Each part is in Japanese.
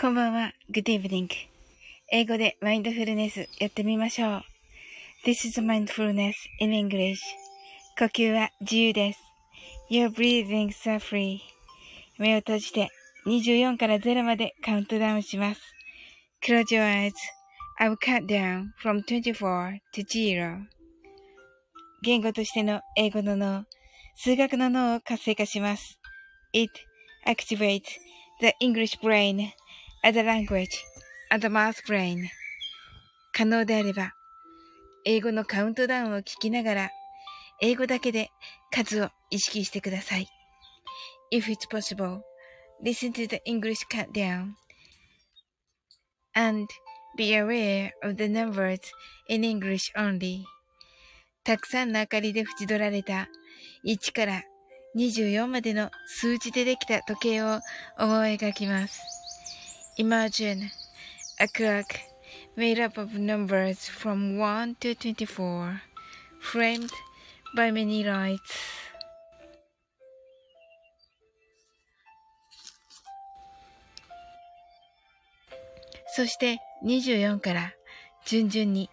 こんばんは。Good evening. 英語でマインドフルネスやってみましょう。This is mindfulness in English. 呼吸は自由です。Your breathings are free. 目を閉じて24から0までカウントダウンします。Close your eyes. I will count down from 24 to 0. 言語としての英語の脳、数学の脳を活性化します。It activates the English brain as a language and the math brain. 可能であれば、英語のカウントダウンを聞きながら、英語だけで数を意識してください。If it's possible, listen to the English countdown and be aware of the numbers in English only. たくさんの明かりで縁取られた1から24までの数字でできた時計を思い描きます。Imagine a clock made up of numbers from 1 to 24, framed by many lights. そして24から順々に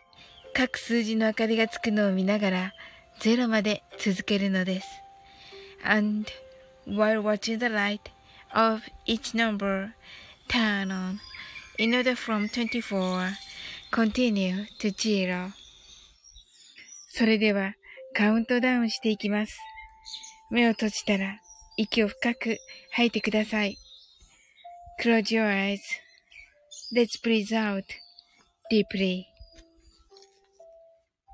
各数字の明かりがつくのを見ながら0まで続けるのです。And while watching the light of each number turn on, in order from 24, continue to 0. それではカウントダウンしていきます。目を閉じたら息を深く吐いてください。Close your eyes. Let's breathe out deeply.24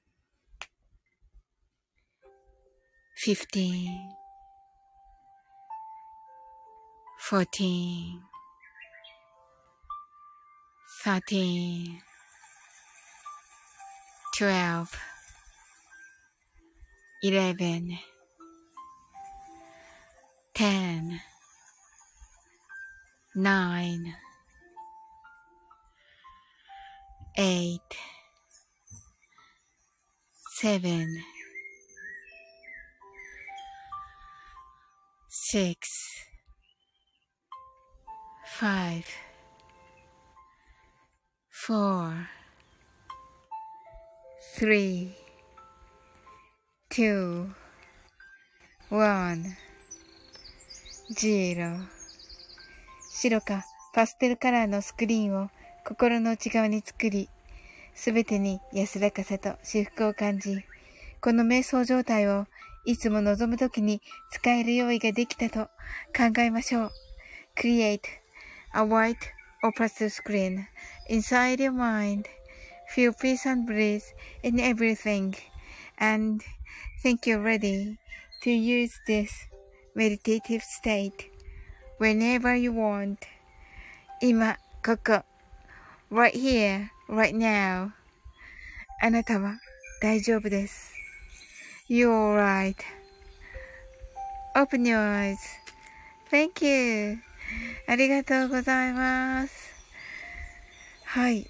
15 14 13 12 11 10 9 87 6 5 4 3 2 1 0 白かパステルカラーのスクリーンを心の内側に作り、すべてに安らかさと至福を感じ、この瞑想状態をいつも望むときに使える用意ができたと考えましょう。Create a white or pastel screen inside your mind. Feel peace and breathe in everything. And think you're ready to use this meditative state whenever you want. 今、ここ。Right here.Right now. あなたは大丈夫です。You're alright. Open your eyes. Thank you. ありがとうございます。はい。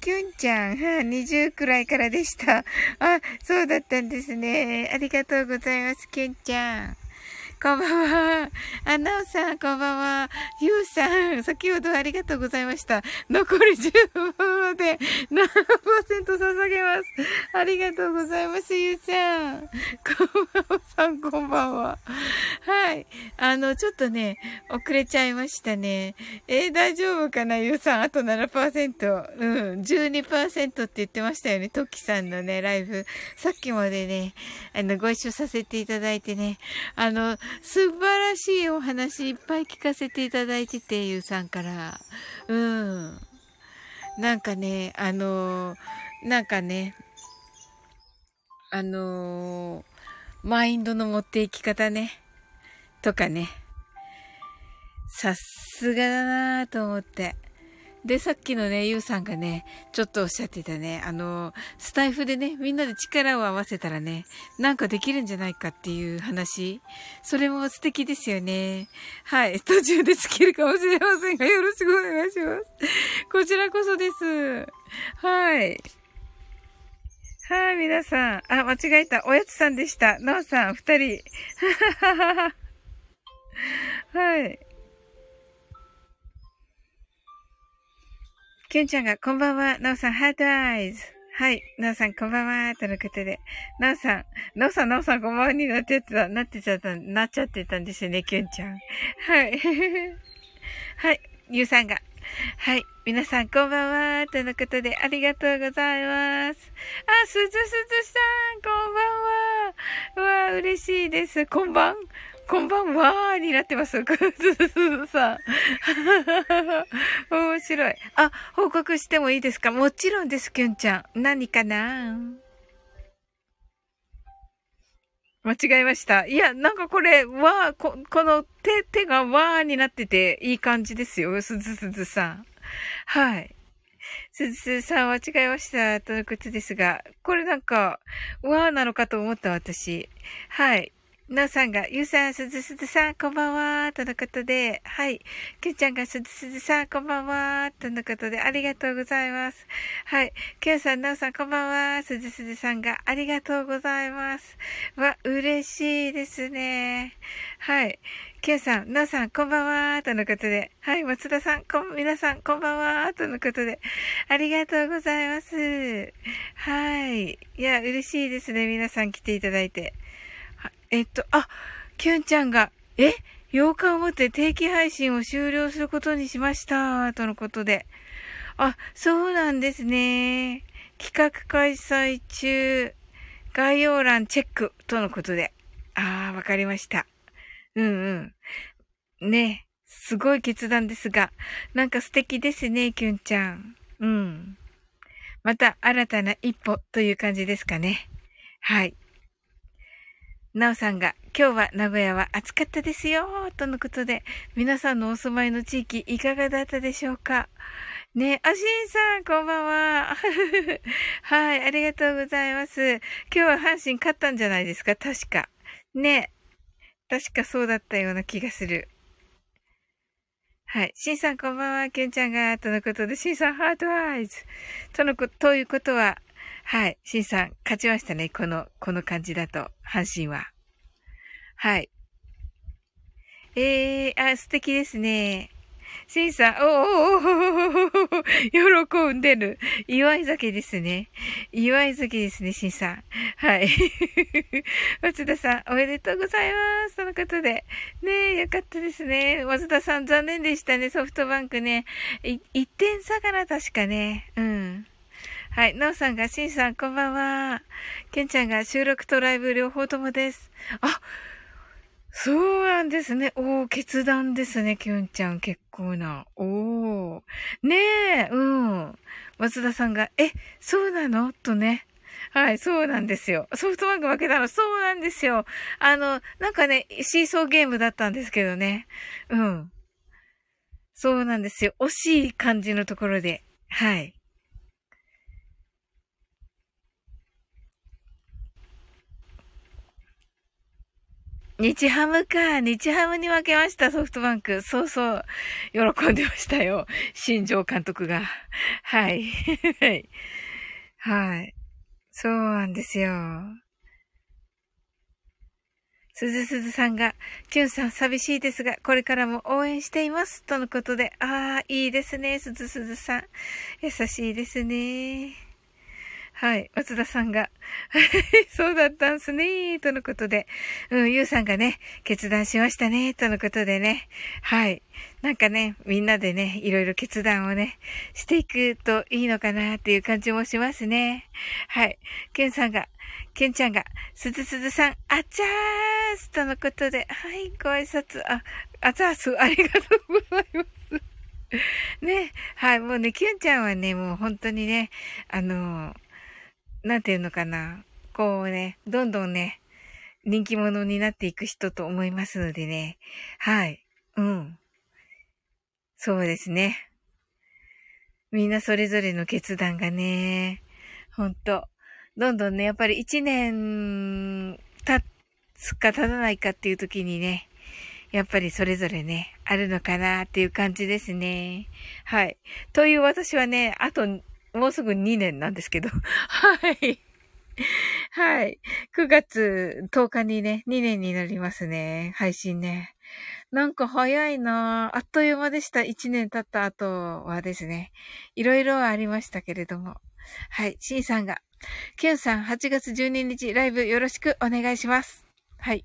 きゅんちゃん、20くらいからでした。あ、そうだったんですね。ありがとうございます、きゅんちゃん。こんばんは。なおさん、こんばんは。ゆうさん、先ほどありがとうございました。残り10分で 7% 捧げます。ありがとうございます、ゆうさん。こんばんは。はい。ちょっとね、遅れちゃいましたね。大丈夫かな、ゆうさん。あと 7%。うん、12% って言ってましたよね。トキさんのね、ライブ。さっきまでね、ご一緒させていただいてね、素晴らしいお話いっぱい聞かせていただいてて、ゆうさんから。うん。なんかね、マインドの持っていき方ね、とかね、さすがだなぁと思って。で、さっきのね、ゆうさんがね、ちょっとおっしゃってたね、スタイフでね、みんなで力を合わせたらね、なんかできるんじゃないかっていう話。それも素敵ですよね。はい。途中でつけるかもしれませんが、よろしくお願いします。こちらこそです。はい。はい、皆さん。あ、間違えた。おやつさんでした。なおさん、二人。はい。きゅんちゃんが、こんばんは。なおさん、ハートアイズ。はい。なおさん、こんばんは。とのことで。なおさん、こんばんになっちゃってたんですよね、きゅんちゃん。はい。はい。ゆうさんが。はい。皆さん、こんばんは。とのことで、ありがとうございます。あ、すずさん、こんばんは。うわ、嬉しいです。こんばんはーになってます。すずさん。面白い。あ、報告してもいいですか？もちろんです、きゅんちゃん。何かな？間違えました。いや、なんかこれ、わー、この手がわーになってていい感じですよ。すずさん。はい。すずさんは違いました。ということですが、これなんか、わーなのかと思った私。はい。なおさんが、ゆうさん、すずさん、こんばんはー、とのことで、はい。きゅんちゃんが、すずさん、こんばんはー、とのことで、ありがとうございます。はい。きゅんさん、なおさん、こんばんはー、すずさんが、ありがとうございます。わ、嬉しいですね。はい。きゅんさん、なおさん、こんばんはー、とのことで、はい。松田さん、皆さん、こんばんはー、とのことで、ありがとうございます。はい。いや、嬉しいですね。皆さん来ていただいて。あ、きゅんちゃんが、8日をもって定期配信を終了することにしました、とのことで。あ、そうなんですね。企画開催中、概要欄チェック、とのことで。あー、わかりました。うんうん。ね、すごい決断ですが、なんか素敵ですね、きゅんちゃん。うん。また新たな一歩という感じですかね。はい。なおさんが、今日は名古屋は暑かったですよ、とのことで、皆さんのお住まいの地域いかがだったでしょうか？ね、あ、しんさん、こんばんは。はい、ありがとうございます。今日は阪神勝ったんじゃないですか？確か。ね、確かそうだったような気がする。はい。しんさん、こんばんは。きゅんちゃんが、とのことで、しんさん、ハートアイズ。ということは、はい。しんさん、勝ちましたね。この感じだと、阪神は。はい。あ、素敵ですね。しんさん、おー、喜んでる。祝い酒ですね、しんさん。はい。松田さん、おめでとうございます。とのことで。ねえ、よかったですね。松田さん、残念でしたね。ソフトバンクね。1点差かな、確かね。うん。はい。なおさんが、しんさん、こんばんは。けんちゃんが、収録とライブ両方ともです。あ、そうなんですね。おー、決断ですね、きゅんちゃん。結構な。おー。ねえ、うん。松田さんが、そうなの？とね。はい、そうなんですよ。ソフトバンク負けたの、そうなんですよ。なんかね、シーソーゲームだったんですけどね。うん。そうなんですよ。惜しい感じのところで。はい。日ハムか。日ハムに負けました、ソフトバンク。そう。喜んでましたよ。新庄監督が。はい。はい。そうなんですよ。すずさんが、きゅんさん寂しいですが、これからも応援しています。とのことで、ああ、いいですね、すずさん。優しいですね。はい。松田さんが、そうだったんすね。とのことで。うん、ゆうさんがね、決断しましたね。とのことでね。はい。なんかね、みんなでね、いろいろ決断をね、していくといいのかなっていう感じもしますね。はい。けんちゃんが、すずさん、あちゃーす。とのことで。はい、ご挨拶。あちゃーす。ありがとうございます。ね。はい。もうね、きゅんちゃんはね、もう本当にね、なんていうのかな。こうね、どんどんね、人気者になっていく人と思いますのでね。はい。うん。そうですね。みんなそれぞれの決断がね、ほんと。どんどんね、やっぱり一年経つか経たないかっていう時にね、やっぱりそれぞれね、あるのかなっていう感じですね。はい。という私はね、あと、もうすぐ2年なんですけど。はい。はい。9月10日にね、2年になりますね。配信ね。なんか早いなぁ。あっという間でした。1年経った後はですね。いろいろありましたけれども。はい。シンさんが。キュンさん、8月12日ライブよろしくお願いします。はい。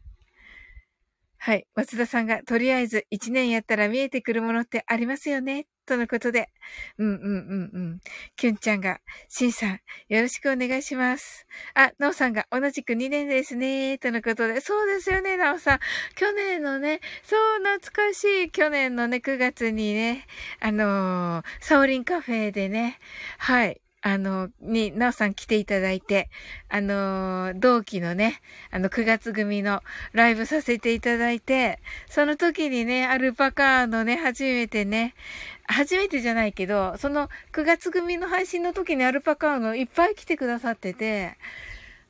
はい。松田さんが、とりあえず1年やったら見えてくるものってありますよね。とのことで。きゅんちゃんが、しんさん、よろしくお願いします。あ、なおさんが、同じく2年ですね。とのことで。そうですよね、なおさん。去年のね、そう、懐かしい。去年のね、9月にね、サオリンカフェでね、はい。なおさん来ていただいて、同期のね、9月組のライブさせていただいて、その時にね、アルパカのね、初めてじゃないけど、その9月組の配信の時にアルパカのいっぱい来てくださってて、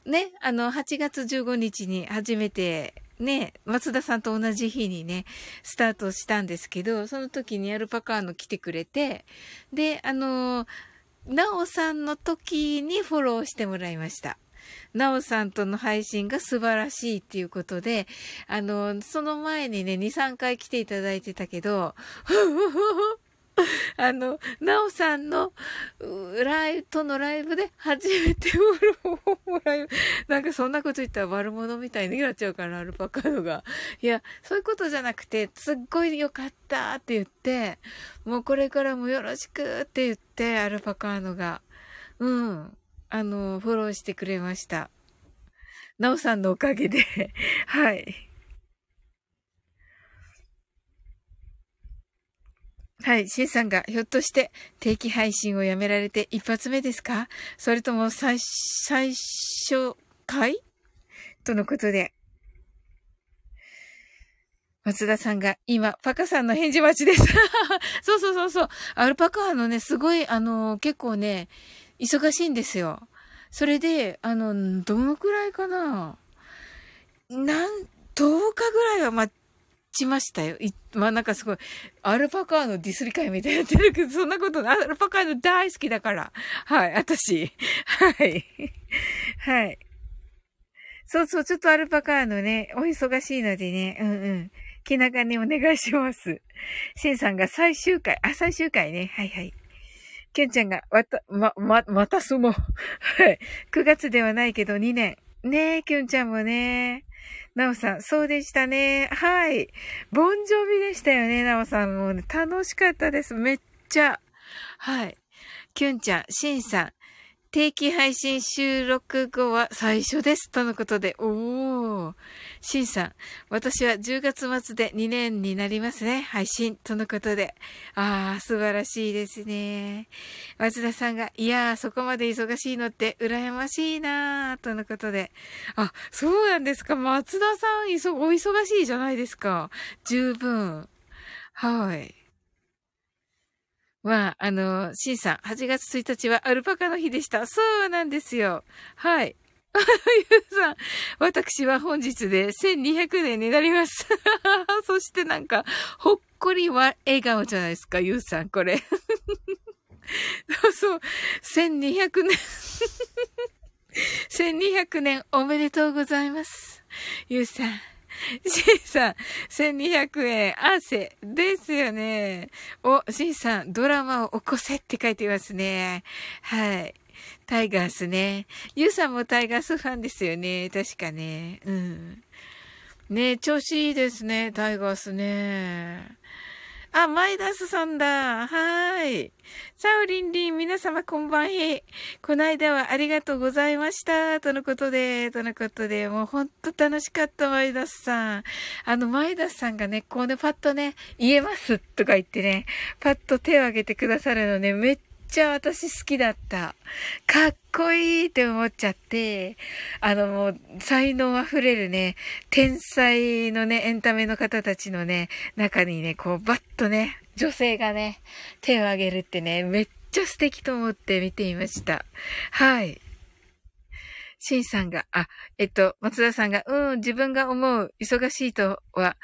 ね、8月15日に初めて、ね、松田さんと同じ日にね、スタートしたんですけど、その時にアルパカの来てくれて、で、なおさんの時にフォローしてもらいました。なおさんとの配信が素晴らしいっていうことで、その前にね、2、3回来ていただいてたけど、なおさんの、ライブで初めてフォローをもらい、なんかそんなこと言ったら悪者みたいになっちゃうから、アルパカのが。いや、そういうことじゃなくて、すっごい良かったって言って、もうこれからもよろしくって言って、アルパカのが、うん、フォローしてくれました。なおさんのおかげで、はい。はい。シンさんが、ひょっとして、定期配信をやめられて一発目ですか？それとも最初回？とのことで。松田さんが、今、パカさんの返事待ちです。そうそうそうそう。アルパカのね、すごい、結構ね、忙しいんですよ。それで、どのくらいかな？10日ぐらいはちましたよ。まあ、なんかすごい、アルパカのディスり会みたいになってるけど、そんなことない。アルパカの大好きだから。はい、私。はい。はい。そうそう、ちょっとアルパカのね、お忙しいのでね、うんうん。気長にお願いします。シンさんが最終回ね。はいはい。キュンちゃんが、またその。はい。9月ではないけど2年。ねえ、キュンちゃんもね。なおさん、そうでしたね。はい。ボンジョビでしたよね、なおさん。もうね、楽しかったです。めっちゃ。はい。きゅんちゃん、しんさん、定期配信収録後は最初です。とのことで、おー。しんさん、私は10月末で2年になりますね。配信。とのことで。あー、素晴らしいですね。松田さんが、いやー、そこまで忙しいのって羨ましいなー。とのことで。あ、そうなんですか。松田さん、お忙しいじゃないですか。十分。はい。まあ、シンさん、8月1日はアルパカの日でした。そうなんですよ。はい。ゆうさん、私は本日で1200年になります。そしてなんか、ほっこりは笑顔じゃないですか、ゆうさん、これ。そう、1200年。1200年おめでとうございます。ゆうさん。シンさん、1200円、汗、ですよね。シンさん、ドラマを起こせって書いてますね。はい。タイガースね。ユウさんもタイガースファンですよね。確かね。うん。ね、調子いいですね、タイガースね。あ、マイダスさんだ。はーい。サウリンリン、皆様こんばんへ。この間はありがとうございました。とのことで、もうほんと楽しかった、マイダスさん。マイダスさんがね、こうね、パッとね、言えますとか言ってね、パッと手を挙げてくださるのね、めっちゃ私好きだった。かっこいいって思っちゃって、もう、才能あふれるね、天才のね、エンタメの方たちのね、中にね、こう、バッとね、女性がね、手を挙げるってね、めっちゃ素敵と思って見ていました。はい。シンさんが、松田さんが、自分が思う、忙しいとは、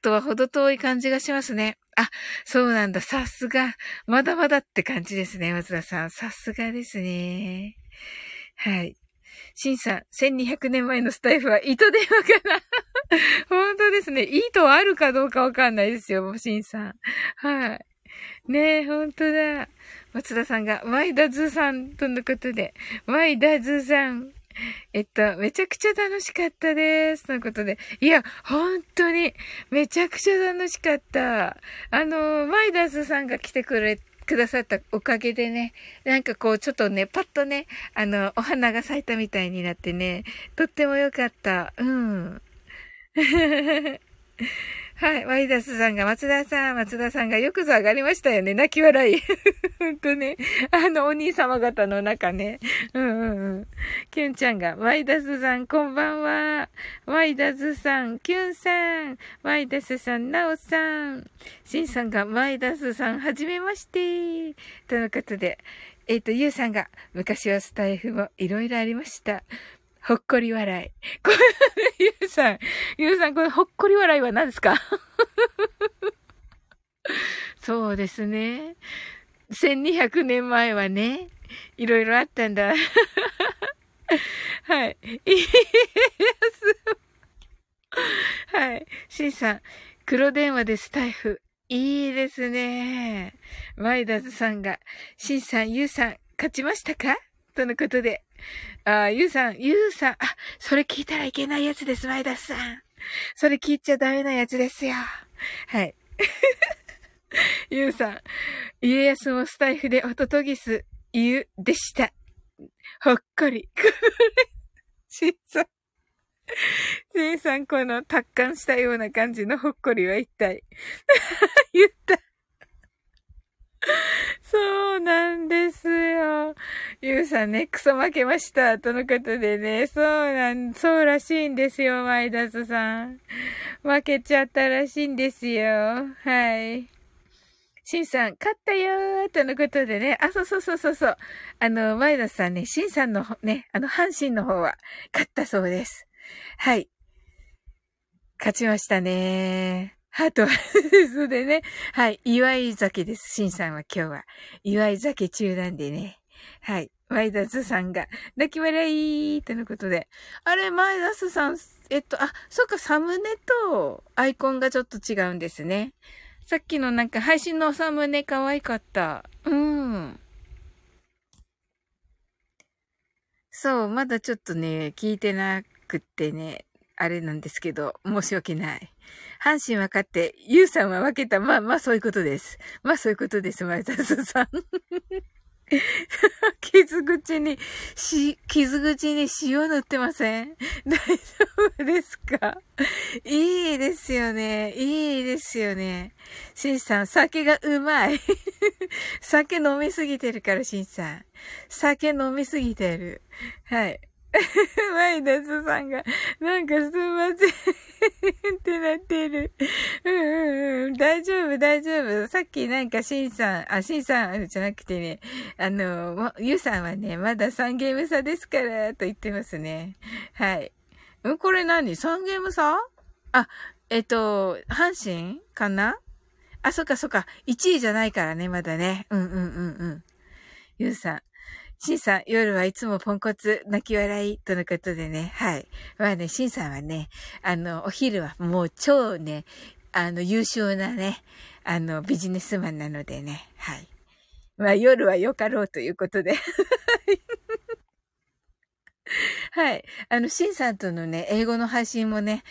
とはほど遠い感じがしますね。あ、そうなんだ。さすが。まだまだって感じですね、松田さん。さすがですね。はい。シンさん、1200年前のスタイフは糸電話かな本当ですね。糸あるかどうかわかんないですよ、もうシンさん。はい。ねえ、本当だ。松田さんが、マイダズーさんとのことで、マイダズーさん。めちゃくちゃ楽しかったです。とのことで。いや、本当に、めちゃくちゃ楽しかった。マイダズーさんが来てくださったおかげでね、なんかこう、ちょっとね、パッとね、お花が咲いたみたいになってね、とっても良かった。うん。はい。ワイダスさんが、松田さんがよくぞ上がりましたよね。泣き笑い。ほんとね。お兄様方の中ね。キュンちゃんが、ワイダスさん、こんばんは。ワイダスさん、キュンさん。ワイダスさん、ナオさん。シンさんが、ワイダスさん、はじめまして。とのことで、ユウさんが、昔はスタイフもいろいろありました。ほっこり笑い。これ、ゆうさん、これ、ほっこり笑いは何ですかそうですね。1200年前はね、いろいろあったんだ。はい。はい。シンさん、黒電話でスタイフ。いいですね。マイダズさんが、シンさん、ゆうさん、勝ちましたかとのことで。ゆうさん、それ聞いたらいけないやつです、前田さん。それ聞いちゃダメなやつですよ。はい。ゆうさん、家康もスタイフでおととぎす、ゆうでした。ほっこり。これ、シンさん、この達観したような感じのほっこりは一体。言った。そうなんですよ。ゆうさんね、クソ負けました。とのことでね、そうらしいんですよ、マイダスさん。負けちゃったらしいんですよ。はい。シンさん、勝ったよーとのことでね、あ、そう。マイダスさんね、シンさんのね、阪神の方は、勝ったそうです。はい。勝ちましたねー。ハートは、そうでね。はい。祝い酒です。シンさんは今日は。祝い酒中なんでね。はい。前田津さんが、泣き笑いとのことで。あれ、前田津さん、そうか、サムネとアイコンがちょっと違うんですね。さっきのなんか配信のサムネ可愛かった。そう、まだちょっとね、聞いてなくってね。あれなんですけど、申し訳ない。阪神は勝って、ゆうさんは負けた。まあ、そういうことです。まあ、そういうことです、前田さん。傷口に塩塗ってません？大丈夫ですか？いいですよね。いいですよね。シンさん、酒がうまい。酒飲みすぎてるから、シンさん。酒飲みすぎてる。はい。マイダスさんが、なんかすんませんってなってる。大丈夫。さっきなんかシンさんじゃなくてね、ゆうさんはね、まだ3ゲーム差ですから、と言ってますね。はい。これ何？ 3 ゲーム差？あ、阪神かな？あ、そっか。1位じゃないからね、まだね。ゆうさん。シンさん、夜はいつもポンコツ、泣き笑い、とのことでね、はい。まあね、シンさんはね、お昼はもう超ね、優秀なね、ビジネスマンなのでね、はい。まあ夜はよかろうということで。はい。シンさんとのね、英語の配信もね、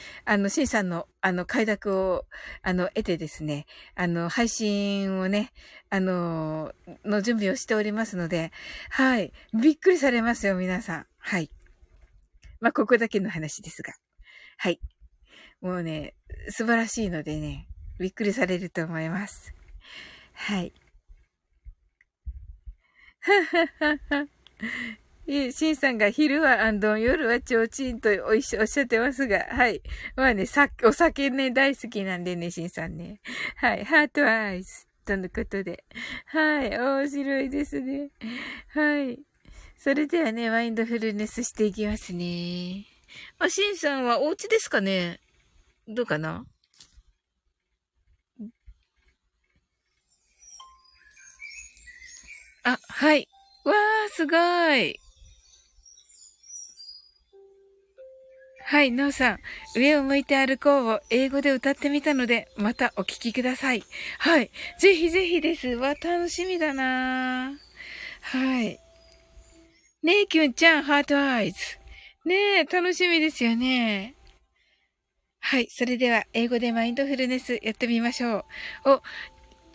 シンさんの、快諾を、得てですね、配信をね、の準備をしておりますので、はい。びっくりされますよ、皆さん。はい。まあ、ここだけの話ですが。はい。もうね、素晴らしいのでね、びっくりされると思います。はい。シンさんが昼はあんどん、夜はちょうちんとおっしゃってますが、はい。まあね、お酒ね、大好きなんでね、シンさんね。はい。ハートアイスとのことで。はい。面白いですね。はい。それではね、マインドフルネスしていきますね。あ、シンさんはお家ですかね？どうかな？あ、はい。わー、すごい。はい、なおさん。上を向いて歩こうを英語で歌ってみたので、またお聞きください。はい。ぜひぜひです。わ、楽しみだな。はい。ねえ、きゅんちゃん、ハートアイズ。ねえ、楽しみですよね。はい。それでは、英語でマインドフルネスやってみましょう。お、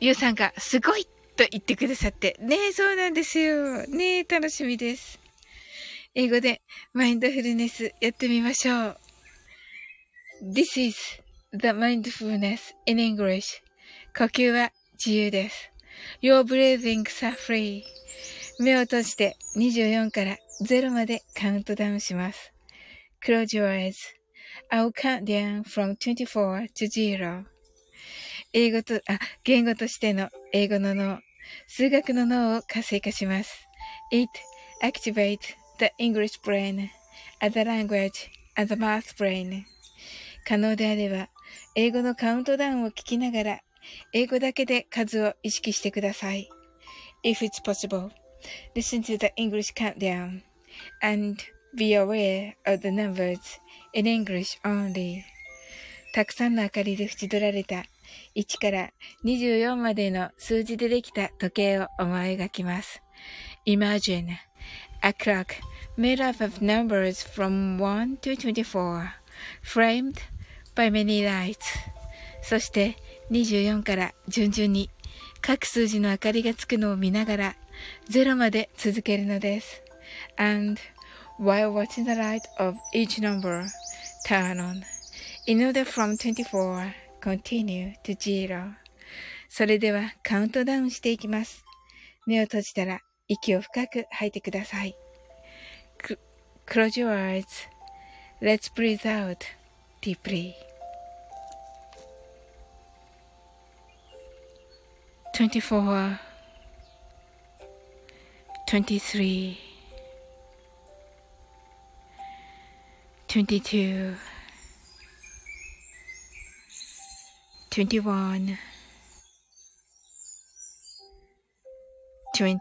ゆうさんが、すごいと言ってくださって。ねえ、そうなんですよ。ねえ、楽しみです。英語でマインドフルネスやってみましょう。This is the mindfulness in English. 呼吸は自由です。Your breathings are free. 目を閉じて24から0までカウントダウンします。Close your eyes.I'll count down from 24 to 0. 言語としての英語の脳、数学の脳を活性化します。It activates the English brain, other language, other math brain. 可能であれば、英語のカウントダウンを聞きながら、英語だけで数を意識してください。If it's possible, listen to the English countdown and be aware of the numbers in English only. たくさんの明かりで縁取られた1から24までの数字でできた時計を思い描きます。Imagine a clock made up of numbers from 1 to 24, framed by many lights. そして24から順々に各数字の明かりがつくのを見ながら0まで続けるのです。And while watching the light of each number turn on, in order from 24Continue to zero. それではカウントダウンしていきます。目を閉じたら息を深く吐いてください。Close your eyes. Let's breathe out deeply. 24 23 2221 20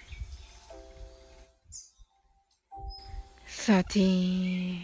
3 2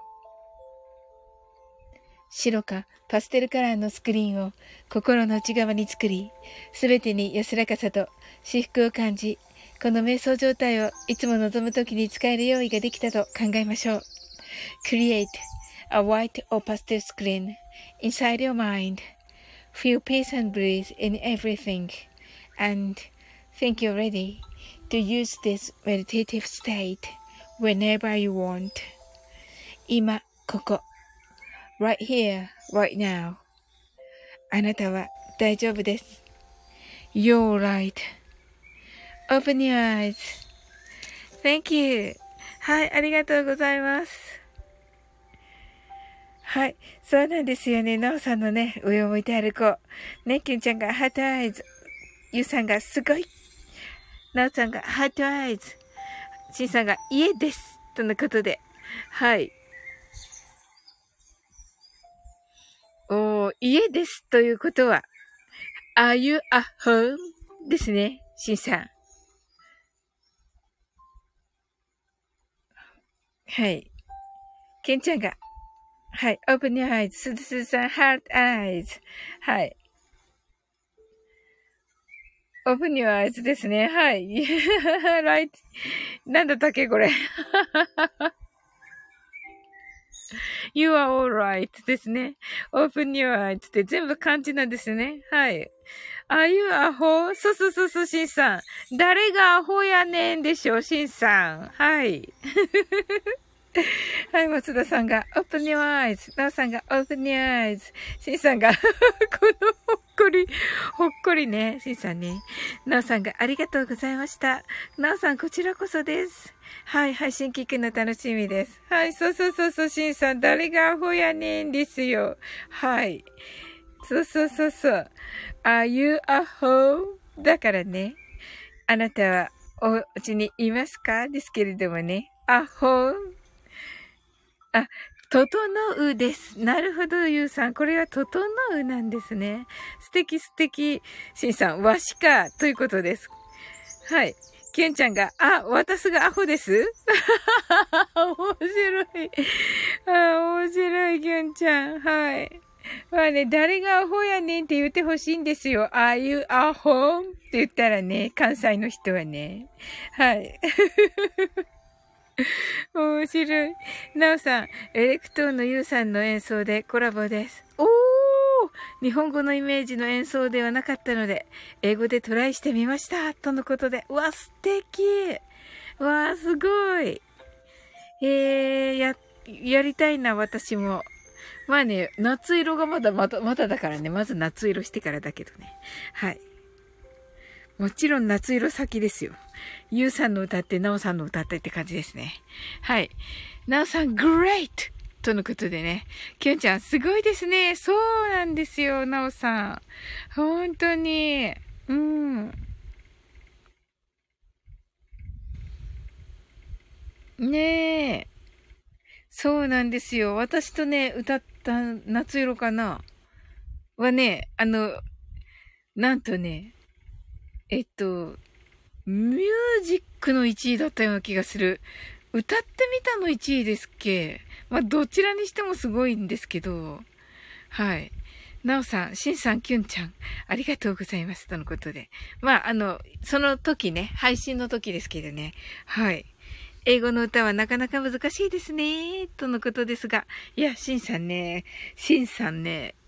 白かパステルカラーのスクリーンを心の内側に作り、すべてに安らかさと至福を感じ、この瞑想状態をいつも望むときに使える用意ができたと考えましょう。Create a white or pastel screen inside your mind. Feel peace and breathe in everything. And think you're ready to use this meditative state whenever you want.今ここ right here, right now あなたは大丈夫です。You're right. Open your eyes. Thank you. はい、ありがとうございます。はい、そうなんですよね。なおさんのね、上を向いて歩こう。ね、きゅんちゃんがハートアイズ。ゆうさんがすごい。なおさんがハートアイズ。しんさんが家です。とのことで。はい。家ですということは、Are you at home? ですね、しんさん。はい。けんちゃんが、はい、Open your eyes. すずすずさん、Heart eyes. はい。Open your eyes ですね。はい。Right. なんだったっけ、これ。You are alright ですね。Open your eyes って全部漢字なんですね。はい。Are you アホ？そうそうそうそう、しんさん。誰がアホやねんでしょう、しんさん。はい。はい、松田さんが Open your eyes。なおさんが Open your eyes。しんさんが、このほっこりね、しんさんね。なおさんがありがとうございました。なおさん、こちらこそです。はい、配信聞くの楽しみです。はい、そうそうそうそう、しんさん、誰がアホやねんですよ。はい。そうそうそうそう。Are you at home? だからね。あなたはお家にいますかですけれどもね。At home? あ、整うです。なるほど、ゆうさん。これは整うなんですね。素敵素敵。しんさん、わしか。ということです。はい。けんちゃんが、あ、私がアホです。面白い。あ、面白い、けんちゃん。はい。まあね、誰がアホやねんって言ってほしいんですよ。Are you at home? って言ったらね、関西の人はね。はい。面白い。なおさん、エレクトーンのゆうさんの演奏でコラボです。おー！日本語のイメージの演奏ではなかったので、英語でトライしてみました。とのことで。うわ、素敵！うわ、すごい！やりたいな、私も。まあね、夏色がまだだからね、まず夏色してからだけどね。はい。もちろん夏色先ですよ。ゆうさんの歌って、なおさんの歌ってって感じですね。はい。なおさん、グレートとのことでね。きゅんちゃん、すごいですね。そうなんですよ、なおさん。本当に。うん。ねえ。そうなんですよ。私とね、歌った夏色かなはね、なんとね、ミュージックの1位だったような気がする。歌ってみたの1位ですっけ。まあ、どちらにしてもすごいんですけど。はい。なおさん、しんさん、きゅんちゃん、ありがとうございます。とのことで。まあ、その時ね、配信の時ですけどね。はい。英語の歌はなかなか難しいですね。とのことですが。いや、しんさんね、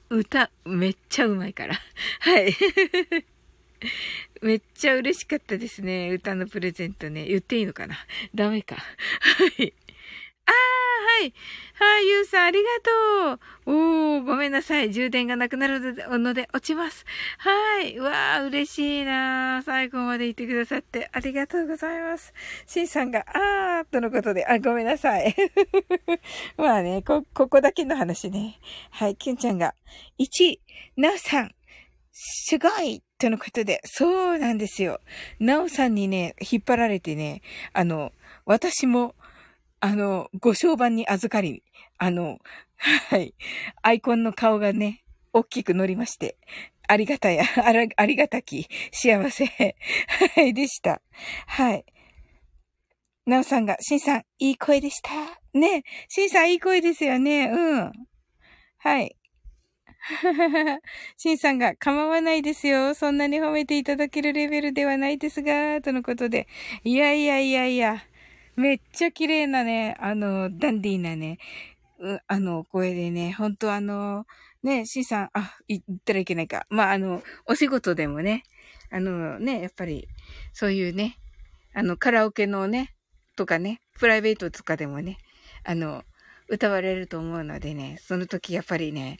歌めっちゃうまいから。はい。めっちゃ嬉しかったですね。歌のプレゼントね。言っていいのかな？ダメか。はい。ああ、はい。はい、ゆうさん、ありがとう。ごめんなさい。充電がなくなるので落ちます。はい。わあ、嬉しいな。最後までいてくださってありがとうございます。しんさんが、ああ、とのことで、あ、ごめんなさい。まあね、ここだけの話ね。はい、きゅんちゃんが、1位、なおさん、すごいとのことで、そうなんですよ。なおさんにね、引っ張られてね、私も、ご商売に預かり、はい、アイコンの顔がね、大きく乗りまして、ありがたき、幸せ、はい、でした。はい。なおさんが、しんさん、いい声でした。ね、しんさん、いい声ですよね、うん。はい。しんさんが構わないですよ。そんなに褒めていただけるレベルではないですが、とのことで。いやいやいやいや。めっちゃ綺麗なね、ダンディーなね、声でね、ほんとね、しんさん、あ、言ったらいけないか。まあ、お仕事でもね、やっぱり、そういうね、カラオケのね、とかね、プライベートとかでもね、歌われると思うのでね、その時やっぱりね、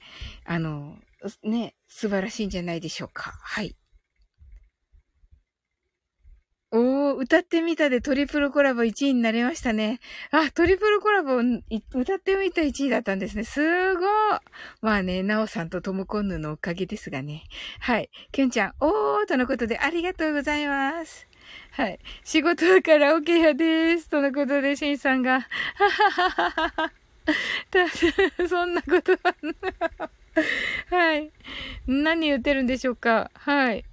ね、素晴らしいんじゃないでしょうか。はい。歌ってみたでトリプルコラボ1位になりましたね。あ、トリプルコラボ歌ってみた1位だったんですね。すごい。まあね、なおさんとトムコンヌのおかげですがね。はい。けんちゃん、とのことでありがとうございます。はい。仕事だからオッケーやです。とのことで、しんさんが。ははははは。そんなことははい。何言ってるんでしょうか。はい。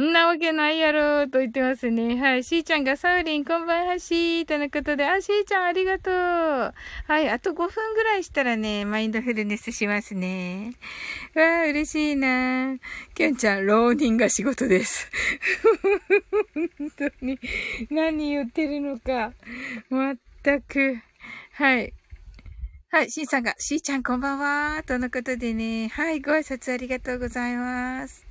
んなわけないやろーと言ってますね。はい。しーちゃんがサウリンこんばんはしーとのことで、あ、しーちゃんありがとう。はい。あと5分ぐらいしたらね、マインドフルネスしますね。わー、嬉しいなー。きょんちゃん、浪人が仕事です。本当に。何言ってるのか。まったく。はい。はい。しんさんが、しーちゃんこんばんはーとのことでね。はい。ご挨拶ありがとうございます。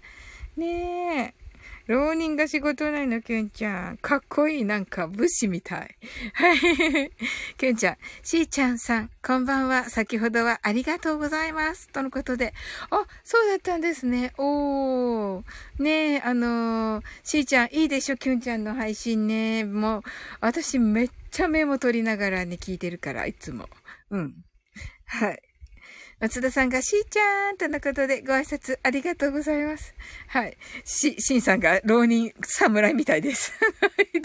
ねえ。浪人が仕事ないの、きゅんちゃん。かっこいい、なんか、武士みたい。はい。きゅんちゃん、しーちゃんさん、こんばんは。先ほどはありがとうございます。とのことで。あ、そうだったんですね。ねえ、しーちゃん、いいでしょ、きゅんちゃんの配信ね。もう、私めっちゃメモ取りながらね、聞いてるから、いつも。うん。はい。松田さんがしーちゃんとのことでご挨拶ありがとうございます。はい。しんさんが浪人侍みたいです。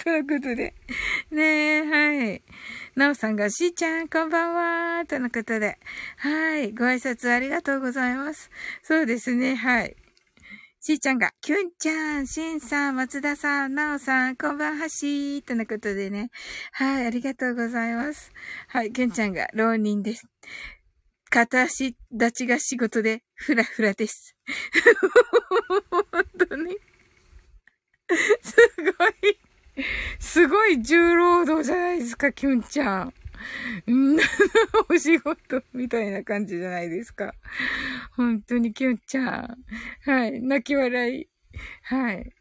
とのことで。ねえ、はい。なおさんがしーちゃんこんばんはとのことで。はい。ご挨拶ありがとうございます。そうですね、はい。しーちゃんが、きゅんちゃん、しんさん、松田さん、なおさん、こんばんはしー、とのことでね。はい、ありがとうございます。はい、きゅんちゃんが浪人です。片足立ちが仕事で、ふらふらです。本当に。すごい。すごい重労働じゃないですか、きゅんちゃん。お仕事みたいな感じじゃないですか。本当に、きゅんちゃん。はい。泣き笑い。はい。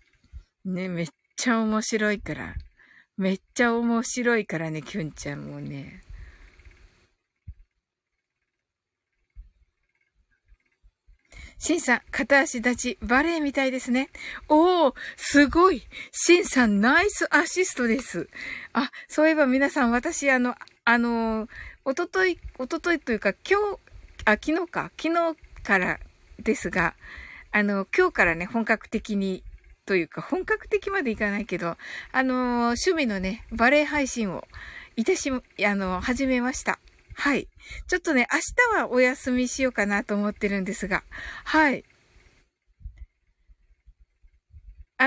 ね、めっちゃ面白いから。めっちゃ面白いからね、きゅんちゃんもね。シンさん、片足立ち、バレエみたいですね。おー、すごい。シンさん、ナイスアシストです。あ、そういえば皆さん、私、おとといというか、昨日からですが、今日からね、本格的に、というか、本格的までいかないけど、趣味のね、バレエ配信を、始めました。はい。ちょっとね、明日はお休みしようかなと思ってるんですが。はい。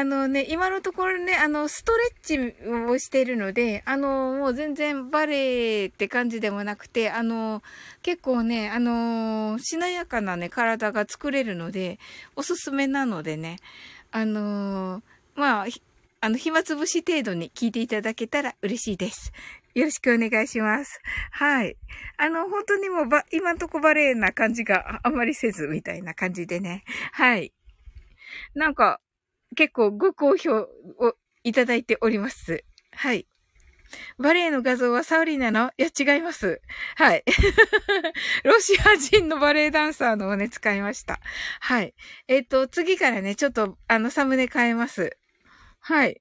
今のところね、ストレッチをしているので、もう全然バレエって感じでもなくて、結構ね、しなやかなね、体が作れるので、おすすめなのでね、まあ、暇つぶし程度に聞いていただけたら嬉しいです。よろしくお願いします。はい。本当にもう今んとこバレエな感じがあんまりせずみたいな感じでね。はい。なんか、結構ご好評をいただいております。はい。バレエの画像はサウリーなの？いや、違います。はい。ロシア人のバレエダンサーのをね、使いました。はい。次からね、ちょっと、サムネ変えます。はい。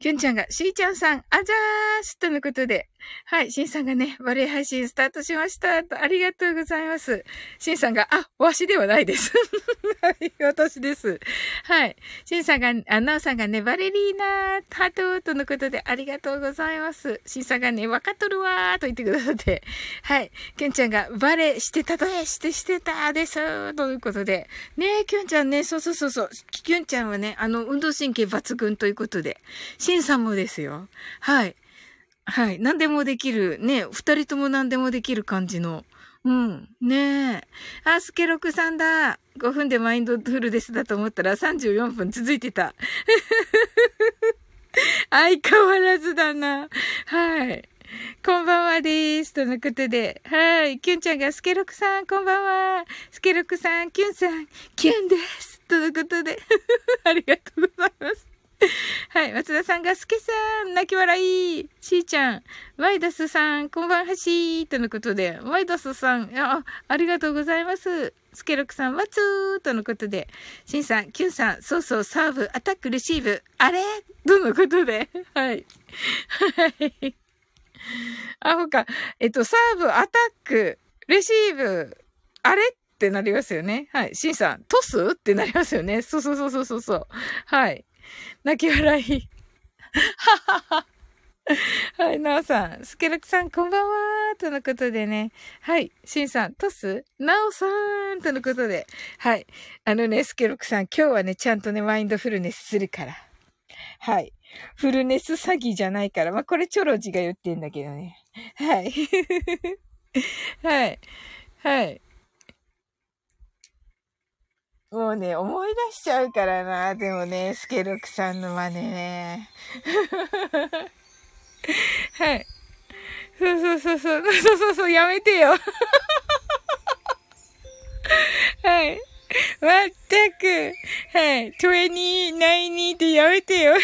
きゅんちゃんが、しーちゃんさん、あざーすとのことで。はい、しんさんがね、バレエ配信スタートしました。ありがとうございます。しんさんが、あ、わしではないです。はい、私です。はい。しんさんが、なおさんがね、バレリーナー、ハートとのことでありがとうございます。しんさんがね、わかっとるわーと言ってくださって。はい。きゅんちゃんが、バレしてたとえしてたですーということで。ねえ、きゅんちゃんね、そう。きゅんちゃんはね、運動神経抜群ということで。しんさんもですよ。はい。はい。何でもできる。ね。二人とも何でもできる感じの。うん。ねえ。あ、スケロクさんだ。5分でマインドフルですだと思ったら34分続いてた。相変わらずだな。はい。こんばんはです。とのことで。はい。きゅんちゃんがスケロクさん、こんばんは。スケロクさん、きゅんです。とのことで。ありがとうございます。はい、松田さんがすけさん泣き笑い、しーちゃんワイダスさんこんばんはしーとのことで、ワイダスさん ありがとうございます、すけろくさんわつーとのことで、しんさんきゅんさんそうそうサーブアタックレシーブあれとのことで、はいはいあほかサーブアタックレシーブあれってなりますよね。はい、しんさんトスってなりますよね。そうそうそうそうそうそうはい、泣き笑い。ははは。はい、なおさん、すけろくさん、こんばんはー、とのことでね。はい、しんさん、トスなおさーん、とのことで。はい、すけろくさん、今日はね、ちゃんとね、マインドフルネスするから。はい、フルネス詐欺じゃないから。まあ、これ、チョロジが言ってんだけどね。はい。はい。はい。もうね、思い出しちゃうからな。でもね、すけろくさんの真似ね。はい。そうそうそうそう。そうそうそう。やめてよ。はい。まったく。はい。29ってやめてよ。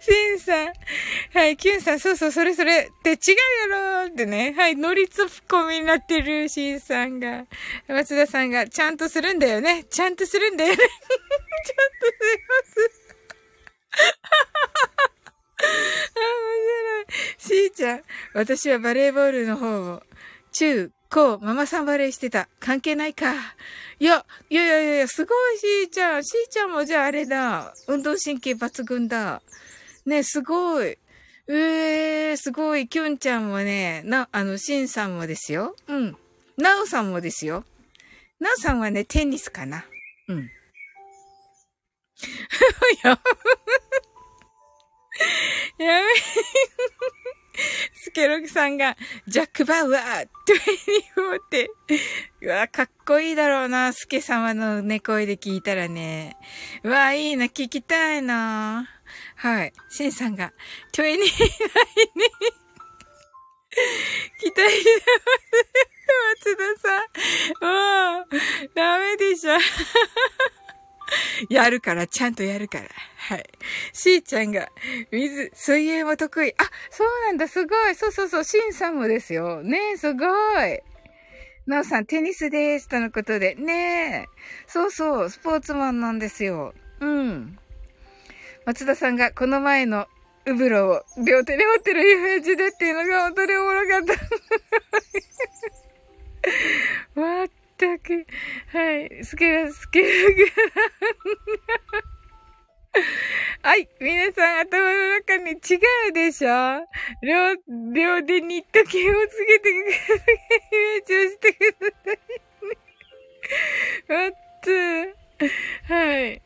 しんさん。はい。きゅんさん。そうそう。それそれ。って違うやろってね。はい。乗りツッコミになってるしんさんが。松田さんが。ちゃんとするんだよね。ちゃんとするんだよね。ちゃんとするます。あ、面白い。しーちゃん。私はバレーボールの方を。中、高、ママさんバレーしてた。関係ないか。いや、すごいしーちゃん。しーちゃんもじゃああれだ。運動神経抜群だ。ね、すごい。すごい。きゅんちゃんもね、しんさんもですよ。うん。なおさんもですよ。なおさんはね、テニスかな。うん。やべスケロクさんが、ジャック・バウアー24って。うわ、かっこいいだろうな。スケ様のね、声で聞いたらね。うわ、いいな、聞きたいな。はい。シンさんが、29に、期待してます。松田さん。もう、ダメでしょ。やるから、ちゃんとやるから。はい。しーちゃんが、水泳も得意。あ、そうなんだ、すごい。そうそうそう、しんさんもですよ。ねえ、すごい。なおさん、テニスです。とのことで。ねえ。そうそう、スポーツマンなんですよ。うん。松田さんが、この前のウブロを両手に持ってるイメージでっていうのが本当におもろかった。わー。はい、はい、皆さん頭の中に違うでしょ、両手に時計をつけてください。イメージをしてください。わっつー。はい。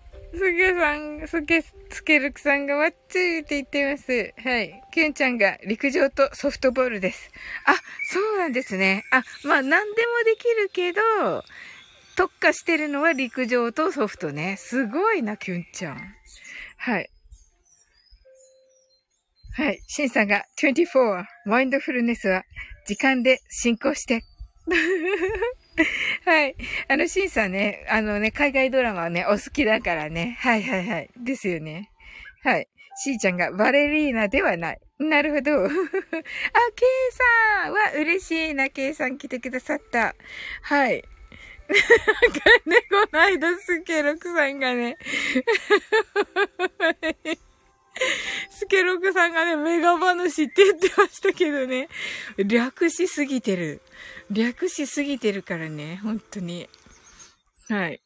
すけるくさんがわっつーって言ってます。はい。きゅんちゃんが陸上とソフトボールです。あ、そうなんですね。あ、まあ何でもできるけど、特化してるのは陸上とソフトね。すごいな、きゅんちゃん。はい。はい。しんさんが24はマインドフルネスは時間で進行して。はい。シンさんね、海外ドラマはね、お好きだからね。はいはいはい。ですよね。はい。しーちゃんがバレリーナではない。なるほど。あ、ケイさんは嬉しいな。ケイさん来てくださった。はい。ね、この間、すけろくさんがね、すけろくさんがね、メガ話って言ってましたけどね。略しすぎてる。略しすぎてるからね、本当に。はい。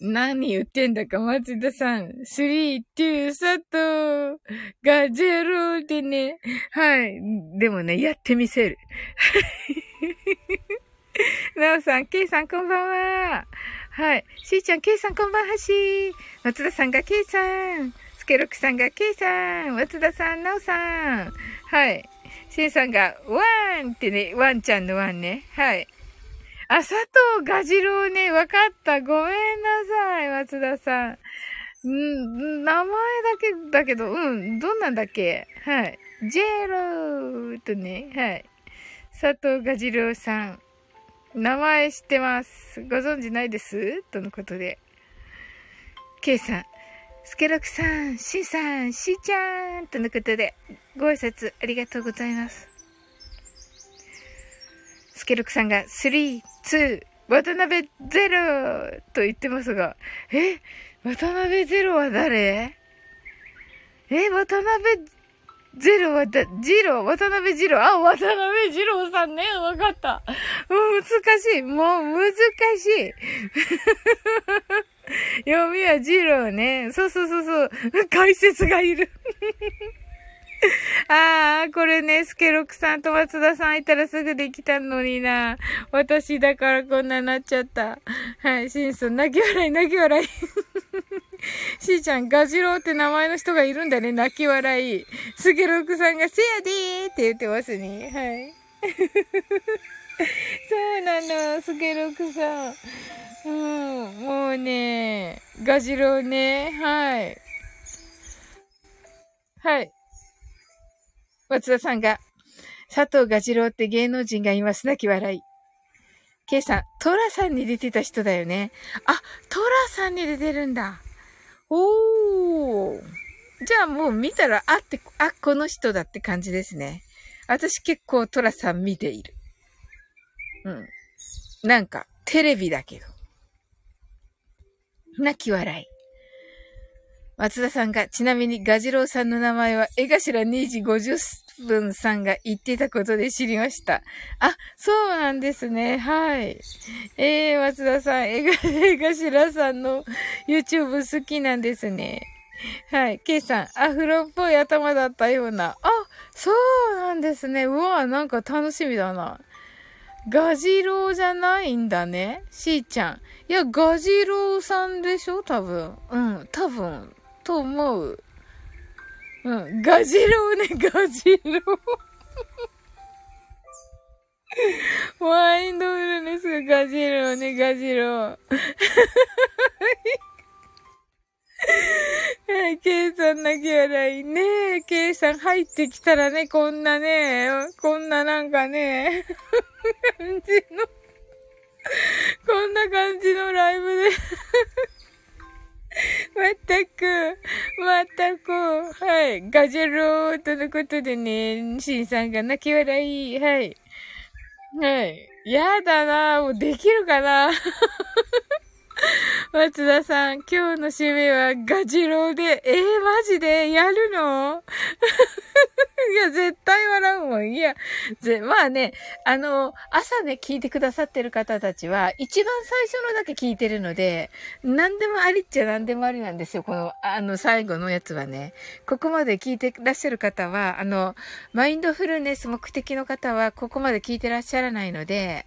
何言ってんだか、松田さん。3、2、佐藤が0でね。はい。でもね、やってみせる。なおさん、ケイさんこんばんは。はい。しーちゃん、ケイさんこんばんはしー。松田さんがケイさん。すけろくさんがケイさん。松田さん、なおさん。はい。しんさんが、ワンってね、ワンちゃんのワンね。はい。あ、佐藤蛾次郎ね、わかった。ごめんなさい、松田さん。名前だけど、どんなんだっけ？はい。ジェローとね、はい。佐藤蛾次郎さん。名前知ってます。ご存知ないですとのことで。K さん、スケロクさん、シンさん、シーちゃんとのことで、ご挨拶ありがとうございます。スケロクさんが3、2、渡辺ゼロと言ってますが、渡辺ゼロは誰？渡辺ゼロはジロー、渡辺ジロー、あ、渡辺ジローさんね、わかった。もう難しい、読みはジローね。そう。解説がいる。ああ、これね、スケロクさんと松田さんいたらすぐできたのにな。私だからこんななっちゃった。はい、シンさん、泣き笑い。しーちゃん、ガジローって名前の人がいるんだね、泣き笑い。スケロクさんが、せやでーって言ってますね。はい。そうなの、スケロクさん。もうね、ガジローね、はい。はい。松田さんが、佐藤蛾次郎って芸能人がいます。泣き笑い。K さん、トラさんに出てた人だよね。あ、トラさんに出てるんだ。おー。じゃあもう見たら、この人だって感じですね。私結構トラさん見ている。なんか、テレビだけど。泣き笑い。松田さんが、ちなみに蛾次郎さんの名前は、江頭2時50分さんが言っていたことで知りました。あ、そうなんですね。はい。松田さん、江頭さんの YouTube 好きなんですね。はい。K さん、アフロっぽい頭だったような。あ、そうなんですね。うわぁ、なんか楽しみだな。蛾次郎じゃないんだね。しーちゃん。いや、蛾次郎さんでしょ多分。と思う。蛾次郎ね、蛾次郎。ワインドフルネスが蛾次郎ね、蛾次郎。はい、K さん泣き笑いね。K さん入ってきたらね、こんななんかね、こんな感じのライブで。まったく、はい、ガジェローとのことでね、シンさんが泣き笑い、はい。はい。やだなぁ、もうできるかな松田さん、今日の締めはガジェローで、マジでやるのいや、絶対笑うもん。いや、まあね、朝ね、聞いてくださってる方たちは、一番最初のだけ聞いてるので、何でもありっちゃ何でもありなんですよ。この、最後のやつはね。ここまで聞いてらっしゃる方は、マインドフルネス目的の方は、ここまで聞いてらっしゃらないので、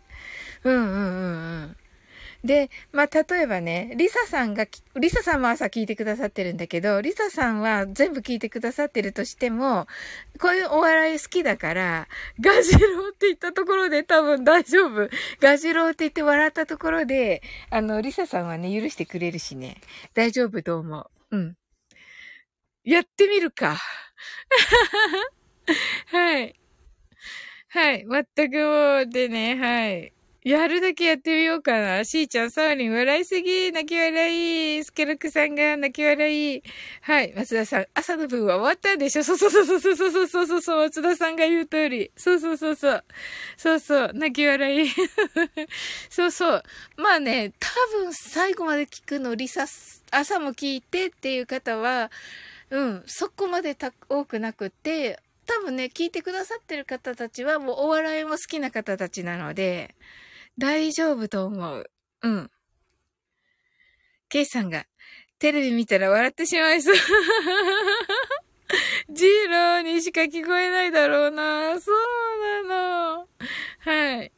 で、まあ、例えばね、リサさんも朝聞いてくださってるんだけど、リサさんは全部聞いてくださってるとしても、こういうお笑い好きだから、蛾次郎って言ったところで多分大丈夫。蛾次郎って言って笑ったところで、リサさんはね、許してくれるしね、大丈夫と思う。やってみるか。はい。はい。全くもうでね、はい。やるだけやってみようかな。しーちゃん、サウリン、笑いすぎ、泣き笑い。スケロクさんが泣き笑い。はい、松田さん、朝の分は終わったんでしょ？そう、松田さんが言う通り。そう、泣き笑い。そう。まあね、多分最後まで聞くの、朝も聞いてっていう方は、そこまで多くなくて、多分ね、聞いてくださってる方たちは、もうお笑いも好きな方たちなので、大丈夫と思う。K さんが、テレビ見たら笑ってしまいそう。ジローにしか聞こえないだろうな。そうなの。はい。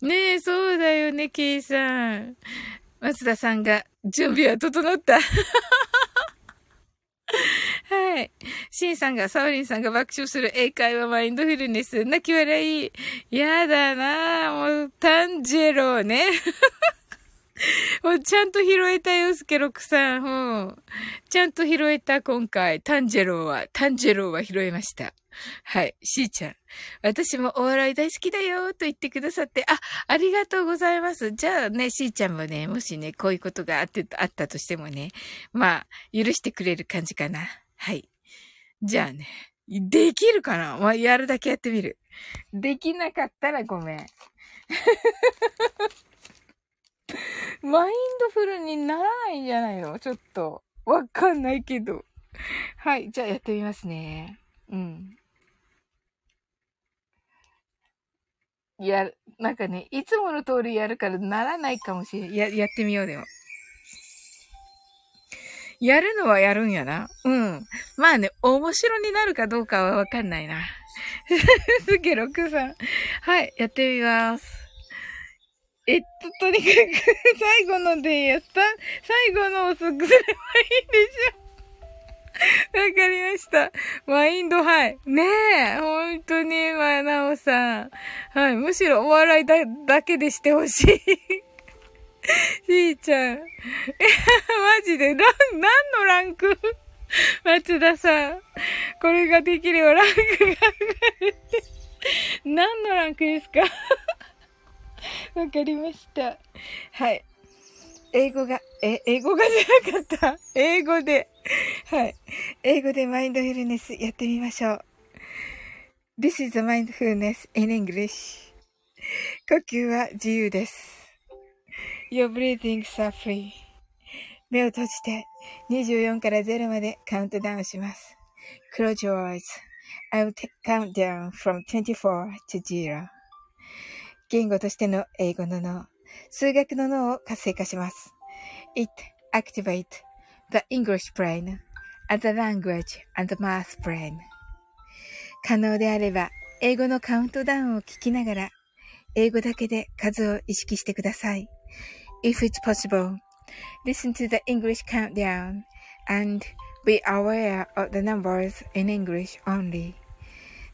ねえ、そうだよね、K さん。松田さんが、準備は整った。はい。シンさんが、サウリンさんが爆笑する英会話マインドフルネス。泣き笑い。やだなぁ。もう、タンジェローね。ちゃんと拾えたよ、すけろくさん。ちゃんと拾えた、今回。炭治郎は拾えました。はい。しーちゃん。私もお笑い大好きだよと言ってくださって、ありがとうございます。じゃあね、しーちゃんもね、もしね、こういうことがあったとしてもね、まあ、許してくれる感じかな。はい。じゃあね、できるかな？まあ、やるだけやってみる。できなかったらごめん。マインドフルにならないんじゃないの？ちょっと。わかんないけど。はい。じゃあやってみますね。うん。いや、なんかね、いつもの通りやるからならないかもしれない。やってみよう、でも。やるのはやるんやな。うん。まあね、面白になるかどうかはわかんないな。すげろくさん。はい、やってみます。とにかく、最後のでやった。最後のをすぐすればいいでしょ。わかりました。マインドハイ。ねえ、ほんとに、まあ、なおさん。はい、むしろお笑いだけでしてほしい。しーちゃん。マジで、何のランク？松田さん。これができればランクが上がる。何のランクですか？わかりました。はい。英語がじゃなかった。英語で。はい。英語でマインドフルネスやってみましょう。This is the mindfulness in English. 呼吸は自由です。Your breathings are free. 目を閉じて24から0までカウントダウンします。Close your eyes.I will count down from 24 to 0. 言語としての英語の脳、数学の脳を活性化します。It activates the English brain and the language and the math brain. 可能であれば、英語のカウントダウンを聞きながら、英語だけで数を意識してください。If it's possible, listen to the English countdown and be aware of the numbers in English only.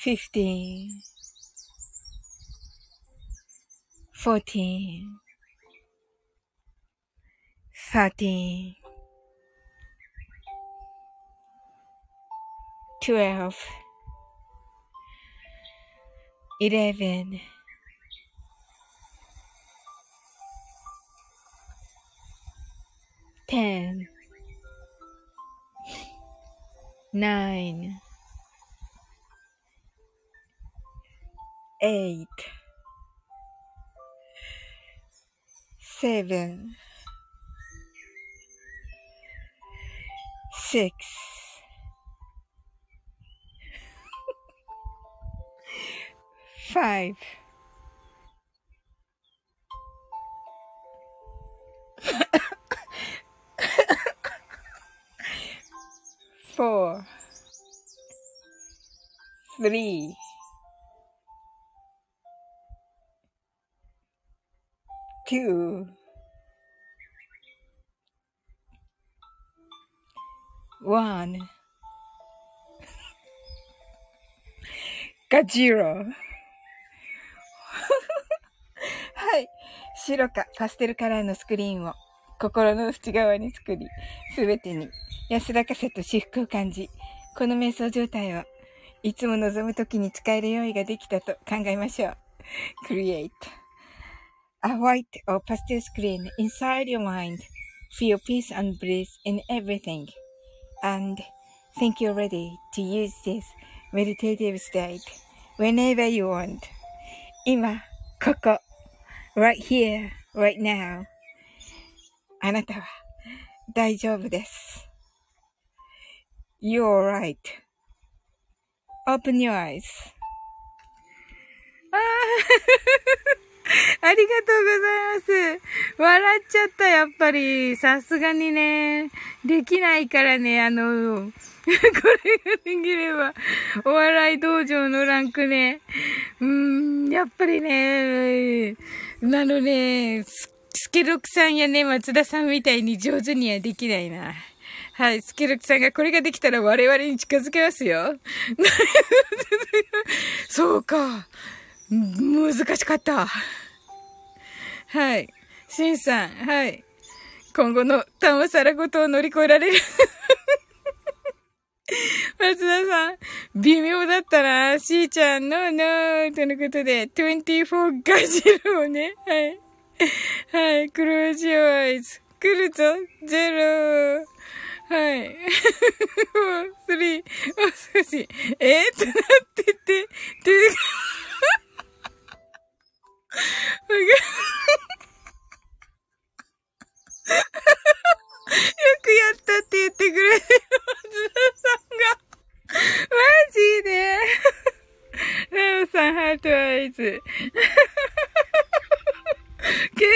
15 14 13 12 11 109 8 7 6 5 4 3 2, 1. Gajiro はい、白かパステルカラーのスクリーンを心の内側に作り、すべてに安らかさと至福を感じ、この瞑想状態はいつも望むときに使える用意ができたと考えましょう。 Create a white or pastel screen inside your mind. Feel peace and bliss in everything. And think you're ready to use this meditative state whenever you want. 今、ここ Right here, right now. あなたは大丈夫です。You're alright. Open your eyes. ありがとうございます。笑っちゃった、やっぱり。さすがにね、できないからね、これができれば、お笑い道場のランクね。やっぱりね、スケロクさんやね、松田さんみたいに上手にはできないな。はい、スケルクさんがこれができたら我々に近づけますよ。そうか。難しかった。はい。シンさん、はい。今後のたまさらごとを乗り越えられる。松田さん、微妙だったな。しーちゃん、ノー。とのことで、24ガジルをね。はい。はい。クロージオアイズ。来るぞ。0。はい。3、もう少し、ってなってて、よくやったって言ってくれる松田さんが。マジで。ラオさん、ハートアイズ。ケイ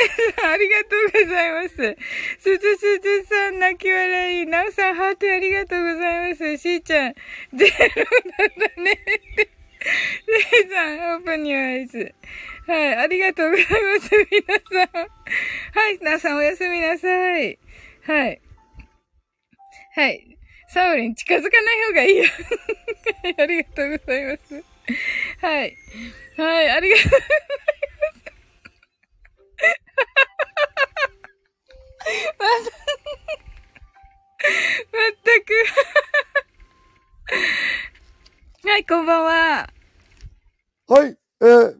さん、ありがとうございます。すずすずさん、泣き笑い。なおさん、ハートありがとうございます。しーちゃん、ゼロだったねって。レイさん、オープンニューアイズ。はい、ありがとうございます。皆さん。はい、なおさん、おやすみなさい。はい。はい。サオリン、近づかない方がいいよ。ありがとうございます。はい。はい、ありがとうございます。まったく。はい、こんばんは。はい、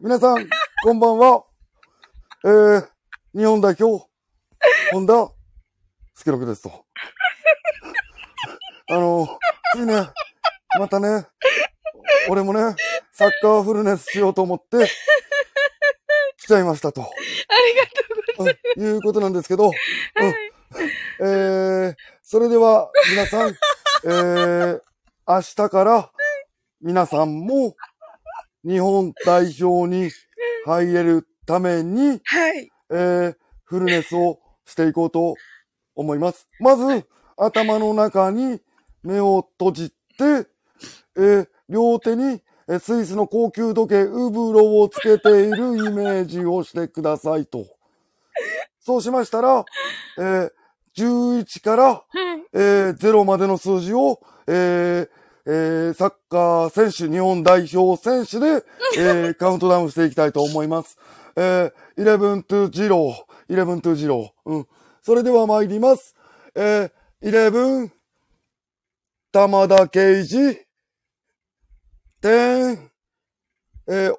皆さん、こんばんは。日本代表、本田、スケロクですと。ついね、またね、俺もね、サッカーフルネスしようと思って、来ちゃいましたと。ありがとうございます。いうことなんですけど、はい、それでは皆さん、明日から皆さんも日本代表に入れるために、はい、フルネスをしていこうと思います。まず、頭の中に目を閉じて、両手にスイスの高級時計ウブロをつけているイメージをしてくださいと。そうしましたら、11から、0までの数字を、サッカー選手、日本代表選手で、カウントダウンしていきたいと思います。11 to 0、11 to 0。うん。それでは参ります。11、玉田圭司。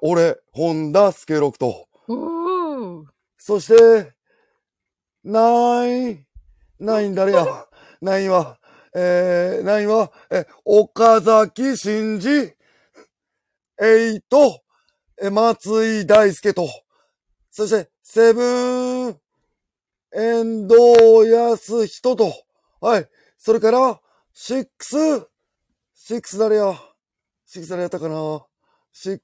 俺、本田スケロクと。そして、ナイン誰や。ナインは、岡崎慎司、8、松井大輔と。そして、7、遠藤康人と。はい。それから、6誰や。6誰やったかな。6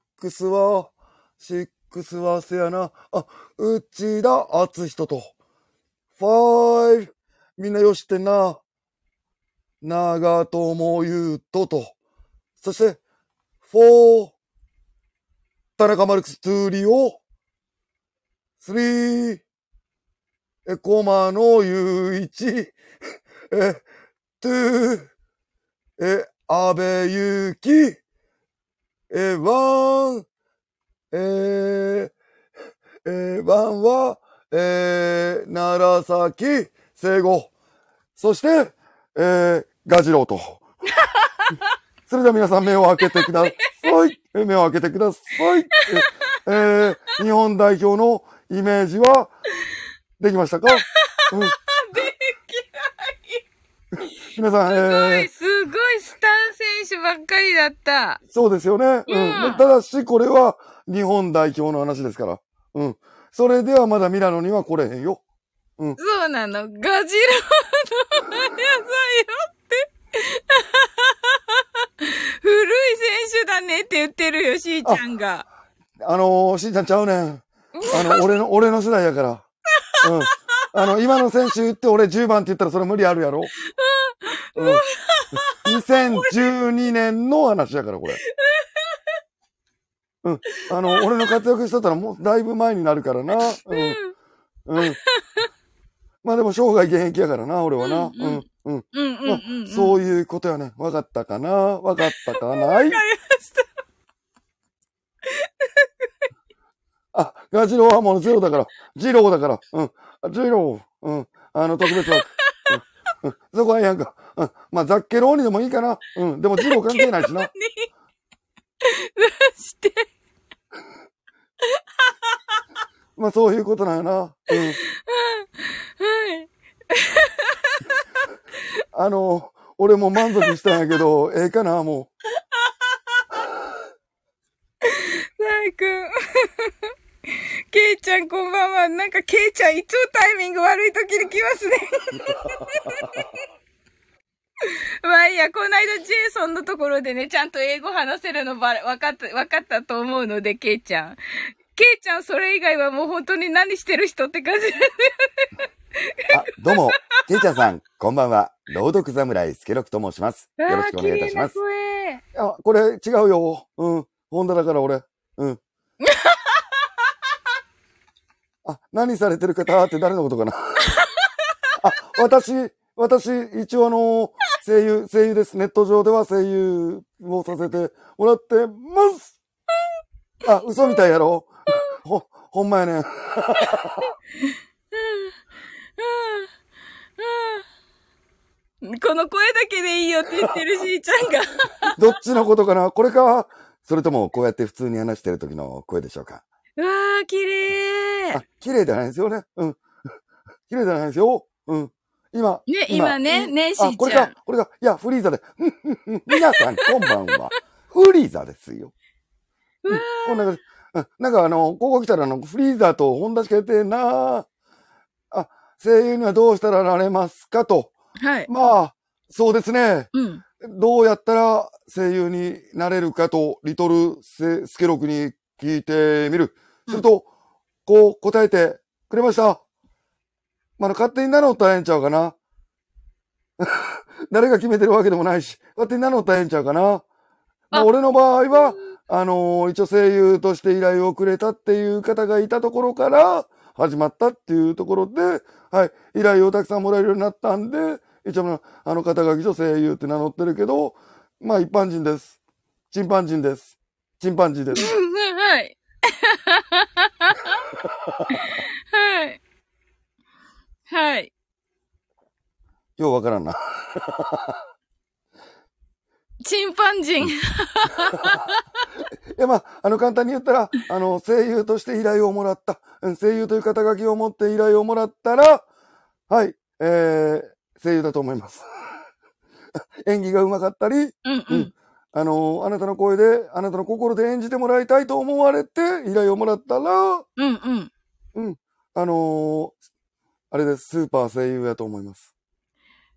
はせやな。あ、内田篤人と。5、みんなよしてな。長友佑都と。そして、4、田中マルクス闘莉王。3、駒の雄一、安倍ゆき、ワンは、奈良崎、聖護、そして、ガジロウと。それでは皆さん目を開けてください。目を開けてください。日本代表のイメージは、できましたか？うん、できない。皆さん、すごいスタン選手ばっかりだった。そうですよね。うん。ただし、これは日本代表の話ですから。うん。それではまだミラノには来れへんよ。うん。そうなの。ガジロウの野菜よって。古い選手だねって言ってるよ、しーちゃんが。しーちゃんちゃうねん。俺の世代やから。うん。今の選手言って俺10番って言ったらそれ無理あるやろ。うん。2012年の話やから、これ。うん。俺の活躍しとったらもうだいぶ前になるからな。うん。うん。まあでも生涯現役やからな、俺はな。うん。うん。うん。そういうことやね。わかったかな？わかったかない？わかりました。あ、ガジロウはもうゼロだから。ジロウだから。うん。ジロウ。うん。特別枠。うん。そこはええやんか。うん。まあ、ザッケローニでもいいかな。うん。でもジロウ関係ないしな。どうしてまあ、そういうことなんやな。うん。はい。俺も満足したんやけど、ええかな、もう。大くん。ケイちゃんこんばんは。なんかケイちゃんいつもタイミング悪い時に来ますね。まあいいや、この間ジェイソンのところでね、ちゃんと英語話せるのわかったと思うので、ケイちゃん。ケイちゃんそれ以外はもう本当に何してる人って感じ。あ、どうも、ケイちゃんさん、こんばんは。朗読侍、スケロクと申します。よろしくお願いいたします。あ、これ違うよ。うん。ホンダだから俺。うん。あ、何されてる方って誰のことかな。あ、私、一応声優です。ネット上では声優をさせてもらってます。あ、嘘みたいやろ。ほんまやねん。この声だけでいいよって言ってるしーちゃんが。どっちのことかな？これか？それともこうやって普通に話してる時の声でしょうか？わー、綺麗。あ、綺麗じゃないですよね。うん。綺麗じゃないですよ。うん。今。ね、今ね、ね、しーちゃん。あ、これか。いや、フリーザで。皆さん、こんばんは。フリーザですよ。うん。こんな感じ。なんかここ来たらフリーザとホンダしかやってんな。あ、声優にはどうしたらなれますかと。はい。まあ、そうですね。うん。どうやったら声優になれるかと、リトルスケロクに聞いてみる。すると、うん、こう答えてくれました。まだ勝手に名乗ったらええんちゃうかな。誰が決めてるわけでもないし、勝手に名乗ったらええんちゃうかな。まあ、俺の場合は、一応声優として依頼をくれたっていう方がいたところから、始まったっていうところで、はい、依頼をたくさんもらえるようになったんで、一応、肩書き上声優って名乗ってるけど、まあ、一般人です。チンパンジーです。はい。はい。はい。ようわからんな。チンパンジン。いや、まあ、簡単に言ったら、声優として依頼をもらった。声優という肩書きを持って依頼をもらったら、はい、声優だと思います。演技が上手かったり、うんうん、あなたの声で、あなたの心で演じてもらいたいと思われて依頼をもらったら、うんうん。うん。あれです、スーパー声優やと思います。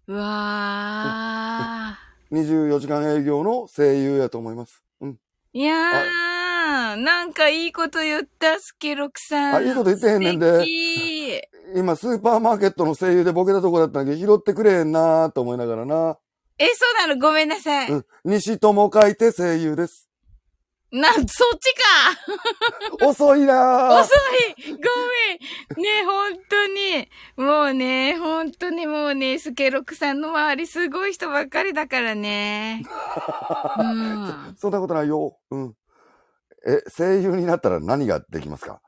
うわー。24時間営業の声優やと思います。うん。いやー、なんかいいこと言った、スケロクさん。あ、いいこと言ってへんねんで。今、スーパーマーケットの声優でボケたとこだったんだけど、拾ってくれへんなーと思いながらな。え、そうなの？ごめんなさい。うん。西とも書いて声優です。そっちか遅いな遅いごめんね、本当に。もうね、本当にもうね、スケロクさんの周りすごい人ばっかりだからね。うん、そんなことないよ。うん。え、声優になったら何ができますか？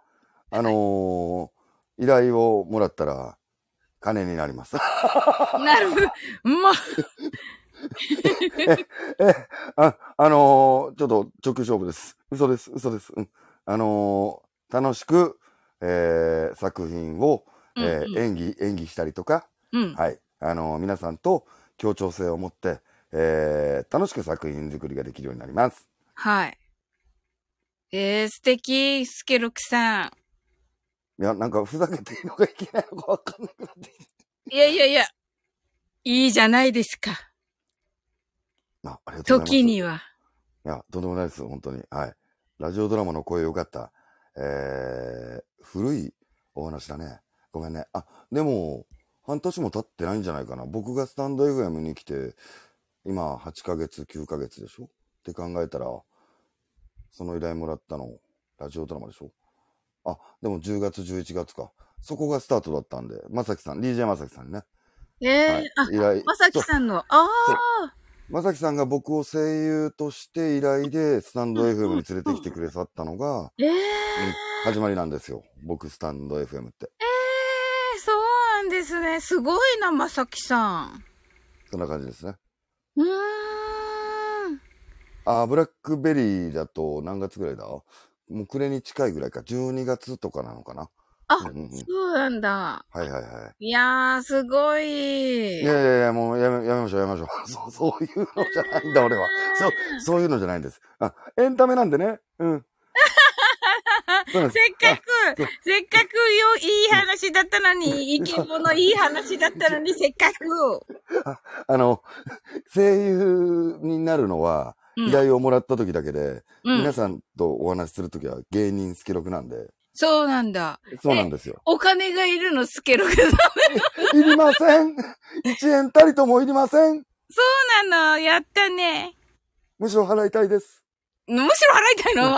依頼をもらったら、金になります。なるほど。まあ。ちょっと直球勝負です。嘘です。うん、楽しく、作品を、演技したりとか、うん、はい、皆さんと協調性を持って、楽しく作品作りができるようになります。はい。素敵、スケロクさん。いや、なんかふざけていいのかいけないのかわかんなくなってきて。いや、いいじゃないですか。ありがとうございます。時には。いや、とんでもないです、本当に。はい。ラジオドラマの声よかった。古いお話だね。ごめんね。あ、でも、半年も経ってないんじゃないかな。僕がスタンドFMに来て、今、8ヶ月、9ヶ月でしょって考えたら、その依頼もらったの、ラジオドラマでしょ。あ、でも10月、11月か。そこがスタートだったんで、まさきさん、DJ まさきさんね。はい、あ、まさきさんの、ああ。まさきさんが僕を声優として依頼でスタンド FM に連れてきてくれさったのが、始まりなんですよ。僕スタンド FM って。そうなんですね。すごいな、まさきさん。そんな感じですね。あ、ブラックベリーだと何月ぐらいだ？もう暮れに近いぐらいか。12月とかなのかな。あ、そうなんだ。はい。いやー、すごい。いや、もうやめましょう。そういうのじゃないんだ、俺は。そういうのじゃないんです。あ、エンタメなんでね。うん。せっかくいい話だったのに、イケボのいい話だったのに、せっかく。声優になるのは、依頼をもらった時だけで、皆さんとお話しするときは芸人スケロクなんで。そうなんだ。そうなんですよ。お金がいるの、スケロクさん。いりません。1円たりともいりません。そうなの。やったね。むしろ払いたいです。むしろ払いたいの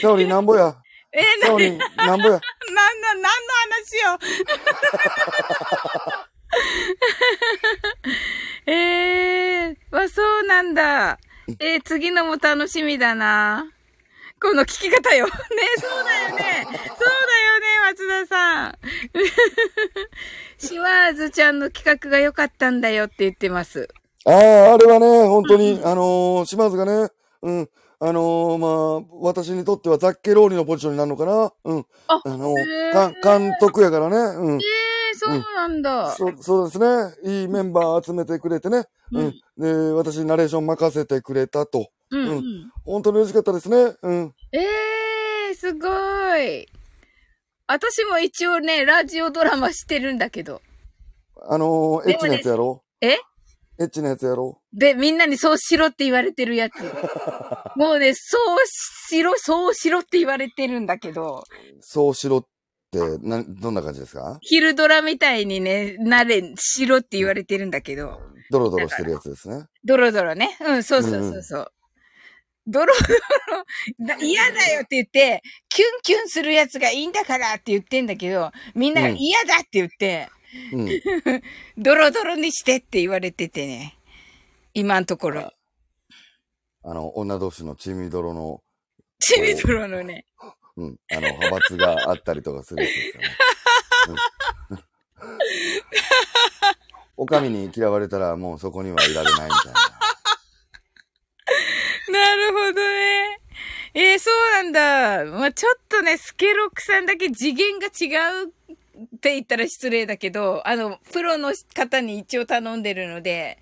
サオリンなんぼや。サオリンなんぼや。なんの話よ。そうなんだ。次のも楽しみだな。この聞き方よ。ね、そうだよね。松田さん。シワーズちゃんの企画が良かったんだよって言ってます。あれはね、本当に、シワーズがね、うん、私にとってはザッケローニのポジションになるのかな。うん。監督やからね。うん。そうなんだ。そうですね。いいメンバー集めてくれてね。うん。で、私にナレーション任せてくれたと。本当に嬉しかったですね。うん。すごい。私も一応ね、ラジオドラマしてるんだけど。エッチなやつやろ？エッチなやつやろ？で、みんなにそうしろって言われてるやつ。もうね、そうしろって言われてるんだけど。そうしろって、どんな感じですか？昼ドラみたいにね、しろって言われてるんだけど。ドロドロしてるやつですね。ドロドロね。うん、そう。ドロドロ、嫌だよって言って、キュンキュンするやつがいいんだからって言ってんだけど、みんな嫌だって言って、ドロドロにしてって言われててね。今のところ。女同士のチミドロのね。うん。派閥があったりとかするやつですよね。お上に嫌われたらもうそこにはいられないみたいな。なるほどね。そうなんだ。まあ、ちょっとね、スケロクさんだけ次元が違うって言ったら失礼だけど、プロの方に一応頼んでるので、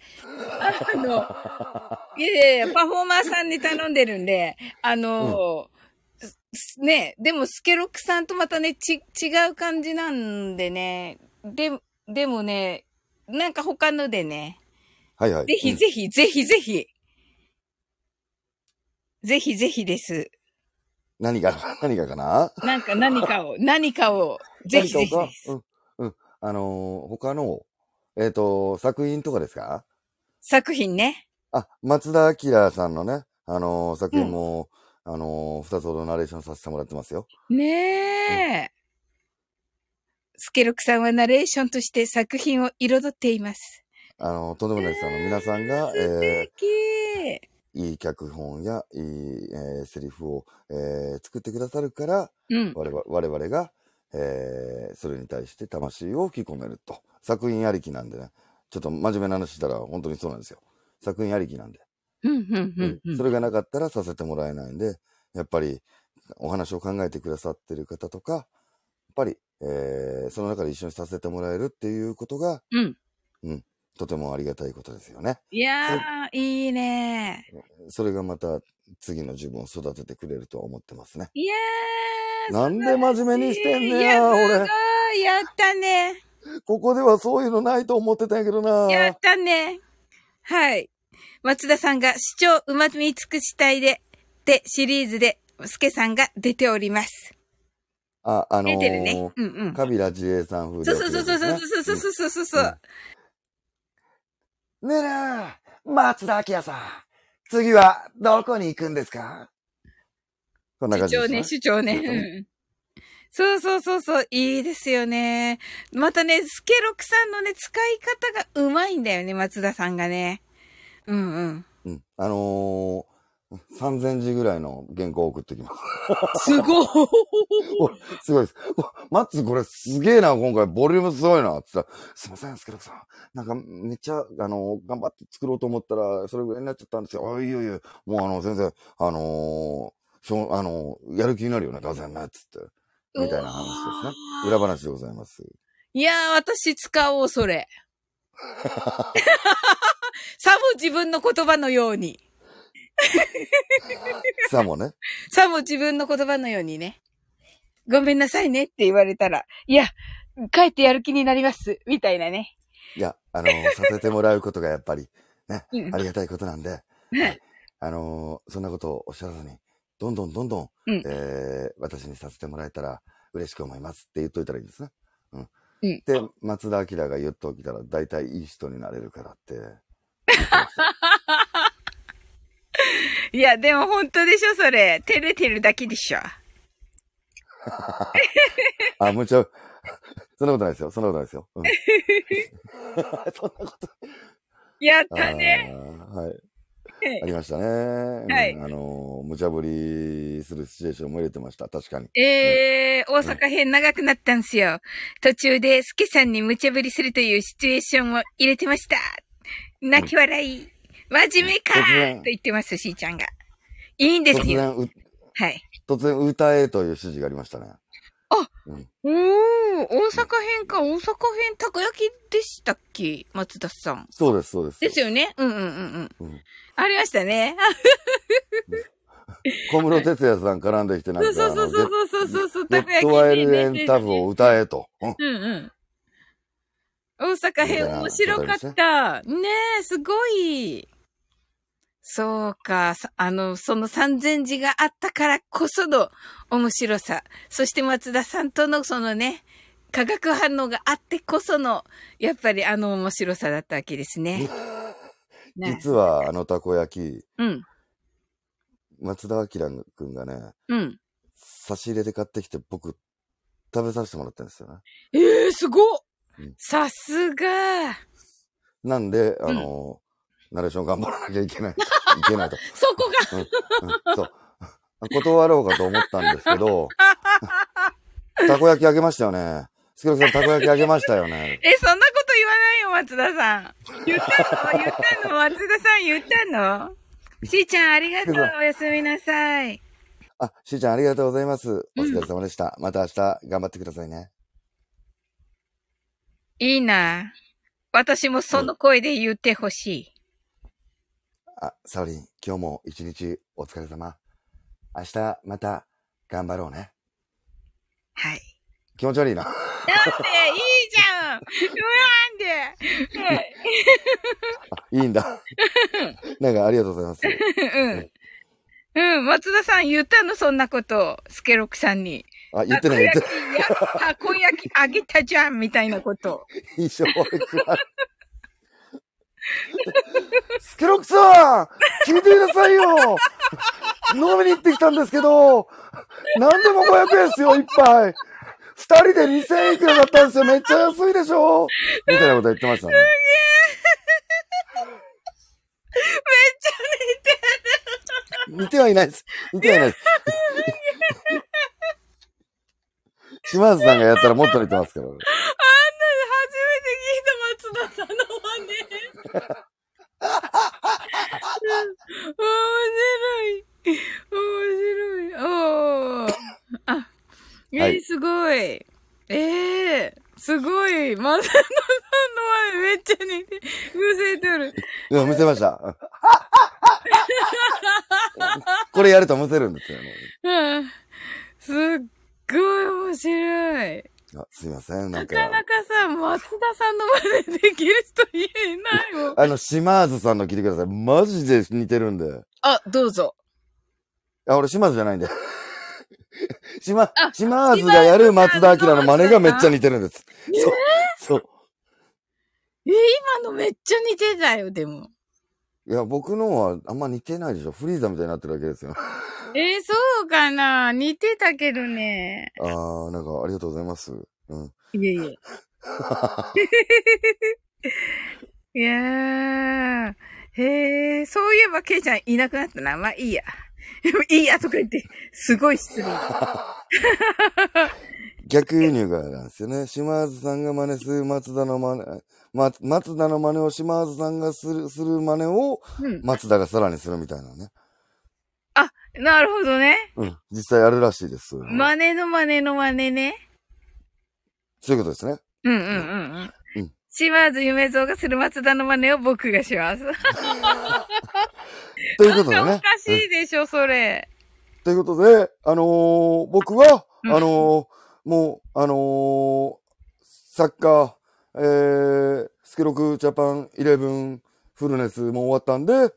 パフォーマーさんに頼んでるんで、ね、でもスケロクさんとまたね、違う感じなんでね、でもね、なんか他のでね。はい。ぜひです。何がかななんか何かを、ぜひです。他の、作品とかですか？作品ね。あ、松田明さんのね、作品も、2つほどナレーションさせてもらってますよ。ねえ、スケロクさんはナレーションとして作品を彩っています。とんでもないです。皆さんが、いい脚本やいい、セリフを、作ってくださるから、我々が、それに対して魂を吹き込めると。作品ありきなんでね。ちょっと真面目な話したら本当にそうなんですよ。作品ありきなんで。それがなかったらさせてもらえないんで、やっぱりお話を考えてくださってる方とか、やっぱり、その中で一緒にさせてもらえるっていうことが、とてもありがたいことですよね。いやー、いいね。それがまた次の自分を育ててくれるとは思ってますね。いやー、なんで真面目にしてんねや、俺。やったね。ここではそういうのないと思ってたんやけどな。やったね。はい。松田さんが視聴うまみ尽くしたいでシリーズで、スケさんが出ております。あ、出てるね。カビラジエさん風で、ね。そう。ねえなあ、松田明也さん。次はどこに行くんですか？こんな感じですね。主張ね。そう、いいですよね。またね、スケロクさんのね、使い方がうまいんだよね、松田さんがね。3000字ぐらいの原稿を送ってきます。すごいすごいです。マッツこれすげえな、今回ボリュームすごいな、つったら、すいません、スケロクさん。なんかめっちゃ、頑張って作ろうと思ったら、それぐらいになっちゃったんですけど、いや、もう先生、やる気になるよね、当然ね、つって。みたいな話ですね。裏話でございます。いやー、私使おう、それ。さも自分の言葉のように。さもね。さも自分の言葉のようにね。ごめんなさいねって言われたら、いや、帰ってやる気になります。みたいなね。いや、させてもらうことがやっぱり、ね、ありがたいことなんで、はい、そんなことをおっしゃらずに、どんどん、私にさせてもらえたら嬉しく思いますって言っといたらいいんですね。で、松田明が言っときたら大体いい人になれるからっていや、でも本当でしょ、それ。照れてるだけでしょ。あ、むちゃ、そんなことないですよ。そんなこと。やったね。はい。ありましたね。はい。無茶ぶりするシチュエーションも入れてました。確かに。大阪編長くなったんすよ。途中でスケさんに無茶ぶりするというシチュエーションを入れてました。泣き笑い。真面目かーと言ってます、しーちゃんが。いいんですよ。はい。突然歌えという指示がありましたね。あ、大阪編か、大阪編たこ焼きでしたっけ、松田さん。そうです。ですよね。ありましたね。小室哲哉さん絡んできてなんか、そう、たこ焼きで。エンタブを歌えと。大阪編面白かった。ねえ、すごい。そうか。その3000字があったからこその面白さ。そして松田さんとのそのね、化学反応があってこその、やっぱり面白さだったわけですね。実はたこ焼き、松田明君がね、差し入れで買ってきて僕、食べさせてもらったんですよね。すごっ、さすがなんで、ナレーション頑張らなきゃいけないと。そこがそう。断ろうかと思ったんですけど、たこ焼きあげましたよね。スケロクさん、たこ焼きあげましたよね。そんなこと言わないよ、松田さん。言ったの松田さん、言ったのしーちゃん、ありがとう。おやすみなさい。あ、しーちゃん、ありがとうございます。お疲れ様でした。また明日、頑張ってくださいね。いいな。私もその声で言ってほしい。あ、サオリン、今日も一日お疲れ様。明日また頑張ろうね。はい。気持ち悪いな。だって、いいじゃん。いいんだ。なんかありがとうございます。松田さん言ったの、そんなこと。スケロクさんに。あ、言ってない、たこ焼きあげたじゃん、みたいなこと。印象悪くなる。スケロクさん、聞いてくださいよ飲みに行ってきたんですけど、何でも500円ですよ、一杯。二人で2000いくらだったんですよ、めっちゃ安いでしょみたいなこと言ってましたね。すげえ。めっちゃ似てる。似てはいないです。似てはいないです。島津さんがやったらもっと似てますけど。あんな初めて聞いた松田さんの真似。面白い。おー。あ、はい、すごい。すごい。マサノさんの前めっちゃ似て、むせてる。うん、むせました。これやるとむせるんですよね。うん。すっごい面白い。あ、すいません。なかなかさ、松田さんの真似できる人いないもん。島津さんの聞いてください。マジで似てるんで。あ、どうぞ。あ、俺島津じゃないんで。島津がやる松田明の真似がめっちゃ似てるんです。そう。今のめっちゃ似てたよ、でも。いや、僕のはあんま似てないでしょ。フリーザみたいになってるだけですよ。そうかな。似てたけどね。ああ、なんかありがとうございます。うん。いえいえ。いやー。へえ、そういえばケイちゃんいなくなったな。まあいいや。いいやとか言って、すごい失礼。逆輸入がなんですよね。島津さんが真似する松田の真似、松田の真似を島津さんがする真似を、松田がさらにするみたいなね。あ、なるほどね。うん。実際あるらしいです。真似の真似の真似ね。そういうことですね。うん。島津夢蔵がする松田の真似を僕がします。ということでね。おかしいでしょ、それ。ということで、僕は、もう、サッカー、スケロクジャパンイレブンフルネスも終わったんで、はい、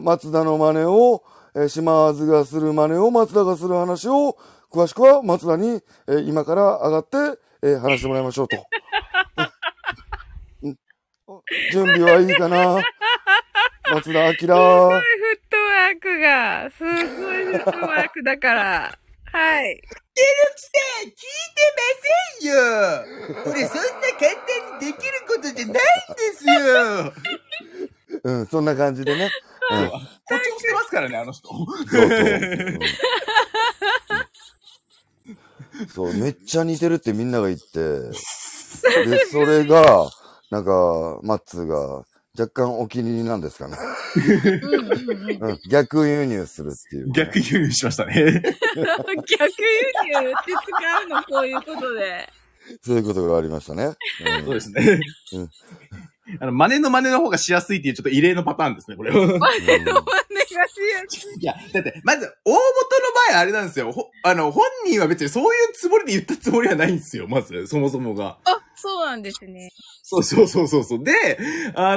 松田の真似を、島津がする真似を松田がする話を、詳しくは松田に、今から上がって、話してもらいましょうと。準備はいいかな。松田明。すごいフットワークが、すごいフットワークだから。はい。ケロキさん、聞いてませんよ。これそんな簡単にできることじゃないんですよ。うん、そんな感じでね。うん。誇張してますからね、あの人。そう、めっちゃ似てるってみんなが言って。で、それが、なんか、マッツーが、若干お気に入りなんですかね。うん、逆輸入するっていう、ね。逆輸入しましたね。逆輸入って使うの、こういうことで。そういうことがありましたね。うん、そうですね。うん、真似の真似の方がしやすいっていうちょっと異例のパターンですね、これは。真似の真似がしやすい。いや、だって、まず、大元の場合あれなんですよ。本人は別にそういうつもりで言ったつもりはないんですよ、まず、そもそもが。そうなんですね。そう。で、やっぱ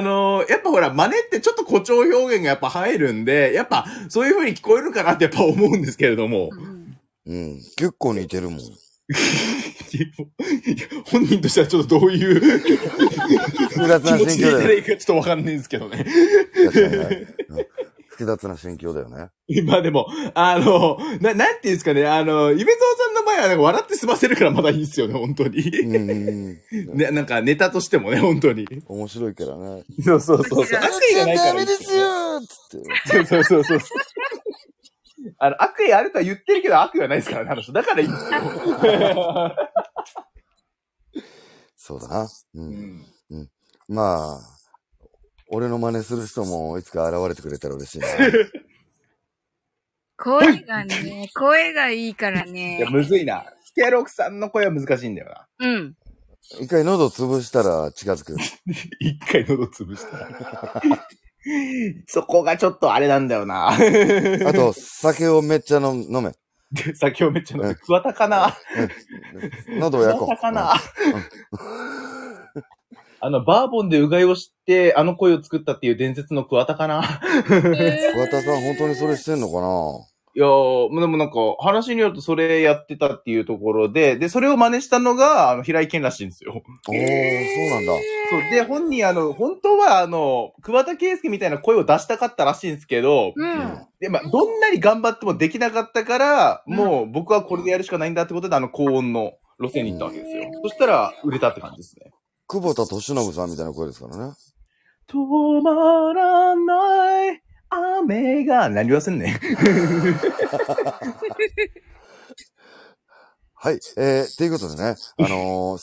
ほら、真似ってちょっと誇張表現がやっぱ入るんで、やっぱそういう風に聞こえるかなってやっぱ思うんですけれども。うん。結構似てるもん。本人としてはちょっとどういう複雑な心境で。気持ちでいいかちょっとわかんないんですけどね。複雑な心境だよね。今でも、なんていうんですかね、夢蔵さんの前はなんか笑って済ませるからまだいいんですよね、本当に。ね、なんかネタとしてもね、本当に。面白いからね。そう。悪意がないから。ダメですよーっつって。そう。悪意あるとは言ってるけど、悪意はないですからね、だからいいんですよ。そうだな。うん。まあ。俺の真似する人もいつか現れてくれたら嬉しいな。声がね、声がいいからね。いや、むずいな。スケロクさんの声は難しいんだよな。うん。一回喉潰したら近づく。一回喉潰したら。そこがちょっとあれなんだよな。あと、酒をめっちゃ飲め。酒をめっちゃ飲め。桑田かな。喉を焼こう。桑田かな。バーボンでうがいをして、声を作ったっていう伝説の桑田かな。桑田さん、本当にそれしてんのかないやー、でもなんか、話によるとそれやってたっていうところで、で、それを真似したのが、平井堅らしいんですよ。おー、そうなんだ。そう、で、本人、本当は、桑田佳祐みたいな声を出したかったらしいんですけど、うん。で、まあ、どんなに頑張ってもできなかったから、うん、もう、僕はこれでやるしかないんだってことで、高音の路線に行ったわけですよ。そしたら、売れたって感じですね。久保田利伸さんみたいな声ですからね。止まらない。雨がなりませんね。はい、ということでね、ス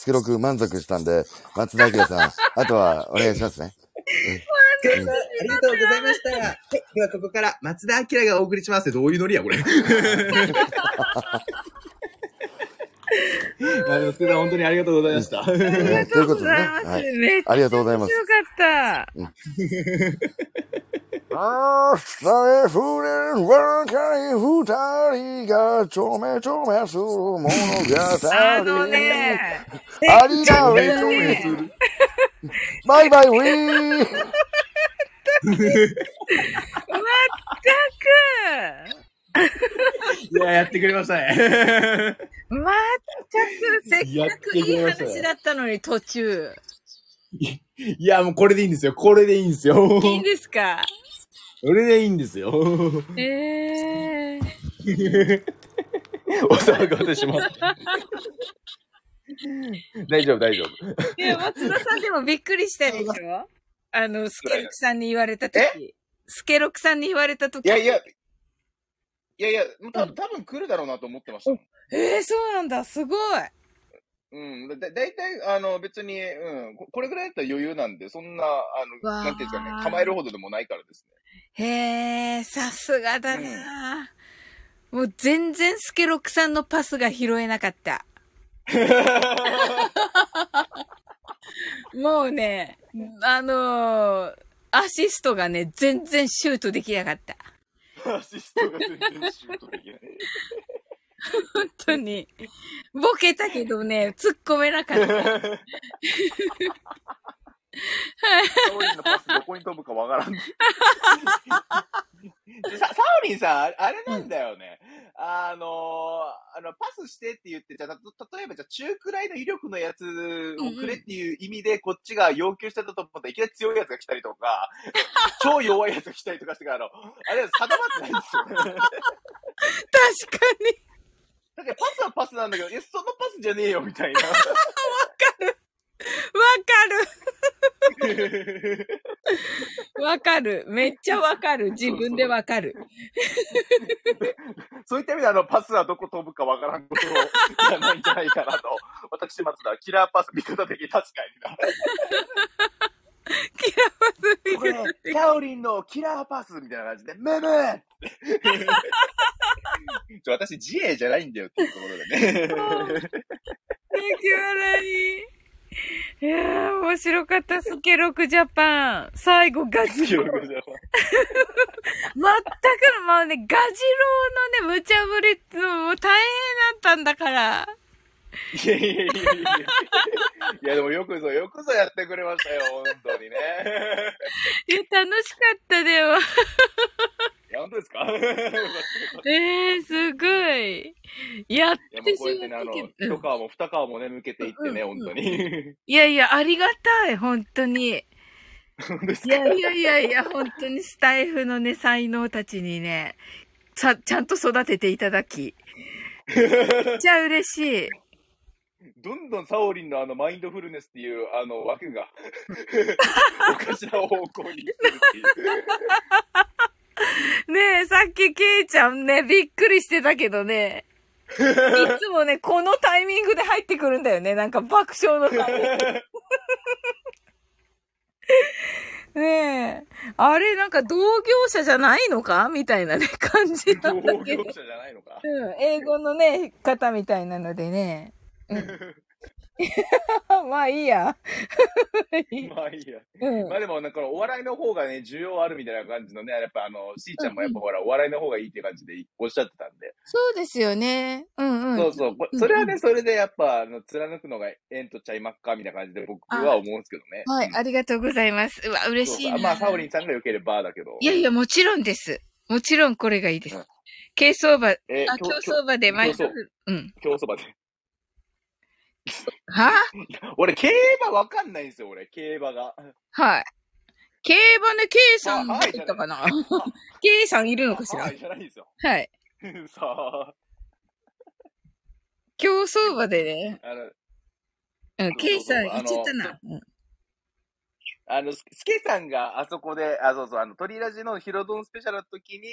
ケロク満足したんで、松田明さん、あとはお願いしますね。スケロクさん、ありがとうございました。はい、ではここから松田明がお送りします。どういうノリやこれ。まあでもスケさん本当にありがとうございました。ありがとうございます。ありがとうございます。面白かった。ああ、誰触れる若い二人がちょめちょめする物語。ありがとう。バイバイウィー。まったく。いや、やってくれましたね。まったく、せっかくいい話だったのに途中。いや、もうこれでいいんですよ。これでいいんですよ。いいんですか？それでいいんですよ。お騒がせします。大丈夫、大丈夫。いや、松田さんでもびっくりしたでしょ？スケロクさんに言われたとき。スケロクさんに言われたとき。いやいや、いやいや、多分来るだろうなと思ってました。そうなんだ。すごい。うん、だいたい、別に、うん、これぐらいだったら余裕なんで、そんな、なんていうんですかね、構えるほどでもないからですね。へえ、さすがだな、うん、もう全然スケロクさんのパスが拾えなかった。もうね、アシストがね、全然シュートできなかった。アシストが全然シュートできない。本当に。ボケたけどね、突っ込めなかった。サオリンのパスどこに飛ぶかわからん。サオリンさん、あれなんだよね。パスしてって言って、じゃあ、例えばじゃあ中くらいの威力のやつをくれっていう意味で、こっちが要求してたと思ったらいきなり強いやつが来たりとか、超弱いやつが来たりとかしてから、あれは定まってないんですよ。確かに。だからパスはパスなんだけど、いや、そのパスじゃねえよ、みたいな。わかる。わかる。わかる。めっちゃわかる。自分でわかる。そういった意味でパスはどこ飛ぶかわからんことじゃないんじゃないかなと。私、松田はキラーパス味方的、確かにな。キラーパスこれ、サオリンのキラーパスみたいな感じで、ムムー私、自衛じゃないんだよっていうところでね。いやー、面白かった、スケロクジャパン。最後、ガジロー。スケロクジャパン。全くの、まあね、ガジローのね、無茶ぶりってもう大変だったんだから。いやいやいやいやいやでもよくぞやってくれましたよ本当にね。いや楽しかったでよ。いや本当ですか。すごいやってしまったけど、一皮も二皮もね向けていってね、うん、本当に。いやいやありがたい本当に。いやいやいやいや本当にスタイフのね才能たちにねちゃんと育てていただき。めっちゃ嬉しい。どんどんサオリンのマインドフルネスっていう枠がおかしな方向に行ってるっていう。ねえ、さっきケイちゃんね、びっくりしてたけどね。いつもね、このタイミングで入ってくるんだよね。なんか爆笑のタイミング。ねえ、あれなんか同業者じゃないのかみたいなね、感じなんだけど。同業者じゃないのか、うん、英語のね、方みたいなのでね。うん、まあいいや。まあいいや。うん、まあでもなんかお笑いの方がね、需要あるみたいな感じのね、やっぱしーちゃんもやっぱほら、お笑いの方がいいって感じでおっしゃってたんで。そうですよね。うんうん。そうそう。それはね、それでやっぱ貫くのが縁とちゃいまっかみたいな感じで僕は思うんですけどね。はい、ありがとうございます。うわ、嬉しいな。まあ、サオリンさんが良ければだけど。いやいや、もちろんです。もちろんこれがいいです。競走馬で。はぁ俺、競馬わかんないんですよ、俺、競馬が。はい。競馬の K さん入ったかな、はい、K さんいるのかしら、はい、じゃないんですよ。はい。さあ。競走馬でね。うん、K さん、行っちゃったな。スケさんがあそこで、そうそう、トリラジのヒロドンスペシャルの時に、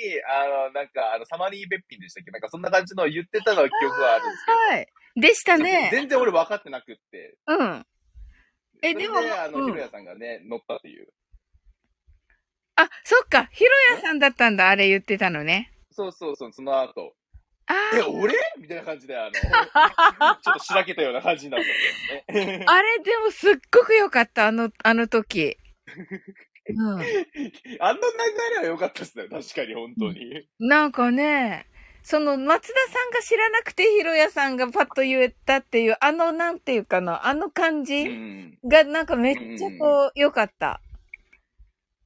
なんか、サマリーべっぴんでしたっけ、なんかそんな感じの言ってたのは記憶はあるんですけど。はい。でしたね。全然俺分かってなくって。うん。でも。ヒロヤさんがね、乗ったっていう。あ、そっか。ヒロヤさんだったんだ、あれ言ってたのね。そうそうそう、その後。俺みたいな感じで、ちょっとしらけたような感じになったんですね。あれ、でもすっごく良かった、あの時。うん、あの流れは良かったですね、確かに、本当に。なんかね、その、松田さんが知らなくて、ひろやさんがパッと言えたっていう、なんていうかな、あの感じが、なんかめっちゃこう、良かった。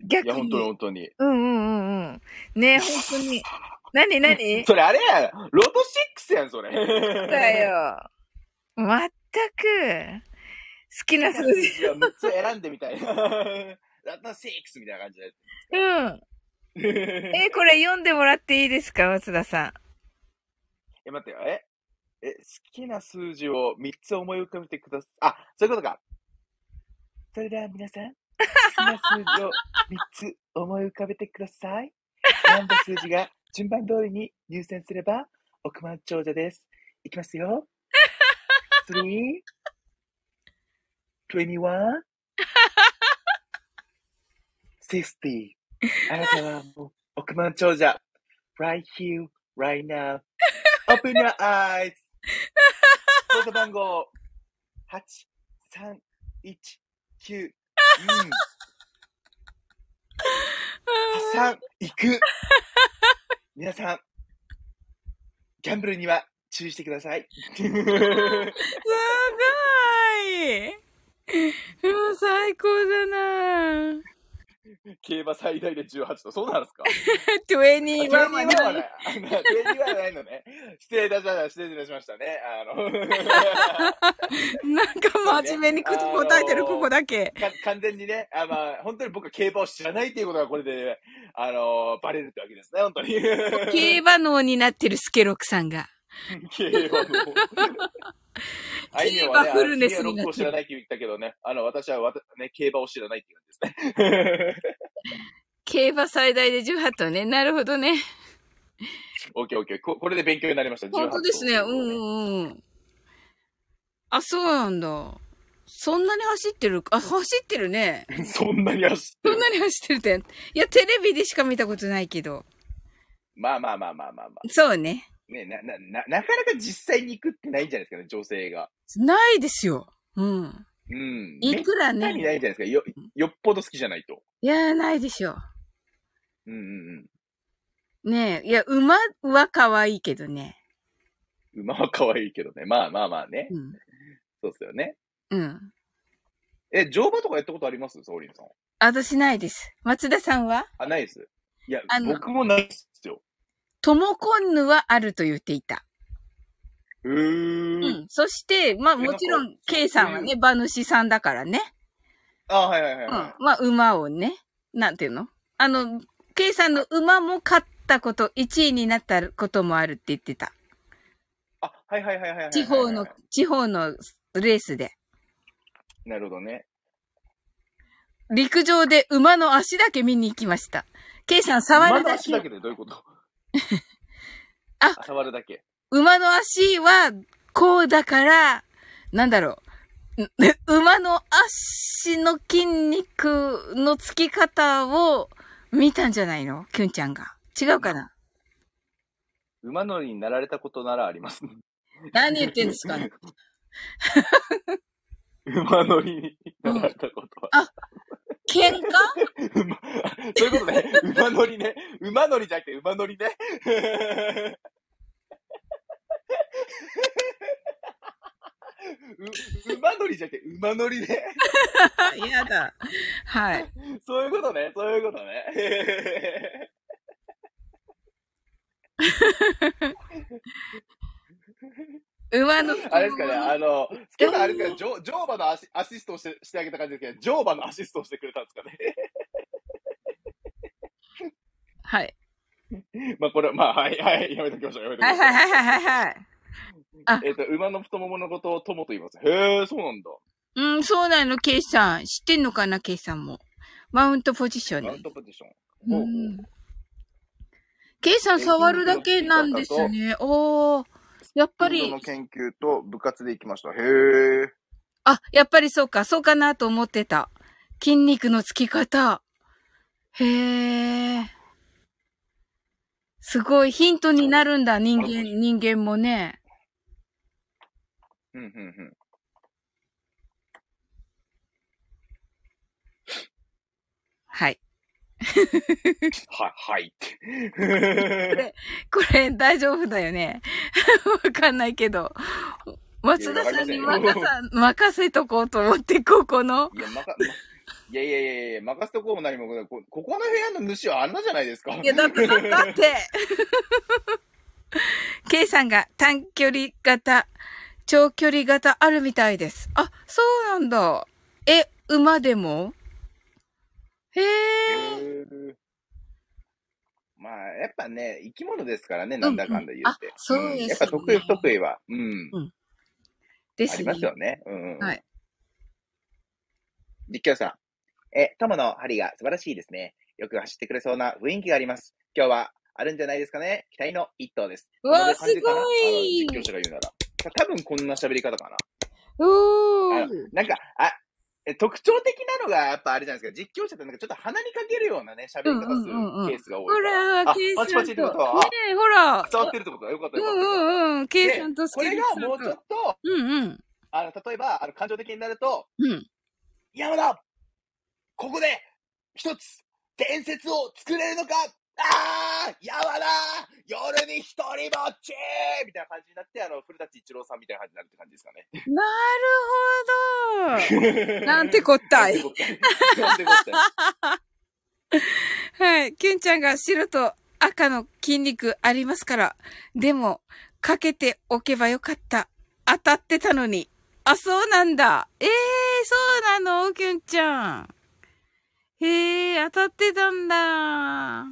逆に。いや、本当に本当に。うんうんうんうん。ね、本当に。何それあれやロード6やん、それ。だよ。まったく、好きな数字。6つ選んでみたいな。ロード6みたいな感じで。うん。これ読んでもらっていいですか、松田さん。待ってよ。好きな数字を3つ思い浮かべてください。あ、そういうことか。それでは皆さん、好きな数字を3つ思い浮かべてください。選んだ数字が。順番通りに入選すれば億万長者です。いきますよ。3 21 60 あなたはもう億万長者。Right here, right now. Open your eyes. コード番号 8 3 1 9。 3いく。皆さん、ギャンブルには注意してください。すごい。もう最高だな。競馬最大で18度。そうなんですか?21 はない。21はないのね。失礼いたしましたね。なんか真面目に答えてる、ここだけ。完全にね、本当に僕は競馬を知らないっていうことがこれで、バレるってわけですね、本当に。競馬脳になってるスケロクさんが。競馬脳。競馬フルネスになってる。競馬を知らないって言ったけどね、私はね、競馬を知らないって言うんですね。競馬最大で18頭ね。なるほどね。オッケー。これで勉強になりました。本当ですね。うんうん。あ、そうなんだ。そんなに走ってる。あ、走ってるね。そんなに走ってるって。いや、テレビでしか見たことないけど。まあ。そうね。ね、なかなか実際に行くってないんじゃないですかね、女性が。ないですよ。うん。うん。いくらね。ないじゃないですか。よっぽど好きじゃないと。いや、ないでしょ。うん。ねえ、いや、馬は可愛いけどね。馬は可愛いけどね。まあね。うん、そうっすよね。うん。乗馬とかやったことあります?サオリンさん。私ないです。松田さんは?ないです。いや、僕もないっすよ。トモコンヌはあると言っていた。うん。そして、まあもちろん、K さんはね、馬主さんだからね。あ、はい。うん。まあ馬をね、なんていうの?K さんの馬も勝ったこと、1位になったこともあるって言ってた。あ、はい。地方のレースで。なるほどね。陸上で馬の足だけ見に行きました。K さん触るだけ。馬の足だけでどういうこと?あ、触るだけ。馬の足はこうだから、なんだろう。馬の足の筋肉のつき方を見たんじゃないの?キュンちゃんが。違うかな?馬乗りになられたことならあります。何言ってんですかね。馬乗りになられたことは。あ、喧嘩そういうことね。馬乗りね。馬乗りじゃなくて馬乗りね。馬乗りじゃなくて馬乗りね。嫌だ。はい。そういうことね。馬のあれですかね、スケさんあれですかね、乗馬のアシストをしてあげた感じですけど、乗馬のアシストをしてくれたんですかね。はい。まあこれはまあはいはいやめときましょうやめときましょう。はいはいはいはいはい。馬の太もものことを友と言います。へえそうなんだ。うんそうなのケイさん知ってんのかなケイさんもマウントポジション。マウントポジション。うん。ケイさん触るだけなんですね。おお。やっぱり。運動の研究と部活で行きました。へえ。あやっぱりそうかそうかなと思ってた。筋肉のつき方。へえ。すごいヒントになるんだ、人間もね。うんうんうん。はい。は、はい。これ大丈夫だよね。わかんないけど。松田さんに任せとこうと思って、ここの。いやいや、任せとこうも何も、この部屋の主はあんなじゃないですか。いや、だって。K さんが短距離型、長距離型あるみたいです。あ、そうなんだ。え、馬でも？へぇー。まあ、やっぱね、生き物ですからね、なんだかんだ言って。うん、あ、そうですね。やっぱ得意不得意は。うん。うん、ですね。ありますよね。うん。はい。実況さん。友の針が素晴らしいですね。よく走ってくれそうな雰囲気があります。今日はあるんじゃないですかね。期待の一頭です。うわー、すごい。実況者が言うなら。多分こんな喋り方かな。なんか、特徴的なのがやっぱあれじゃないですか。実況者ってなんかちょっと鼻にかけるようなね、喋り方するケースが多い。ほら、ケース。パチパチってことは。ねえ、ほら。伝わってるってことはよかったよかった。ケースさんと好きです。これがもうちょっと、例えば、感情的になると、山田、ここで一つ伝説を作れるのか、あー山田、夜に一人ぼっちみたいな感じになって、古舘一郎さんみたいな感じになるって感じですかね。なるほど。なんてこったい。なんてこったい。はい。キュンちゃんが白と赤の筋肉ありますから、でも、かけておけばよかった。当たってたのに。あ、そうなんだ。そうなの、きゅんちゃん。当たってたんだ。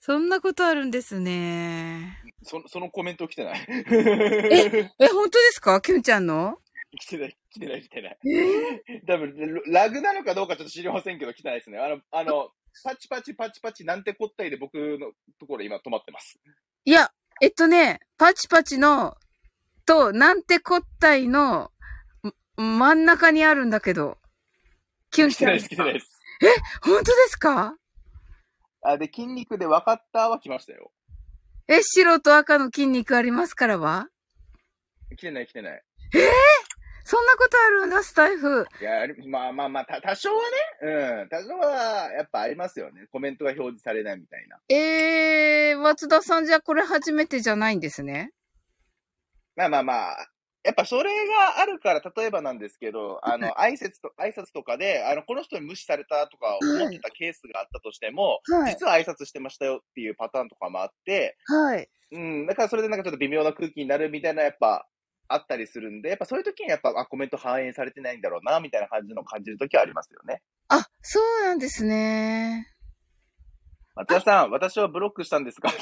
そんなことあるんですね。そのコメント来てない。本当ですか？きゅんちゃんの？来てない。多分、ラグなのかどうかちょっと知りませんけど、来てないですね。パチパチなんてこったいで僕のところ今止まってます。いや、パチパチの、と、なんてこったいの、真ん中にあるんだけど。キュンちゃん。来てないです。本当ですか？で、筋肉で分かったは来ましたよ。白と赤の筋肉ありますからは？来てない。そんなことあるんだ、スタイフ。いや、まあ、多少はね、多少は、やっぱありますよね。コメントが表示されないみたいな。松田さんじゃこれ初めてじゃないんですね。まあ、やっぱそれがあるから、例えばなんですけど、挨拶とかで、この人に無視されたとか思ってたケースがあったとしても、実は挨拶してましたよっていうパターンとかもあって、だからそれでなんかちょっと微妙な空気になるみたいな、やっぱ、あったりするんで、やっぱそういう時にやっぱ、コメント反映されてないんだろうな、みたいな感じの感じる時はありますよね。あ、そうなんですね。松田さん、私はブロックしたんですか？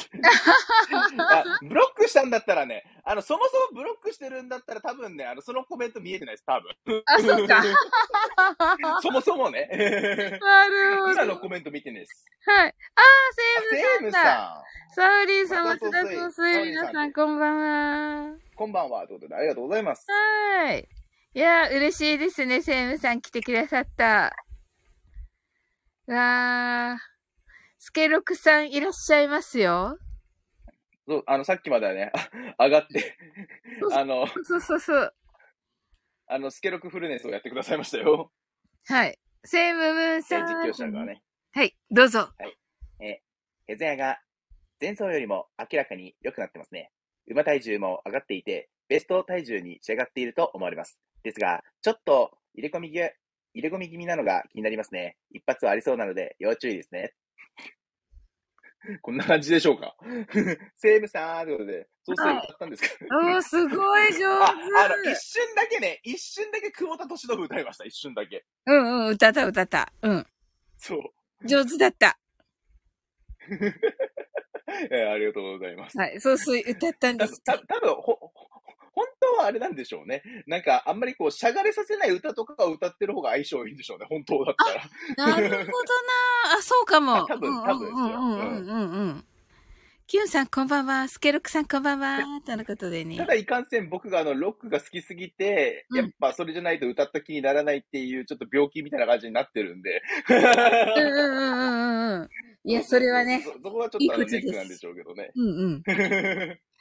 ブロックしたんだったらね、そもそもブロックしてるんだったら多分ね、そのコメント見えてないです、多分。あ、そうか。そもそもね。なるほど。今のコメント見てないです。はい。あー、セーブさんだ。サウリンさん、松田総帥、皆さん、こんばんは。こんばんは、ということで、ありがとうございます。はい。いやー、嬉しいですね、セーブさん来てくださった。わー。スケロクさんいらっしゃいますよ。そう、さっきまではね、上がって、そう。スケロクフルネスをやってくださいましたよ。はい。セームムーンさん。実況者がね。はい、どうぞ。はい。ヘズヤが前走よりも明らかに良くなってますね。馬体重も上がっていて、ベスト体重に仕上がっていると思われます。ですが、ちょっと入れ込み気味なのが気になりますね。一発はありそうなので要注意ですね。こんな感じでしょうか。セーブさんということで、ソースセーブだったんですけど、ね。おー、すごい上手。一瞬だけね、一瞬だけ久保田利伸歌いました、一瞬だけ。うんうん、歌った。うん。そう。上手だった。ありがとうございます。はい、そうそう、歌ったんです。多分本当はあれなんでしょうね。なんか、あんまりこう、しゃがれさせない歌とかを歌ってる方が相性いいんでしょうね。本当だったら。なるほどな。あ、そうかも。多分ですよ。うん。キュンさん、こんばんは。スケロクさん、こんばんは。とのことでね。ただ、いかんせん僕がロックが好きすぎて、やっぱそれじゃないと歌った気にならないっていう、ちょっと病気みたいな感じになってるんで。うん。いや、それはね。そこはちょっとネックなんでしょうけどね。うん。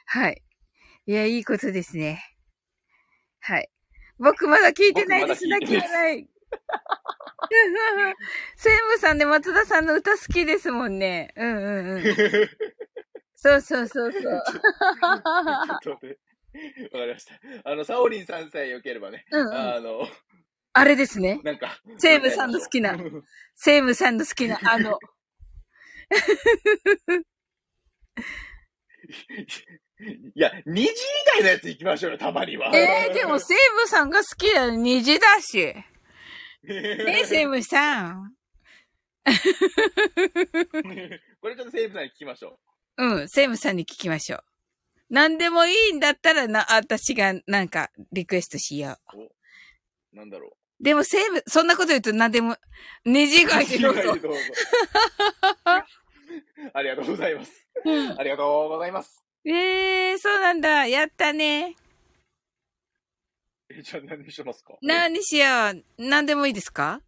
はい。いや、いいことですね。はい。僕まだ聞いてないです。だけない。セムさんで松田さんの歌好きですもんね。うん。そう。わかりました。サオリンさんさえ良ければね。うん。あれですね。なんか。セムさんの好きな、いや、虹以外のやつ行きましょうよ、たまには。でも、セーブさんが好きなの虹だし。セーブさん。これちょっとセーブさんに聞きましょう。うん、セーブさんに聞きましょう。何でもいいんだったら私がなんかリクエストしよう。なんだろう。でも、セーブ、そんなこと言うと何でも、虹以外でどうぞ。ありがとうございます。ありがとうございます。そうなんだ。やったね。じゃあ何しますか？何しよう。何でもいいですか？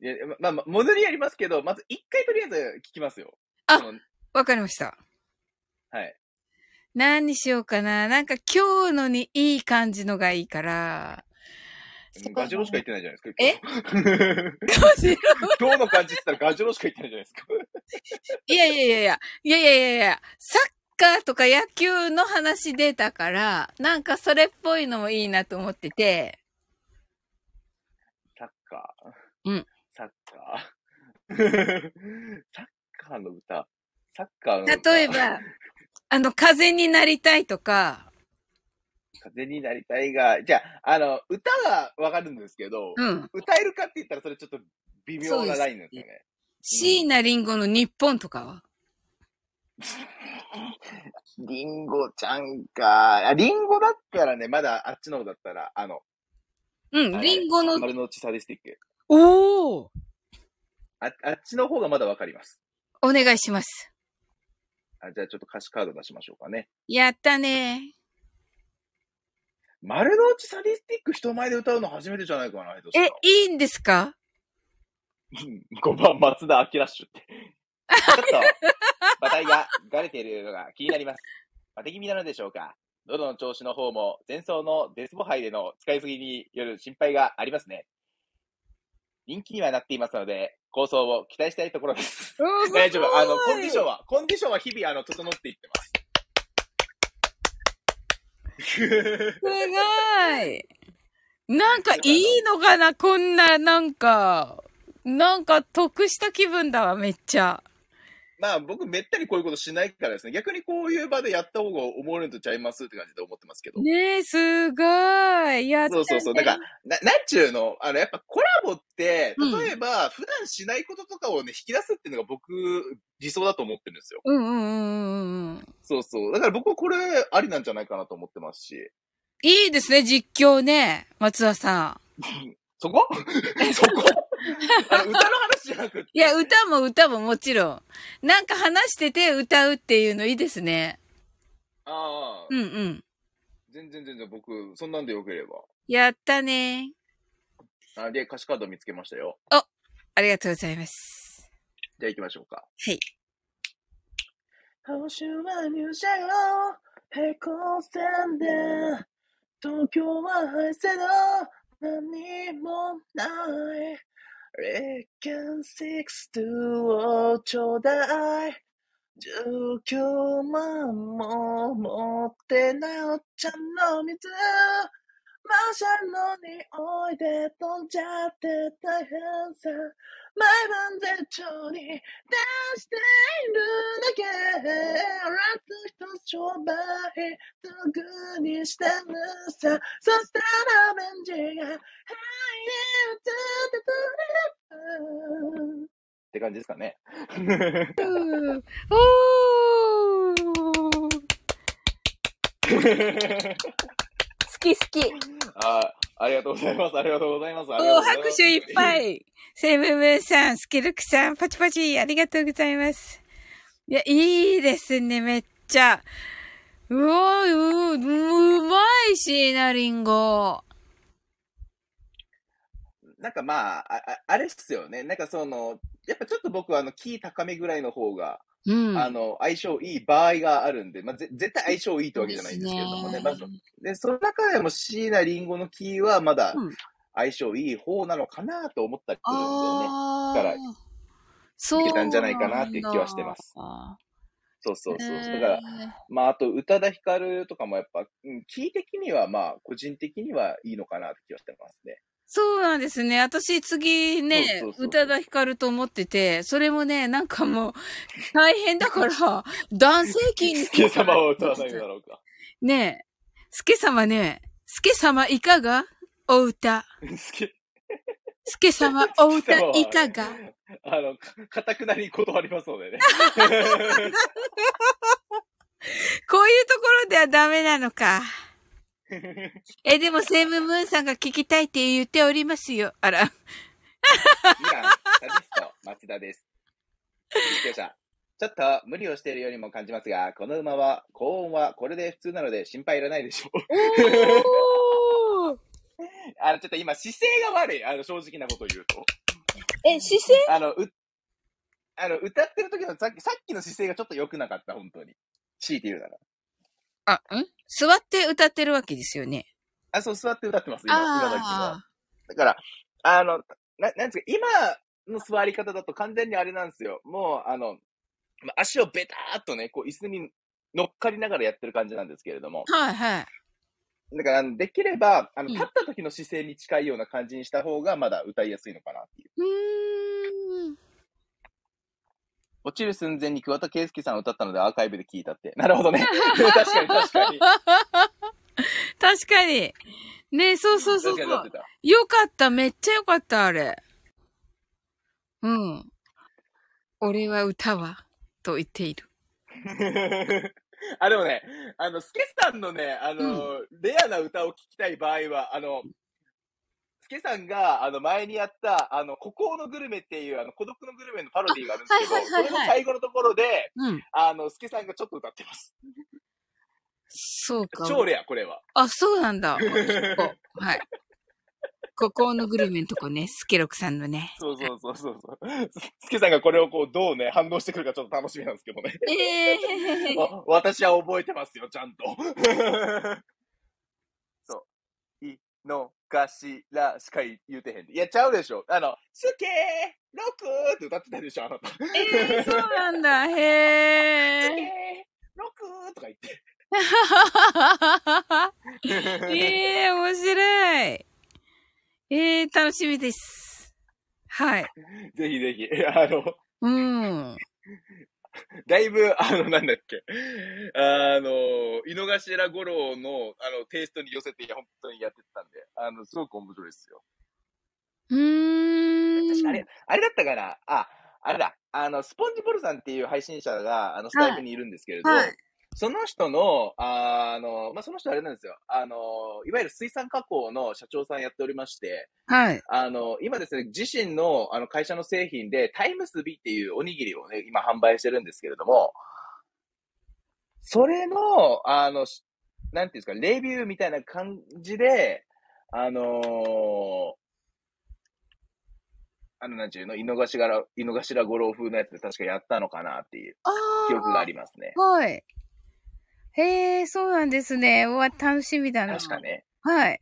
いや、まあ、ものにやりますけど、まず一回とりあえず聞きますよ。あ、わかりました。はい。何にしようかな。なんか今日のにいい感じのがいいから。ガジロしか言ってないじゃないですか。今日の感じって言ったらガジロしか言ってないじゃないですか。いや。サッカーとか野球の話出たから、なんかそれっぽいのもいいなと思ってて。サッカー。うん。サッカーの歌。例えば、風になりたいとか。風になりたいが、じゃあ、歌はわかるんですけど、うん、歌えるかって言ったらそれちょっと微妙なラインなんですよね。椎名林檎の日本とかはリンゴちゃんか。リンゴだったらね、まだあっちの方だったら、リンゴの。丸の内サディスティック。おー。あっちの方がまだわかります。お願いします。じゃあちょっと歌詞カード出しましょうかね。やったね。丸の内サディスティック人前で歌うの初めてじゃないかな、いいんですか？5番松田明ラッシュって。ちょっと、馬体ががれているのが気になります。バテ気味なのでしょうか。喉の調子の方も、前奏のデスボ杯での使いすぎによる心配がありますね。人気にはなっていますので、構想を期待したいところです。大丈夫。コンディションは日々、整っていってます。すごい。なんかいいのかな、こんな、なんか得した気分だわ、めっちゃ。まあ僕めったにこういうことしないからですね。逆にこういう場でやった方がおもろいとちゃいますって感じで思ってますけど。ねえ、すごい。やったね。そう。だから、なんちゅうの、やっぱコラボって、例えば普段しないこととかをね、引き出すっていうのが僕、理想だと思ってるんですよ。うん。そう。だから僕はこれ、ありなんじゃないかなと思ってますし。いいですね、実況ね、松田さん。そこ歌の話じゃなくて。いや、歌ももちろん。なんか話してて歌うっていうのいいですね。ああ。うん。全然僕、そんなんでよければ。やったね。で、歌詞カード見つけましたよ。ありがとうございます。じゃあ行きましょうか。はい。報酬は入社よ。平行線で。東京は廃線だ。何もない。0.62 をちょうだい。19万も持ってなおっちゃんの水。シャンの匂いで飛んじゃって大変さ、毎晩絶頂に出しているだけ、ラッツ一つ商売すぐにしてるさ、そしたらベンジが肺に移ってくれるって感じですかね。好き好き。ありがとうございます。ありがとうございます。拍手いっぱい。セブブーさん、スキルクさん、パチパチ、ありがとうございます。いや、いいですね、めっちゃ。うわー、うまいしな、リンゴ。なんかまあ、あれっすよね。なんかその、やっぱちょっと僕はキー高めぐらいの方が、うん、相性いい場合があるんで、まあ、絶対相性いいってわけじゃないんですけれどもね。まず、で、その中でも椎名林檎のキーはまだ相性いい方なのかなと思ったりするんでね。だから、いけたんじゃないかなっていう気はしてます。そうそうそう。だから、まあ、あと、宇多田ヒカルとかもやっぱ、キー的にはまあ、個人的にはいいのかなって気はしてますね。そうなんですね。私次ね、宇多田ヒカルと思ってて、それもね、なんかもう、大変だから、男性キーに。スケ様は歌わないだろうか。ねえ、スケ様いかがお歌。スケ様お歌いかがかたくなに断りますのでね。こういうところではダメなのか。でもセブムーンさんが聞きたいって言っておりますよ。あら。松田です。ちょっと無理をしているようにも感じますが、この馬は高音はこれで普通なので心配いらないでしょう。ちょっと今姿勢が悪い。正直なことを言うと。姿勢？歌ってる時のさっきの姿勢がちょっと良くなかった、本当に。強いて言うなら。座って歌ってるわけですよね。そう、座って歌ってます、今だけ。だから、なんですか、今の座り方だと完全にあれなんですよ。もう、足をベターっとね、こう、椅子に乗っかりながらやってる感じなんですけれども。はいはい。だから、できれば、立った時の姿勢に近いような感じにした方が、まだ歌いやすいのかなっていう。落ちる寸前に桑田佳祐さん歌ったのでアーカイブで聞いたって。なるほどね。確かに確かに。確かに。ね、そう。よかった。めっちゃよかった、あれ。うん。俺は歌は、と言っている。でもね、スケさんのね、レアな歌を聴きたい場合は、スケさんが前にやった孤高のグルメっていう孤独のグルメのパロディーがあるんですけど、それの最後のところで、スケさんがちょっと歌ってます。そうか。超レア、これは。そうなんだ。はい。孤高のグルメのとこね、スケロクさんのね。そう。スケさんがこれをこうどうね反応してくるかちょっと楽しみなんですけどね。私は覚えてますよ、ちゃんと。そう。のかしらしか言うてへんで。いや、ちゃうでしょ。すけーろくーって歌ってたでしょ、あなた。そうなんだ。へー。すけーろくーとか言って。面白い。楽しみです。はい。ぜひぜひ。だいぶ、なんだっけ。井の頭五郎の、テイストに寄せて、本当にやってたんで、すごく面白いですよ。確かあれだったかな。あれだ。スポンジボルさんっていう配信者が、スタイフにいるんですけれど、その人の、まあ、その人あれなんですよ。いわゆる水産加工の社長さんやっておりまして、今ですね、自身の、会社の製品で、タイムスビっていうおにぎりをね、今販売してるんですけれども、それの、なんていうんですか、レビューみたいな感じで、なんちゅうの、井の頭五郎風のやつで確かやったのかなっていう、記憶がありますね。はい。へえ、そうなんですね。楽しみだな。確かね。はい。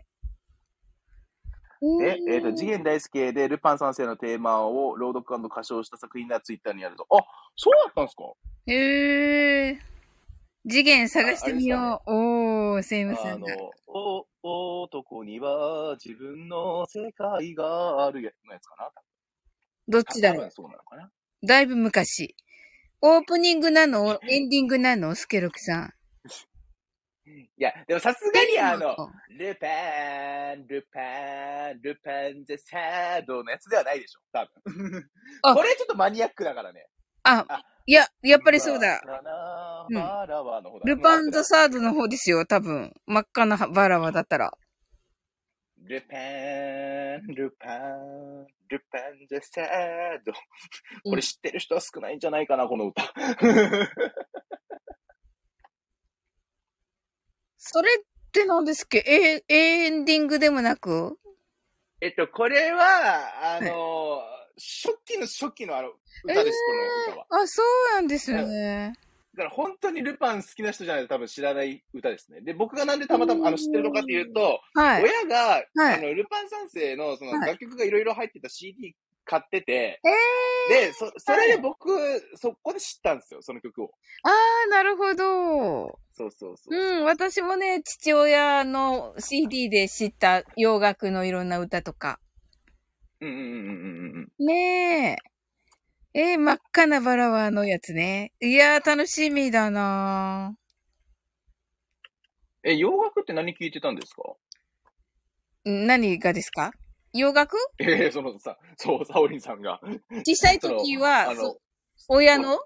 で、次元大介でルパン三世のテーマを朗読&歌唱した作品がツイッターにあると。そうだったんですか。へえ。次元探してみよう。おー、セイムさんが。男には自分の世界があるやつかな。どっちだろう。そうなのかな。だいぶ昔。オープニングなのエンディングなのスケロクさん。いや、でもさすがにルパン、ルパン、ルパンザサードのやつではないでしょ、多分。これちょっとマニアックだからね。あ、いや、やっぱりそうだ。うん、ルパンザサードの方ですよ、多分。真っ赤なバラワだったら。ルパン、ルパン、ルパンザサード。これ知ってる人は少ないんじゃないかな、この歌。それって何ですっけ？エンディングでもなく？これは、初期の歌です、この歌は。あ、そうなんですね。だから本当にルパン好きな人じゃないと多分知らない歌ですね。で、僕がなんでたまたま知ってるのかっていうと、はい、親が、はい、ルパン三世のその楽曲がいろいろ入ってた CD 買ってて、で、それで僕、そこで知ったんですよ、その曲を。あー、なるほど。そうそうそう。うん、私もね、父親の CD で知った洋楽のいろんな歌とか。うんうんうんうん。ねえ。真っ赤なバラワのやつね。いやー、楽しみだなー。洋楽って何聞いてたんですか？何がですか？洋楽？そのさ、そう、サオリンさんが。小さい時は、親の？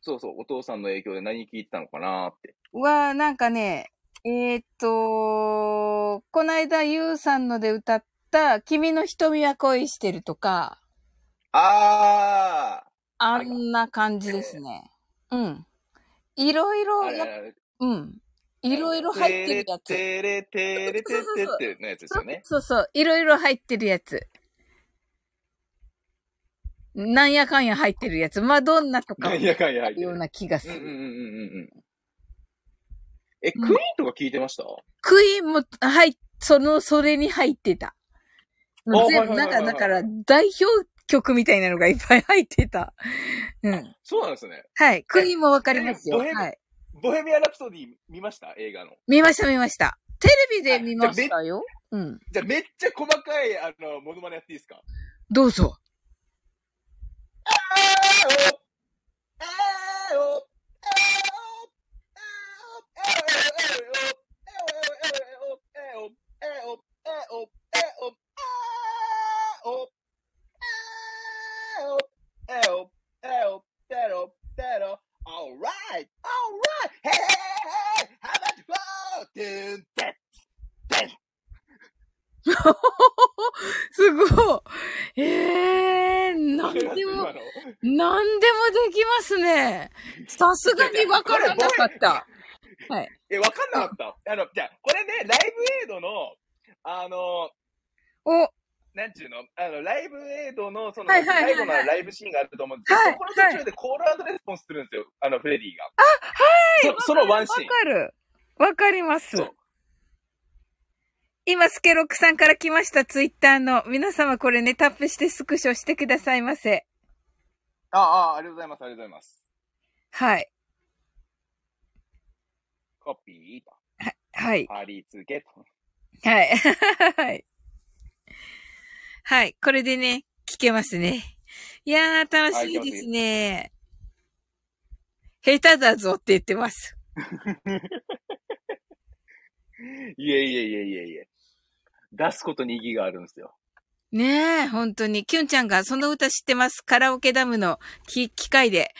そうそう、お父さんの影響で何聞いてたのかなーって。は、なんかね、こないだゆうさんので歌った、君の瞳は恋してるとか。あんな感じですね。うん。いろいろ、うん。いろいろ入ってるやつ。テレテレテレテレのやつですよね。そうそう、いろいろ入ってるやつ。なんやかんや入ってるやつ。マドンナとか。なんやかんや入ってるような気がする。クイーンとか聞いてました？クイーンも、はい、それに入ってた。全部、だから、代表曲みたいなのがいっぱい入ってた。うん。そうなんですね。はい。クイーンもわかりますよ。はい。ボヘミアン・ラプソディ見ました？映画の。見ました。テレビで見ましたよ。うん。じゃあめっちゃ細かい、モノマネやっていいですか？どうぞ。All right. Hey, how about you go? すごい。なんでもできますね。さすがにわからなかった。はい。わかんなかった。じゃあこれね、ライブエイドのなんちゅうのライブエイドのその最後のライブシーンがあると思うんですけど、はいはいはい、そこの途中でコール&レスポンスするんですよ、フレディが。あ、はい。そのワンシーン。わかります。今スケロックさんから来ましたツイッターの皆様、これねタップしてスクショしてくださいませ。ありがとうございます、ありがとうございます。はい。コピーと。はい。貼り付けと。はい。はい。はい。これでね、聞けますね。いやー、楽しいですね。下手だぞって言ってます。いえ。出すことに意義があるんですよ。ねえ、本当に。キュンちゃんがその歌知ってます。カラオケダムの機械で、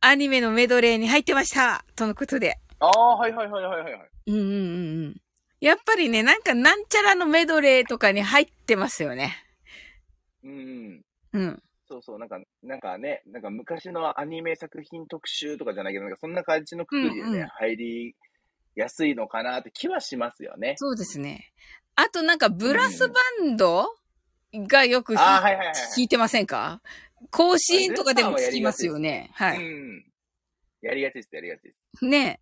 アニメのメドレーに入ってましたとのことで。はい。うん。やっぱりね、なんちゃらのメドレーとかに入ってますよね。うん。そう、なんかね、なんか昔のアニメ作品特集とかじゃないけど、なんかそんな感じのくくりでね、入りやすいのかなって気はしますよね。そうですね。あとなんかブラスバンドがよく弾いてませんか？甲子園とかでも弾きますよね。はい。うん。やりがちです。ね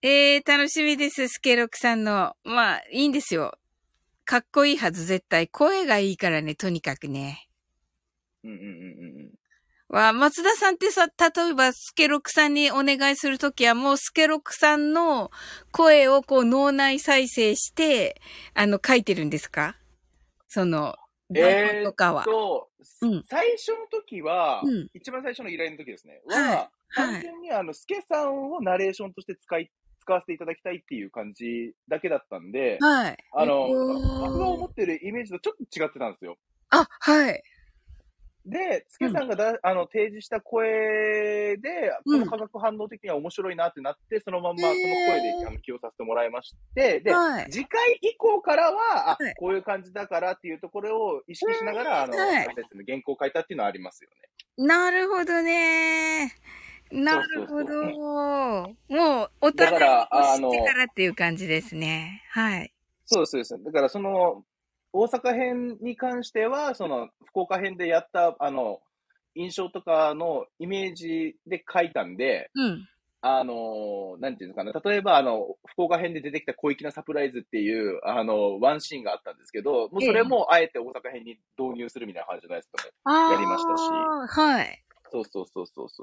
え。楽しみです。スケロクさんの。まあ、いいんですよ。かっこいいはず、絶対。声がいいからね、とにかくね。うんうんうんうん。は、松田さんってさ、例えばスケロクさんにお願いするときはもうスケロクさんの声をこう脳内再生して、書いてるんですか？その、台本とかは。最初の時は、うん、一番最初の依頼の時ですね。はい、単純にスケさんをナレーションとして使わせていただきたいっていう感じだけだったんで、はい、僕が思ってるイメージとちょっと違ってたんですよ。あ、はい。で、スケさんが提示した声で、この化学反応的には面白いなってなって、そのまんまその声で起用させてもらいまして、で、はい、次回以降からは、あ、こういう感じだからっていうところを意識しながら、はい、原稿を書いたっていうのはありますよね。なるほどね。なるほど。そうそうそう、もう、お互いを知ってからっていう感じですね。はい。そうそうそう。だからその、大阪編に関しては、その、福岡編でやった、印象とかのイメージで書いたんで、うん、なんていうのかな、例えば、福岡編で出てきた小粋なサプライズっていう、ワンシーンがあったんですけど、もうそれもあえて大阪編に導入するみたいな感じのやつとかやりましたし。はい。そう。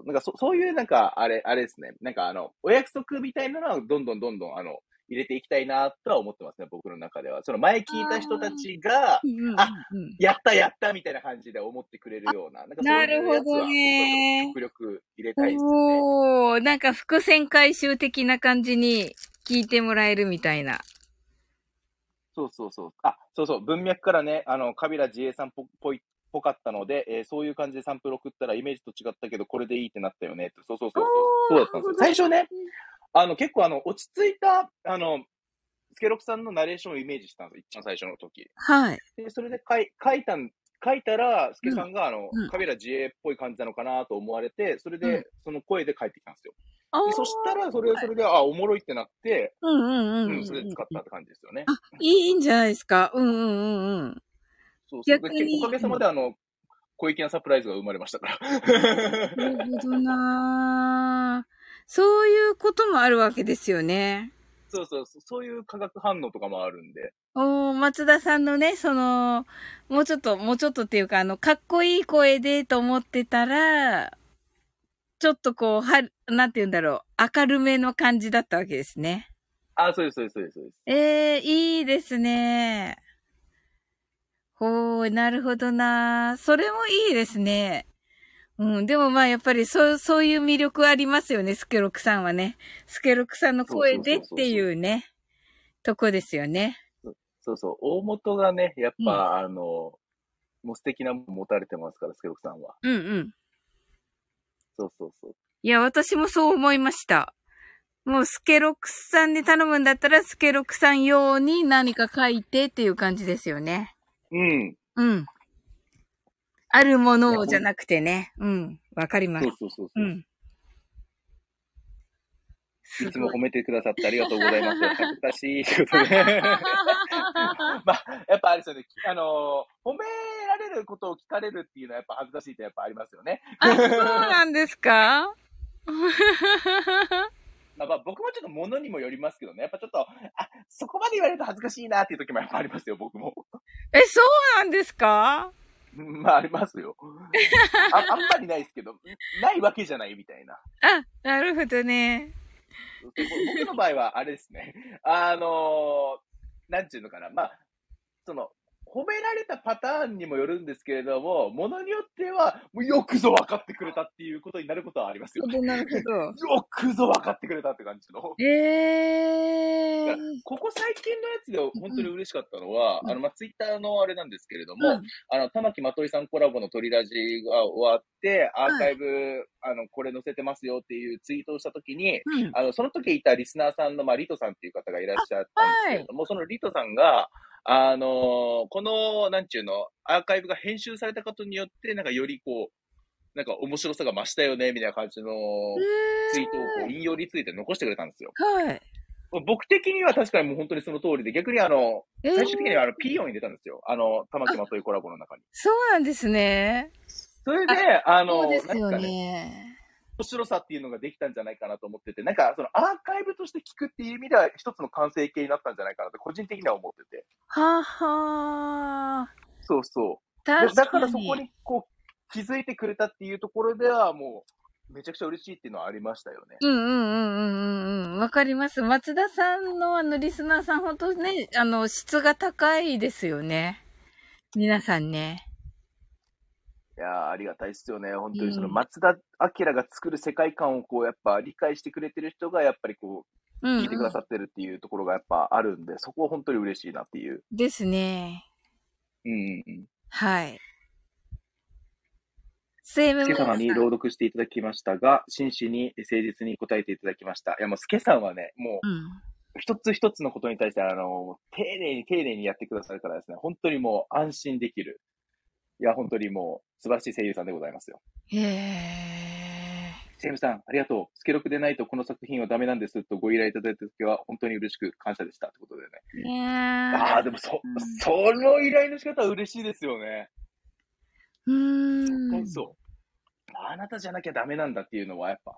なんかそういうなんか、あれですね。なんかお約束みたいなのはどんどん入れていきたいなとは思ってますね、僕の中では。その前聞いた人たちが、やったみたいな感じで思ってくれるような。なんかそういうやつは、なるほどね。極力入れたいですね。おー、なんか伏線回収的な感じに聞いてもらえるみたいな。そう。あ、そう。文脈からね、カビラ自衛さんっぽい。ぽかったので、そういう感じでサンプル送ったらイメージと違ったけどこれでいいってなったよねって。そうだったんですよ。最初ね、結構落ち着いたスケロクさんのナレーションをイメージしたんですよ、一番最初の時。はい。でそれで書いたらスケさんがカビラ自衛っぽい感じなのかなと思われて、それで、その声で帰ってきたんですよ。でそしたらそれであ、おもろいってなって、それで使ったって感じですよね。あ、いいんじゃないですか。そうおかげさまで小粋なサプライズが生まれましたから。なるほどなぁ。そういうこともあるわけですよね。そう。そういう化学反応とかもあるんで。松田さんのね、その、もうちょっとっていうか、かっこいい声でと思ってたら、ちょっとこう、なんて言うんだろう、明るめの感じだったわけですね。あ、そうです。いいですね。なるほどな。それもいいですね。でもまあやっぱりそういう魅力ありますよね、スケロクさんはね。スケロクさんの声でっていうね、とこですよね。そう。大元がね、やっぱ、もう素敵なもの持たれてますから、スケロクさんは。そう。いや、私もそう思いました。もうスケロクさんに頼むんだったら、スケロクさん用に何か書いてっていう感じですよね。あるものをじゃなくてね。わかります。そう。いつも褒めてくださってありがとうございます。恥ずかしいってことで。まあ、やっぱあれですよね。褒められることを聞かれるっていうのはやっぱ恥ずかしいってやっぱありますよね。あ、そうなんですか？まあ、僕もちょっと物にもよりますけどね。やっぱちょっと、あ、そこまで言われると恥ずかしいなっていう時もやっぱありますよ、僕も。そうなんですか？まあ、ありますよ。あんまりないですけど、ないわけじゃないみたいな。あ、なるほどね。僕の場合は、あれですね。なんていうのかな。まあ、褒められたパターンにもよるんですけれども、ものによっては、もうよくぞ分かってくれたっていうことになることはありますよね。なるほど。よくぞ分かってくれたって感じの。ここ最近のやつで本当に嬉しかったのは、ツイッターのあれなんですけれども、玉木まといさんコラボの取りラジが終わって、アーカイブ、これ載せてますよっていうツイートをしたときに、その時いたリスナーさんの、リトさんっていう方がいらっしゃったんですけれども、そのリトさんが、この、なんちゅうの、アーカイブが編集されたことによって、なんかよりこう、なんか面白さが増したよね、みたいな感じのツイートをこう引用リツイートで残してくれたんですよ。はい。僕的には確かにもう本当にその通りで、逆に最終的にはピーヨンに出たんですよ。玉木まといコラボの中に。そうなんですね。それで、そうですよね、なんかね、面白さっていうのができたんじゃないかなと思ってて、なんかそのアーカイブとして聞くっていう意味では一つの完成形になったんじゃないかなと個人的には思ってて。はぁはぁ。そう。だからそこにこう、気づいてくれたっていうところではもうめちゃくちゃ嬉しいっていうのはありましたよね。わかります。松田さんのリスナーさん本当ね、質が高いですよね。皆さんね。いやー、ありがたいですよね。本当にその松田明が作る世界観をこうやっぱ理解してくれてる人がやっぱりこう聞いてくださってるっていうところがやっぱあるんで、そこは本当に嬉しいなっていう。ですね。うん。はい。助さんに朗読していただきましたが、真摯に誠実に答えていただきました。いやもう助さんはね、もう、一つ一つのことに対して丁寧に丁寧にやってくださるからですね、本当にもう安心できる。いや本当にもう素晴らしい声優さんでございますよ。セムさんありがとう。スケロクでないとこの作品はダメなんですとご依頼いただいた時は本当に嬉しく感謝でしたってことでね。ああでもその依頼の仕方は嬉しいですよね。そう。あなたじゃなきゃダメなんだっていうのはやっぱ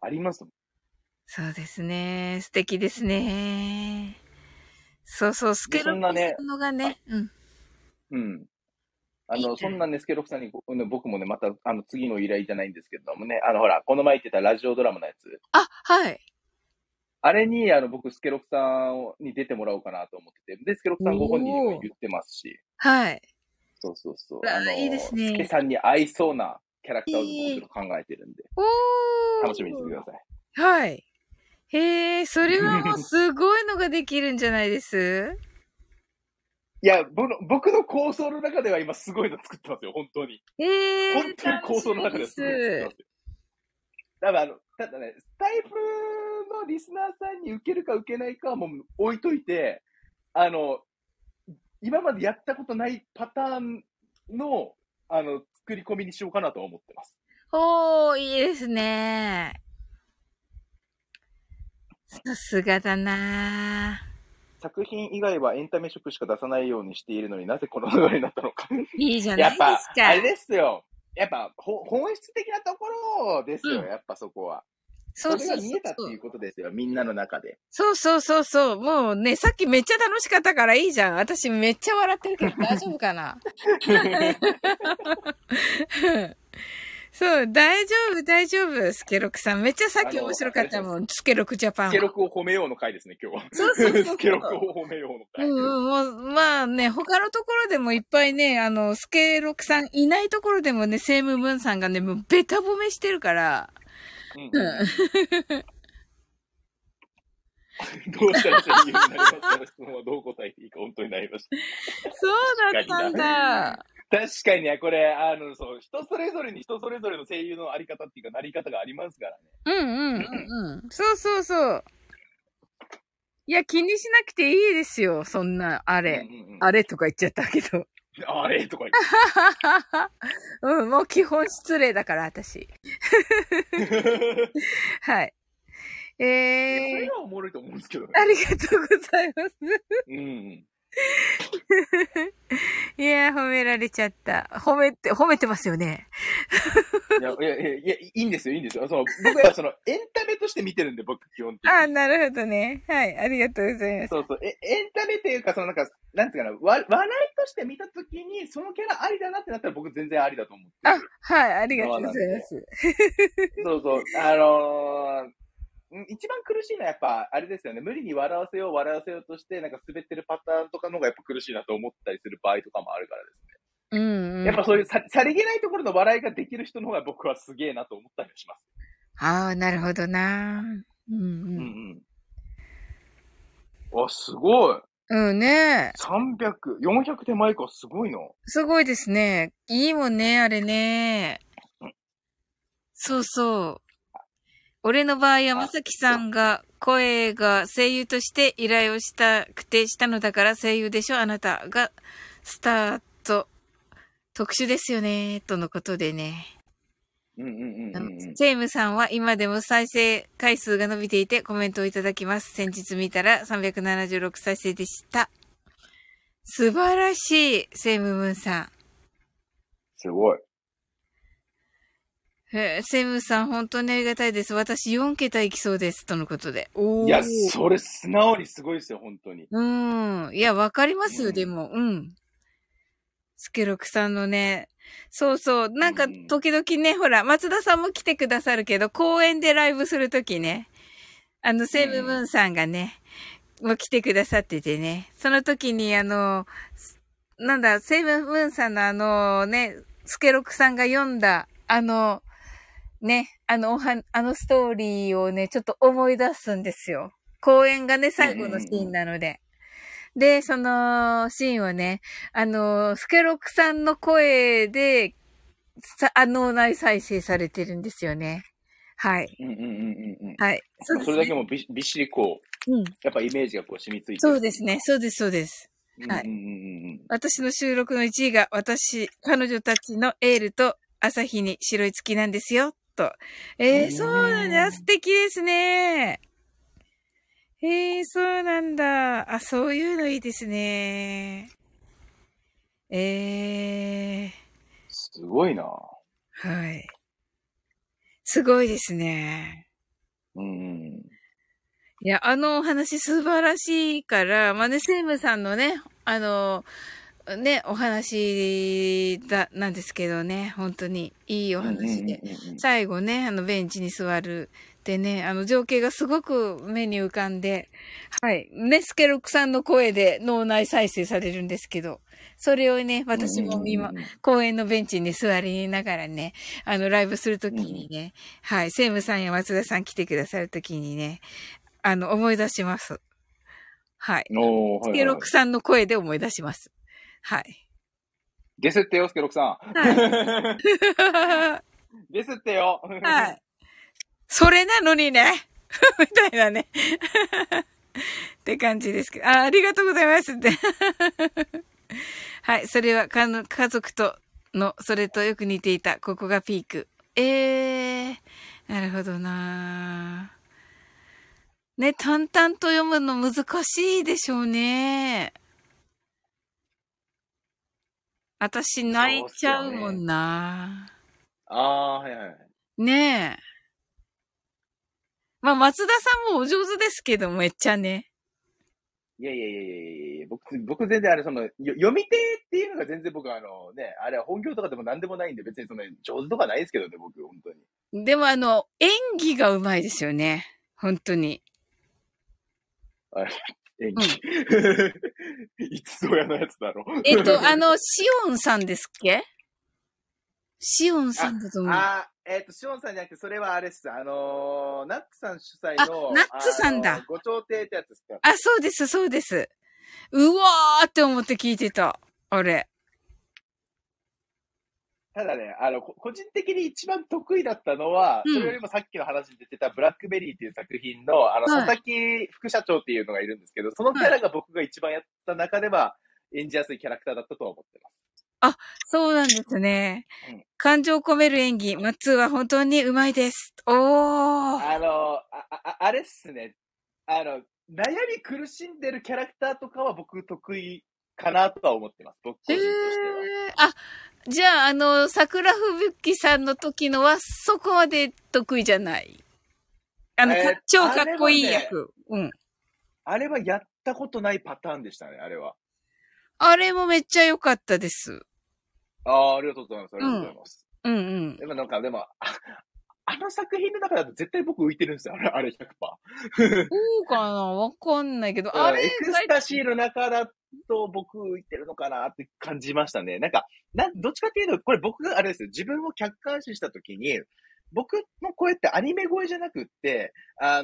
ありますもん。そうですね。素敵ですね。そうそう、スケロクさんがね。うん。そんなね、スケロクさんに、僕もね、また、次の依頼じゃないんですけどもね、ほら、この前言ってたラジオドラマのやつ。あ、はい。あれに、僕、スケロクさんに出てもらおうかなと思ってて、で、スケロクさんご本人にも言ってますし。はい。そうそうそう。いいですね。スケさんに合いそうなキャラクターを考えてるんで。楽しみにしてください。はい。へえ、それはもうすごいのができるんじゃないですいや、僕の構想の中では今すごいの作ってますよ、本当に。本当に構想の中ではすごいの作ってますよ。ただね、スタイフのリスナーさんに受けるか受けないかはもう置いといて、今までやったことないパターンの、作り込みにしようかなとは思ってます。おー、いいですね。さすがだなぁ。作品以外はエンタメ色しか出さないようにしているのになぜこのようになったのかいいじゃないですか。やっぱあれですよ。やっぱ本質的なところですよ、やっぱそこは。それが見えたっていうことですよ、みんなの中で。そう。もうね、さっきめっちゃ楽しかったからいいじゃん。私めっちゃ笑ってるけど大丈夫かなそう、大丈夫、スケロクさん。めっちゃさっき面白かったもん、スケロクジャパン。スケロクを褒めようの回ですね、今日は。そう。スケロクを褒めようの回。もう、まあね、他のところでもいっぱいね、スケロクさんいないところでもね、セイムムーンさんがね、もうベタ褒めしてるから。どうしたらいいようになりますか質問はどう答えていいか本当になりました。そうだったんだ。確かにね、これ、そう、人それぞれに人それぞれの声優のあり方っていうか、なり方がありますからね。そう。いや、気にしなくていいですよ、そんな、あれとか言っちゃったけど。あれとか言っちゃった。もう基本失礼だから、私。はい。それがおもろいと思うんですけどね。ありがとうございます。いやー、褒められちゃった。褒めてますよね。いや、いいんですよ。僕はエンタメとして見てるんで、僕、基本的に。あ、なるほどね。はい、ありがとうございます。そうそう。エンタメっていうか、なんていうかな、笑いとして見たときに、そのキャラありだなってなったら、僕全然ありだと思って。あ、はい、ありがとうございます。そう。一番苦しいのはやっぱ、あれですよね。無理に笑わせようとして、なんか滑ってるパターンとかの方がやっぱ苦しいなと思ったりする場合とかもあるからですね。やっぱそういうさりげないところの笑いができる人の方が僕はすげえなと思ったりします。ああ、なるほどな。あ、すごい。ね。300、400手前か、すごいな。すごいですね。いいもんね、あれね。そう。俺の場合、山崎さんが声が声優として依頼をしたくてしたのだから声優でしょあなたがスタート特殊ですよねとのことでね。セイムさんは今でも再生回数が伸びていてコメントをいただきます。先日見たら376再生でした。素晴らしい、セイムムーンさん。すごい。セムさん、本当にありがたいです。私、4桁いきそうです。とのことで。いや、それ、素直にすごいですよ、本当に。いや、わかりますよ、でも。スケロクさんのね、そうそう、なんか時々ね、ほら、松田さんも来てくださるけど、公園でライブするときね、セブムーンさんがね、もう来てくださっててね、その時にセブムーンさんのね、スケロクさんが読んだ、ね、ストーリーをね、ちょっと思い出すんですよ。公演がね、最後のシーンなので。で、そのシーンをね、スケロクさんの声で、脳内再生されてるんですよね。はい。はい。それだけもびっしりこう、うん、やっぱイメージがこう染みついてる。そうですね。そうです、そうです。はい。私の収録の1位が、彼女たちのエールと朝日に白い月なんですよ、と。そうなんだ。素敵ですね。そうなんだ。あ、そういうのいいですね。すごいな。はい。すごいですね。うん。いや、お話素晴らしいから、マネセイムさんのね、ね、お話なんですけどね、本当にいいお話で。最後ね、ベンチに座る。でね、情景がすごく目に浮かんで、はい。ね、スケロクさんの声で脳内再生されるんですけど、それをね、私も今、公園のベンチに座りながらね、ライブするときにね、はい。セイムさんや松田さん来てくださるときにね、思い出します。はい。スケロクさんの声で思い出します。はい。ですってよ、スケロクさん。はい。ですってよ。はい。それなのにね。みたいなね。って感じですけど。ありがとうございますって。はい。それは家族との、それとよく似ていた。ここがピーク。なるほどなぁ。ね、淡々と読むの難しいでしょうね。私泣いちゃうもんなぁ。はいはい。ねえ。まあ、松田さんもお上手ですけど、めっちゃね。いや、僕全然読み手っていうのが全然僕あれは本業とかでも何でもないんで、別に上手とかないですけどね、僕、本当に。でも演技がうまいですよね。本当に。あれ、演技。いつそうやのやつだろう。シオンさんですっけ？シオンさんだと思う。シオンさんじゃなくて、それはあれです。ナッツさん主催の。ナッツさんだ。ご調停ってやつですか？あ、そうです、そうです。うわーって思って聞いてた。あれ。ただね、個人的に一番得意だったのは、それよりもさっきの話に出てたブラックベリーっていう作品の、佐々木副社長っていうのがいるんですけど、そのキャラが僕が一番やった中では、演じやすいキャラクターだったとは思ってます。あ、そうなんですね。うん、感情を込める演技、松は本当にうまいです。おー。あれっすね。悩み苦しんでるキャラクターとかは僕得意かなとは思ってます。僕個人としては。あ、じゃあ、桜吹雪さんの時のはそこまで得意じゃない。超かっこいい役。うん。あれはやったことないパターンでしたね、あれは。あれもめっちゃ良かったです。ありがとうございます。ありがとうございます。うん、うん、うん。でも作品の中だと絶対僕浮いてるんですよ。あれ 100%。そうかな、わかんないけど。エクスタシーの中だと僕浮いてるのかなって感じましたね。どっちかっていうと、これ僕があれですよ。自分を客観視したときに、僕の声ってアニメ声じゃなくって、俳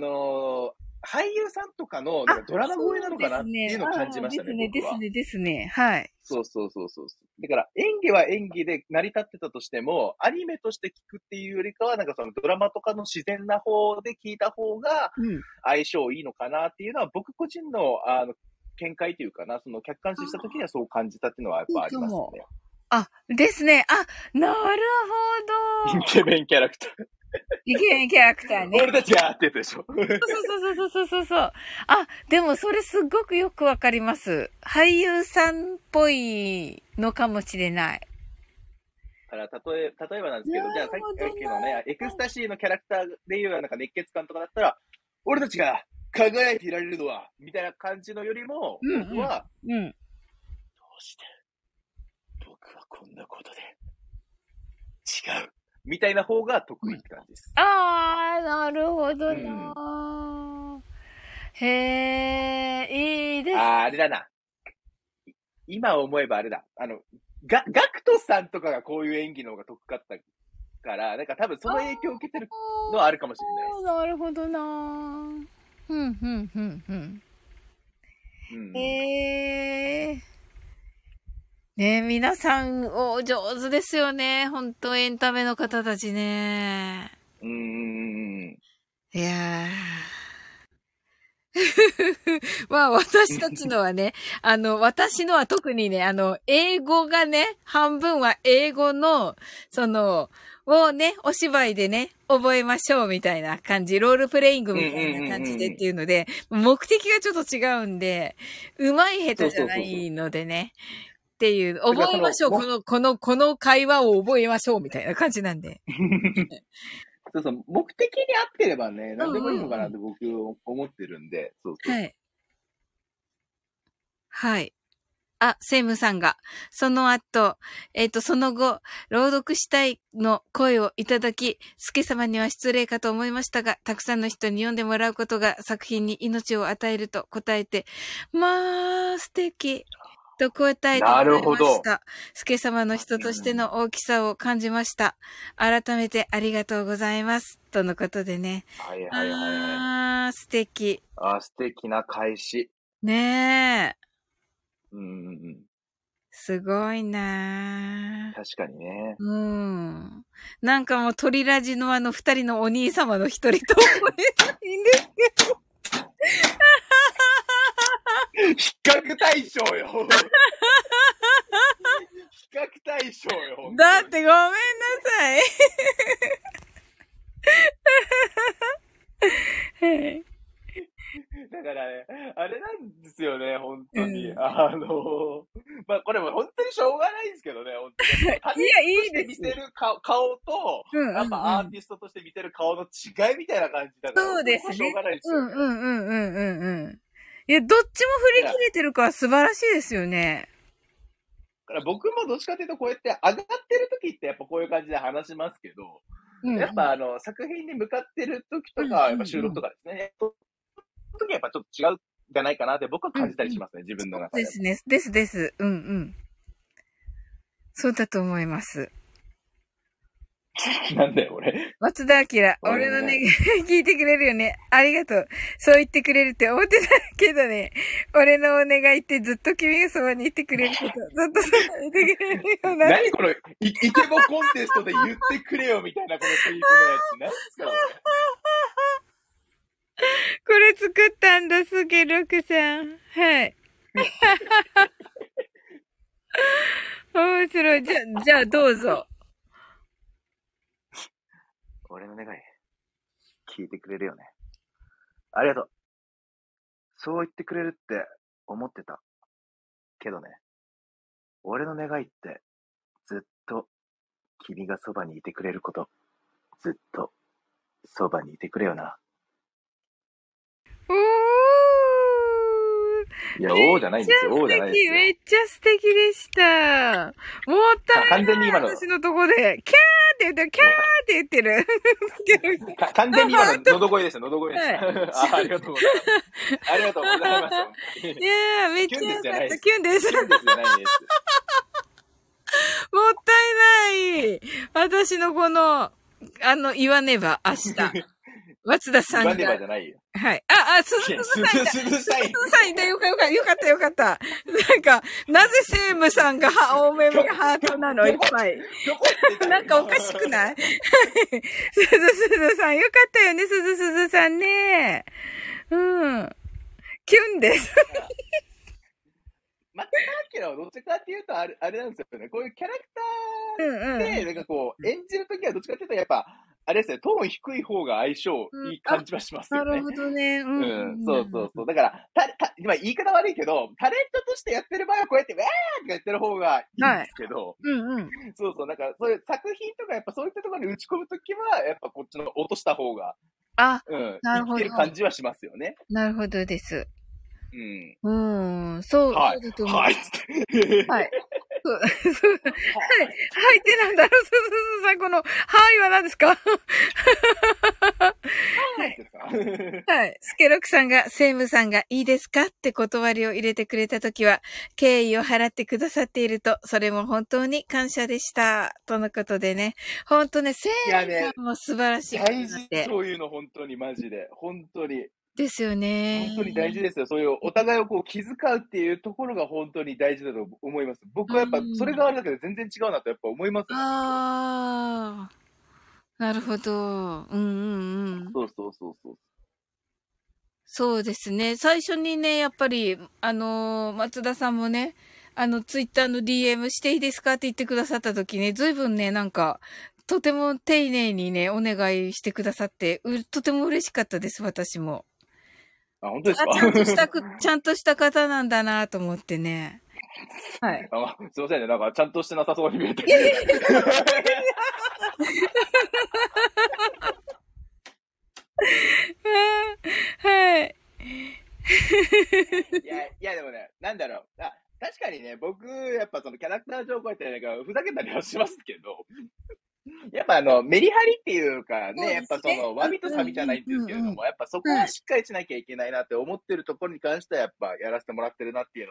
優さんとかのドラマ声なのかなっていうのを感じましたね。ですね。はい。そう。だから演技は演技で成り立ってたとしても、アニメとして聞くっていうよりかは、ドラマとかの自然な方で聞いた方が相性いいのかなっていうのは、僕個人の見解というかな、客観視した時にはそう感じたっていうのはやっぱありますね。あ、ですね。あ、なるほど。イケメンキャラクター。イケメンキャラクターね。俺たちがって言ったでしょ。そう。あ、でもそれすごくよくわかります。俳優さんっぽいのかもしれない。例えばなんですけど、じゃあさっきのね、エクスタシーのキャラクターでいう熱血感とかだったら、俺たちが輝いていられるのは、みたいな感じのよりも、僕は、どうして僕こんなことで違うみたいな方が得意って感じです。ああ、なるほどな、うん、へえ、いいですね。あれだな、今思えばあれだ、ガクトさんとかがこういう演技の方が得かったから、なんか多分その影響を受けてるのはあるかもしれないです。なるほどなぁ。うん、うん、うん、うん。ね、皆さんお上手ですよね。本当エンタメの方たちね。いやー。まあ私たちのはね、私のは特にね、英語がね、半分は英語の、をね、お芝居でね、覚えましょうみたいな感じ、ロールプレイングみたいな感じでっていうので、目的がちょっと違うんで、上手い下手じゃないのでね、っていう、覚えましょう、この会話を覚えましょうみたいな感じなんで。そうそう、目的に合ってればね、何でもいいのかなって僕思ってるんで、そうそう。はい。はい。あ、セイムさんが、その後、その後、朗読したいの声をいただき、スケ様には失礼かと思いましたが、たくさんの人に読んでもらうことが作品に命を与えると答えて、まあ、素敵。と答えてもらいました。スケ様の人としての大きさを感じました。改めてありがとうございます。とのことでね。はいはいはい、はい。あ、素敵。あ、素敵な返し。ねえ。うん。すごいな。確かにね。うん。なんかもう鳥ラジの二人のお兄様の一人と思えないんですけど。比較対象よ。比較対象よ。だってごめんなさい。だからね、あれなんですよね、本当に。うん、まあ、これも本当にしょうがないんですけどね、本当に。いや、いいです。見てる顔と、うんうんうん、やっぱアーティストとして見てる顔の違いみたいな感じだから、そうですね、しょうがないですよね。うんうんうんうんうん。いや、どっちも振り切れてるから素晴らしいですよね。だから僕もどっちかというとこうやって上がってる時ってやっぱこういう感じで話しますけど、うんうん、やっぱ作品に向かってる時とか、やっぱ収録とかですね、うんうんうん、その時はやっぱちょっと違うんじゃないかなって僕は感じたりしますね、うんうん、自分の中で。ですね、です。うんうん。そうだと思います。なんだよ、俺。松田明、俺のね、聞いてくれるよね。ありがとう。そう言ってくれるって思ってたけどね。俺のお願いってずっと君がそばにいてくれること。ずっとそばにいてくれるよな。何この、イケボコンテストで言ってくれよみたいなこのツイートのやつ。何ですかこれ。これ作ったんだ、すげろくさん。はい。面白い。じゃあどうぞ。俺の願い、聞いてくれるよね。ありがとう。そう言ってくれるって思ってた。けどね、俺の願いって、ずっと君がそばにいてくれること。ずっとそばにいてくれよな。おー！いや、おーじゃないんですよ。おーじゃないですよ。めっちゃ素敵でした。もったいない。完全に今の私のとこで、キャーキャーって言ってる。完全に今の喉声でした、喉声でした。はい、ありがとうございます。ありがとうございます。いやー、めっちゃよかった。キュンです。キュンですじゃないです。もったいない。私のこの、言わねば明日。松田さんが。言わねばじゃないよ。はい。あ、鈴さんいた。よかった。なんか、なぜセイムさんが、おめめがハートなのいっぱい。なんかおかしくない鈴さん、よかったよね、鈴さんね。うん。キュンです。松田明はどっちかっていうとあれなんですよね。こういうキャラクターで、なんかこう、演じるときはどっちかっていうと、やっぱ、あれですね、トーン低い方が相性いい感じはしますよね。なるほどね。うん。うん、そう。だから、今言い方悪いけど、タレントとしてやってる場合はこうやって、わーってやってる方がいいんですけど、はい、うん。そう、なんか、そういう作品とかやっぱそういったところに打ち込むときは、やっぱこっちの落とした方が、なるほど。生きてる感じはしますよね。なるほどです。うん。そうだと思う。はい。はい。はいってなんだろう、すずさん、この、はいは何ですか？はい。はい。スケロクさんが、セイムさんが、いいですかって断りを入れてくれたときは、敬意を払ってくださっていると、それも本当に感謝でした。とのことでね。本当ね、セイムさんも素晴らしい。大事。そういうの本当にマジで。本当に。ですよね。本当に大事ですよ。そういうお互いをこう気遣うっていうところが本当に大事だと思います。僕はやっぱそれがあるだけで全然違うなとやっぱ思いますね。ああ、なるほど。うんうんうん。そうそうそうそう。そうですね。最初にね、やっぱり松田さんもね、ツイッターの DM していいですかって言ってくださった時ね、随分ねなんか。とても丁寧にね、お願いしてくださって、とても嬉しかったです、私も。あ、本当ですか？ちゃんとした方なんだなぁと思ってね。はい。あ、すいませんね、なんかちゃんとしてなさそうに見えて。はい。いやでもね、なんだろう。確かにね、僕、やっぱそのキャラクター上こうやってなんかふざけたりはしますけど、やっぱメリハリっていうかね、やっぱその、わびとさびじゃないんですけれども、やっぱそこはしっかりしなきゃいけないなって思ってるところに関しては、やっぱやらせてもらってるなっていう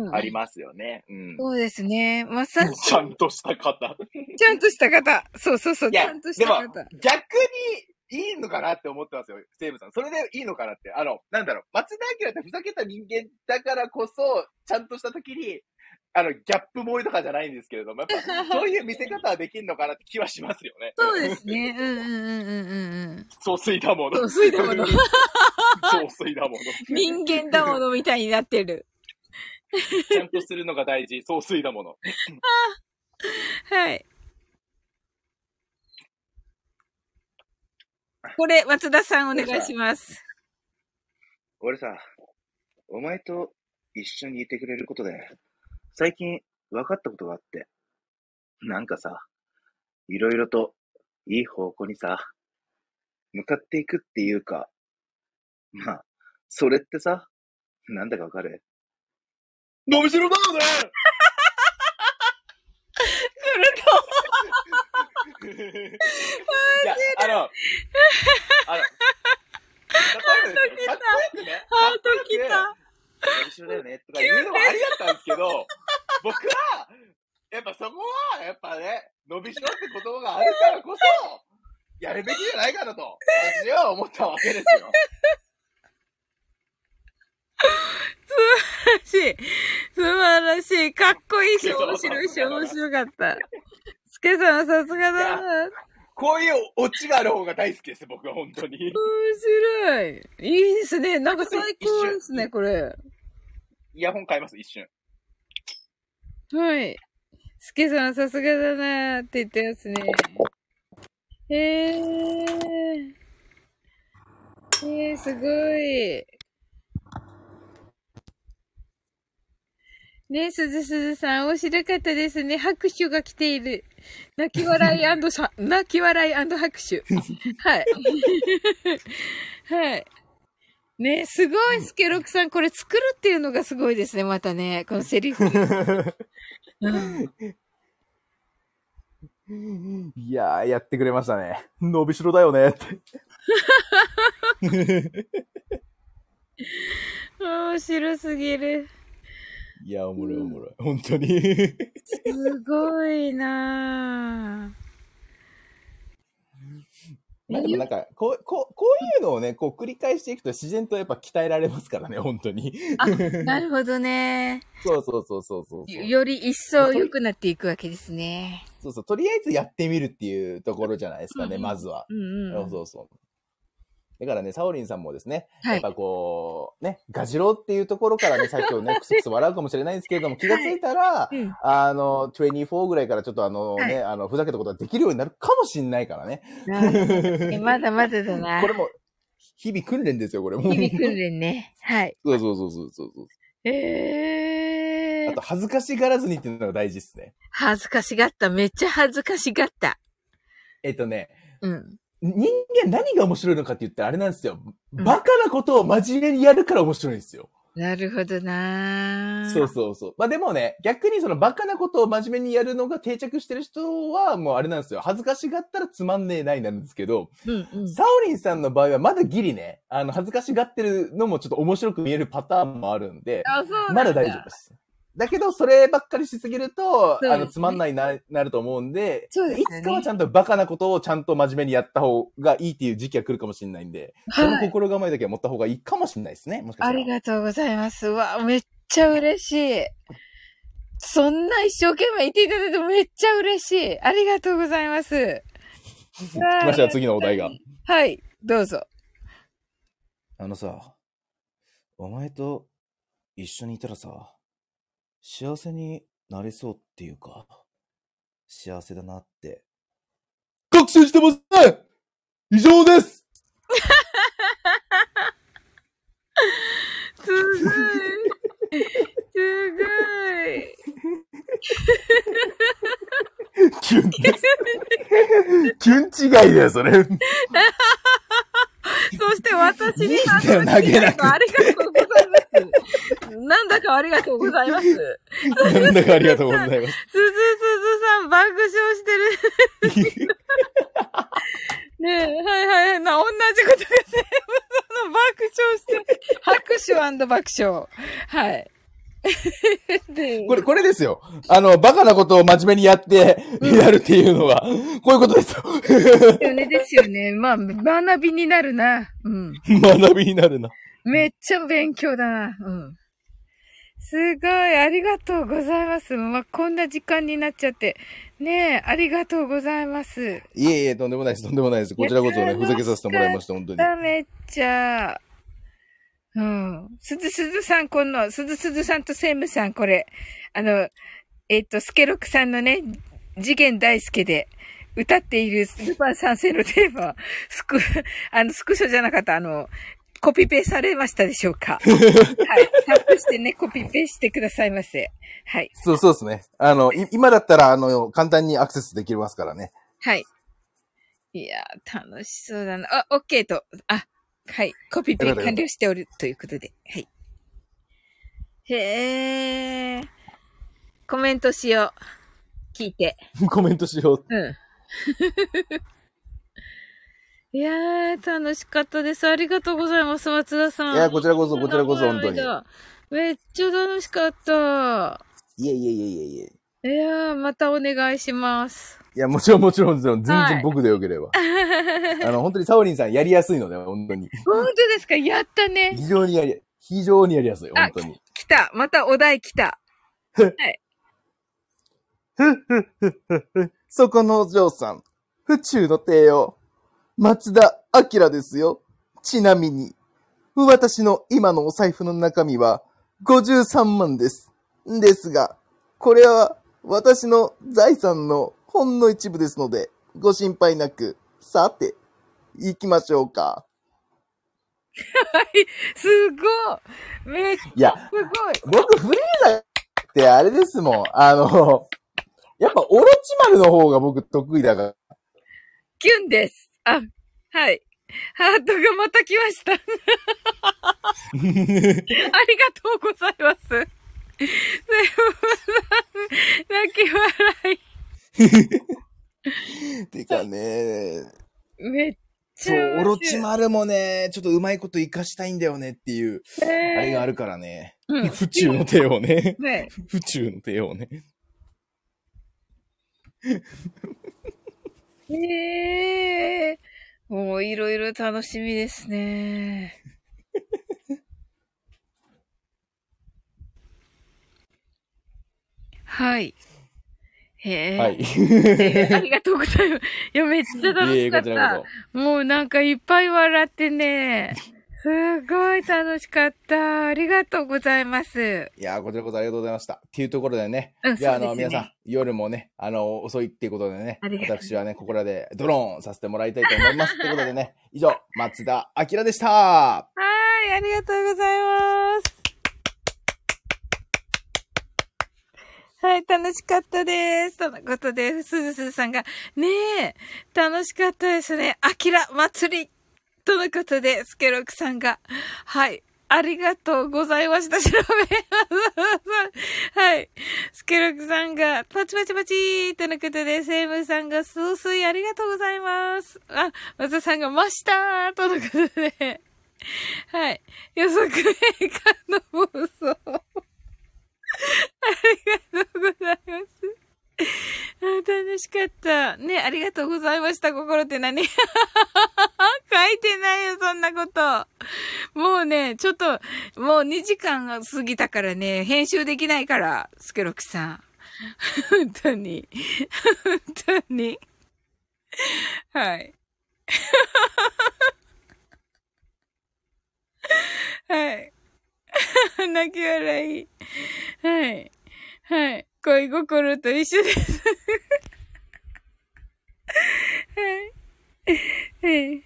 のはありますよね。うん。そうですね。まさに。ちゃんとした方。ちゃんとした方。そうそうそう、ちゃんとした方。でも、逆にいいのかなって思ってますよ、セイムさん。それでいいのかなって。なんだろう、松田明ってふざけた人間だからこそ、ちゃんとした時に、ギャップ盛りとかじゃないんですけれども、やっぱそういう見せ方はできるのかなって気はしますよね。そうですね。うんうんうんうんうん。そうすいだもの。人間だものみたいになってる。ちゃんとするのが大事。そうすいだもの。はい。これ、松田さんお願いします。俺さ、お前と一緒にいてくれることで、最近分かったことがあって、なんかさ、いろいろといい方向にさ、向かっていくっていうか、まあ、それってさ、なんだかわかる？伸びしろだよね。来ると。ハートきた。伸びしろだよねとか言うのもありだったんですけど、僕はやっぱそこはやっぱね、伸びしろって言葉があるからこそやるべきじゃないかなと私は思ったわけですよ。素晴らしい、かっこいいし面白いし面白かった。スケさんはさすがだな。こういうオチがある方が大好きです、僕は本当に。面白い。いいですね。なんか最高ですね、これ。イヤホン買います、一瞬。はい。スケさんさすがだなーって言ってますね。すごい。ね、すずさん、面白かったですね。拍手が来ている。泣き笑い&拍手。はい。はい。ね、すごい、スケロクさん、これ作るっていうのがすごいですね、またね。このセリフ。うん、いやー、やってくれましたね。伸びしろだよねって。面白すぎる。いや、おもろい。本当に。すごいなぁ。まあでもなんか、こういうのをね、こう繰り返していくと自然とやっぱ鍛えられますからね、本当に。あ、なるほどね。そう。より一層良くなっていくわけですね。そうそう、とりあえずやってみるっていうところじゃないですかね、うん、まずは。うんうん。そう。だからね、サオリンさんもですね、はい、やっぱこう、ね、ガジローっていうところからね、さっきをね、くすくす笑うかもしれないんですけれども、気がついたら、はい、うん、24ぐらいからちょっとね、はい、ふざけたことができるようになるかもしれないからね。まだだな。これも、日々訓練ですよ、これも。日々訓練ね。はい。そう。あと、恥ずかしがらずにっていうのが大事ですね。恥ずかしがった。めっちゃ恥ずかしがった。うん。人間何が面白いのかって言ったらあれなんですよ。バカなことを真面目にやるから面白いんですよ。なるほどなぁ。そうそうそう。まあでもね、逆にそのバカなことを真面目にやるのが定着してる人はもうあれなんですよ。恥ずかしがったらつまんねえないなんですけど、サオリンさんの場合はまだギリね、恥ずかしがってるのもちょっと面白く見えるパターンもあるんで、まだ大丈夫です。だけどそればっかりしすぎると、ね、つまんないなると思うんで、ね、いつかはちゃんとバカなことをちゃんと真面目にやった方がいいっていう時期が来るかもしれないんで、はい、その心構えだけは持った方がいいかもしれないですね。もしかしたら。ありがとうございます。わ、めっちゃ嬉しい。そんな一生懸命言っていただいてめっちゃ嬉しい。ありがとうございます。来ました次のお題が。はい、どうぞ。さ、お前と一緒にいたらさ、幸せになれそうっていうか、幸せだなって確信してますね。以上です。すごいすごい。キュンです。キュン違いだよそれ。そして私に投げなくてありがとうございます。なんだかありがとうございます。なんだかありがとうございます。すずさん爆笑してる。ねえ、はいはい、同じことが全部その爆笑して拍手&爆笑。はい。これですよ。バカなことを真面目にやって、やるっていうのは、こういうことですよ。ですよね。まあ、学びになるな。うん。学びになるな。めっちゃ勉強だな。うん。すごい、ありがとうございます。まあ、こんな時間になっちゃって。ねえ、ありがとうございます。いえいえ、とんでもないです、とんでもないです。こちらこそね、ふざけさせてもらいました、本当に。めっちゃ。うん。すずさん、すずさんとセムさん、これ。スケロクさんのね、次元大介で歌っているルパン三世のテーマ、スクショじゃなかった、コピペされましたでしょうか。はい。タップしてね、コピペしてくださいませ。はい。そうですね。今だったら、簡単にアクセスできますからね。はい。いやー、楽しそうだな。あ、OK と、あ、はい。コピペ完了しておるということで。はい。へえ。コメントしよう。聞いて。コメントしよう。うん。いやー、楽しかったです。ありがとうございます、松田さん。いや、こちらこそ、本当に。めっちゃ楽しかった。いやー、またお願いします。いや、もちろん、全然僕でよければ。はい、本当にサオリンさんやりやすいので、本当に。本当ですか？やったね。非常にやりやすい、本当に。来た。またお題来た。はい。そこのお嬢さん。府中の帝王。松田明ですよ。ちなみに、私の今のお財布の中身は53万です。ですが、これは私の財産のほんの一部ですので、ご心配なく、さて、行きましょうか。はい、すごい。めっちゃすごい。いや、僕、フリーザってあれですもん。やっぱ、オロチマルの方が僕得意だから。キュンです。あ、はい。ハートがまた来ました。ありがとうございます。すいません。泣き笑い。てかね、めっちゃそうオロチマルもね、ちょっとうまいこと生かしたいんだよねっていう、あれがあるからね。うん、府中の帝王ね。府中の帝王ね。もういろいろ楽しみですね。はい。へえ、はいありがとうございます。いや、めっちゃ楽しかった。もうなんかいっぱい笑ってね。すごい楽しかった。ありがとうございます。いや、こちらこそありがとうございました。っていうところでね。じゃあ、皆さん、夜もね、遅いっていうことでね、私はね、ここらでドローンさせてもらいたいと思います。ということでね、以上、松田明でした。はい、ありがとうございます。はい、楽しかったです。とのことで、すずさんが、ねえ、楽しかったですね。あきら祭りとのことで、すけろくさんが、はい、ありがとうございました。調べます。はい。スケロクさんが、パチパチパチーとのことで、セイムさんが、スースイありがとうございます。あ、松田さんが、ましたーとのことで、はい。予測変換の妄想。ありがとうございます。あ、楽しかった。ね、ありがとうございました。心って何？書いてないよ、そんなこと。もうね、ちょっと、もう2時間が過ぎたからね、編集できないから、スケロクさん。本当に。本当に。はい。はい。泣き笑い。はい。はい。恋心と一緒です、はい。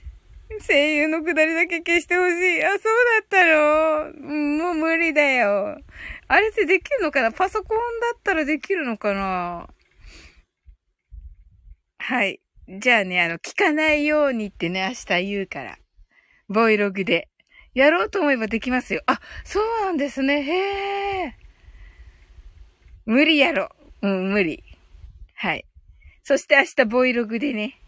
声優のくだりだけ消してほしい。あ、そうだったろう。もう無理だよ。あれってできるのかな？パソコンだったらできるのかな？はい。じゃあね、聞かないようにってね、明日言うから。ボイログで。やろうと思えばできますよ。あ、そうなんですね。へー。無理やろ。うん、無理。はい。そして明日、ボイログでね。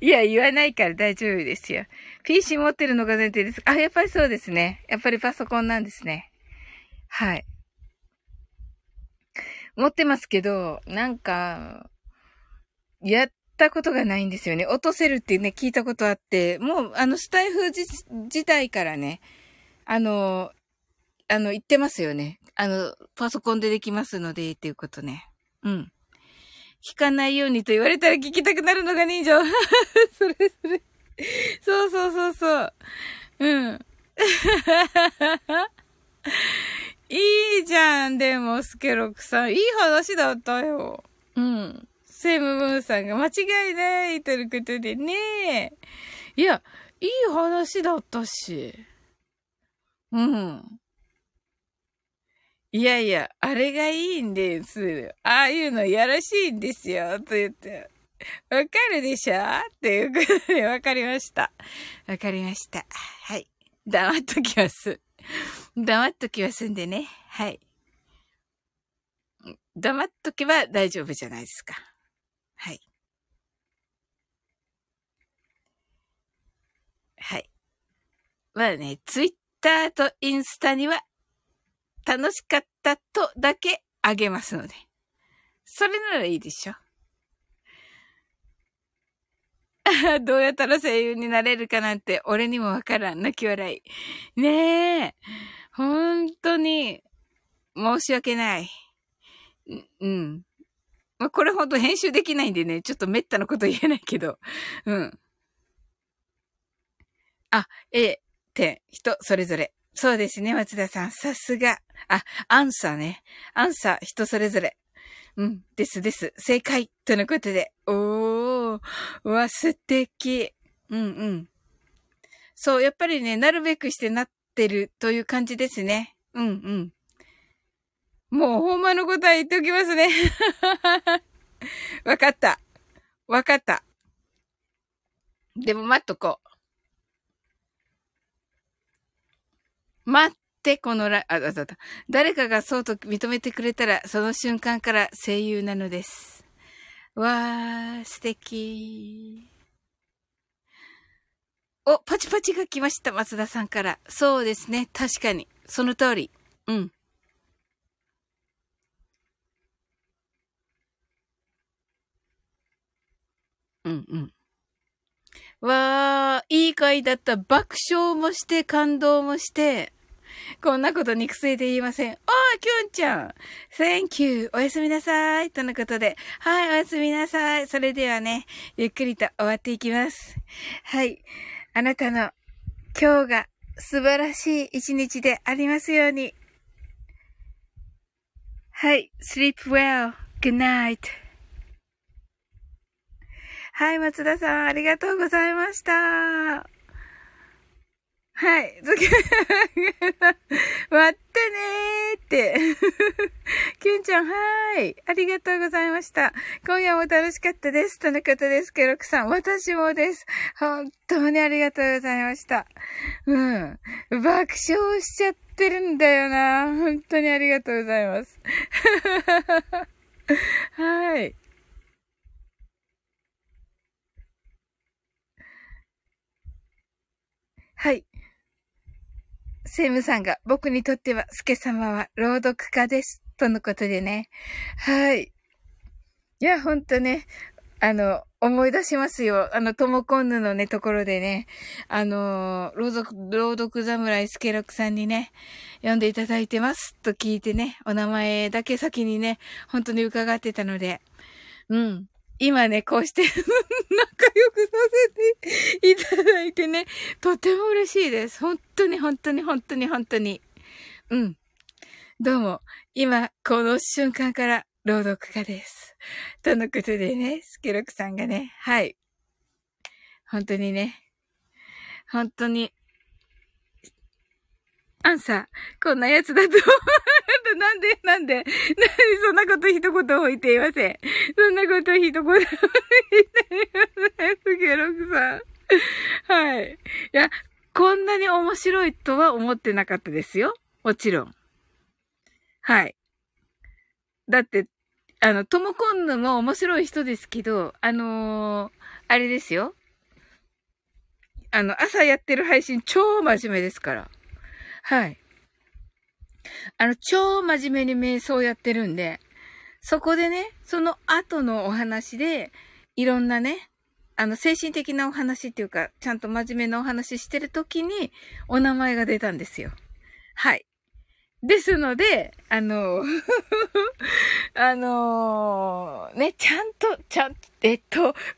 いや、言わないから大丈夫ですよ。PC 持ってるのが前提です。あ、やっぱりそうですね。やっぱりパソコンなんですね。はい。持ってますけど、なんか、やったことがないんですよね。落とせるってね、聞いたことあって、もう、スタイフ自体からね、言ってますよね。パソコンでできますので、っていうことね。うん。聞かないようにと言われたら聞きたくなるのが人情。それそれ。そうそうそうそう。うん。いいじゃん、でも、スケロクさん。いい話だったよ。うん。セムブーンさんが間違いない、ということでね。いや、いい話だったし。うん。いやいや、あれがいいんです。ああいうのやらしいんですよ。と言って。わかるでしょ？っていうことで、わかりました。わかりました。はい。黙っときます。黙っときますんでね。はい。黙っとけば大丈夫じゃないですか。はい。はい。まあね、ツイッターとインスタには、楽しかったとだけあげますので。それならいいでしょ。どうやったら声優になれるかなんて俺にもわからん。泣き笑い。ねえ。本当に申し訳ない。うん。まあ、これ本当編集できないんでね。ちょっと滅多なこと言えないけど。うん。あ、A、点、人、それぞれ。そうですね、松田さん。さすが。あ、アンサーね。アンサー、人それぞれ。うん、ですです。正解。とのことで。おー。うわ、素敵。うんうん。そう、やっぱりね、なるべくしてなってるという感じですね。うんうん。もう、ほんまの答え言っておきますね。わかった。わかった。でも、待っとこう。待って、この誰かがそうと認めてくれたら、その瞬間から声優なのです。わー、素敵。お、パチパチが来ました、松田さんから。そうですね、確かに。その通り。うん。うんうん。わー、いい回だった。爆笑もして、感動もして、こんなこと肉声で言いません。おー、キュンちゃん !Thank you! おやすみなさいとのことで。はい、おやすみなさい。それではね、ゆっくりと終わっていきます。はい。あなたの今日が素晴らしい一日でありますように。はい。sleep well. Good night. はい、松田さん、ありがとうございました。はい。待ってねーって。キュンちゃん、はーい。ありがとうございました。今夜も楽しかったです。とのことです。ケロクさん、私もです。本当にありがとうございました。うん。爆笑しちゃってるんだよな。本当にありがとうございます。はい。はい。セムさんが、僕にとっては、スケ様は朗読家です。とのことでね。はい。いや、ほんとね、思い出しますよ。トモコンヌのね、ところでね、朗読侍スケロクさんにね、読んでいただいてます。と聞いてね、お名前だけ先にね、本当に伺ってたので。うん。今ね、こうして仲良くさせていただいてね、とても嬉しいです。本当に本当に本当に本当に。うん。どうも、今、この瞬間から朗読家です。とのことでね、スケロクさんがね、はい。本当にね、本当に、アンサー、こんなやつだと。なんでそんなこと一言も言っていません。そんなこと一言も言っていません。スケロクさん。はい。いや、こんなに面白いとは思ってなかったですよ。もちろん。はい。だって、トモコンヌも面白い人ですけど、あれですよ。朝やってる配信超真面目ですから。はい。超真面目に瞑想やってるんで、そこでね、その後のお話で、いろんなね、精神的なお話っていうか、ちゃんと真面目なお話してるときに、お名前が出たんですよ。はい。ですので、ね、ちゃんと、言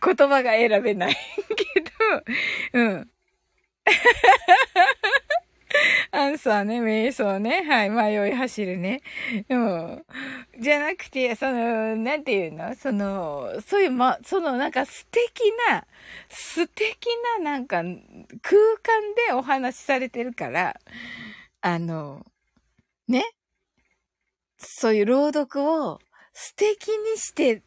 葉が選べないけど、うん。アンサーね、瞑想ね、はい、迷い走るね。うん。じゃなくて、なんていうの？そういう、なんか素敵ななんか空間でお話しされてるから、ね。そういう朗読を素敵にして、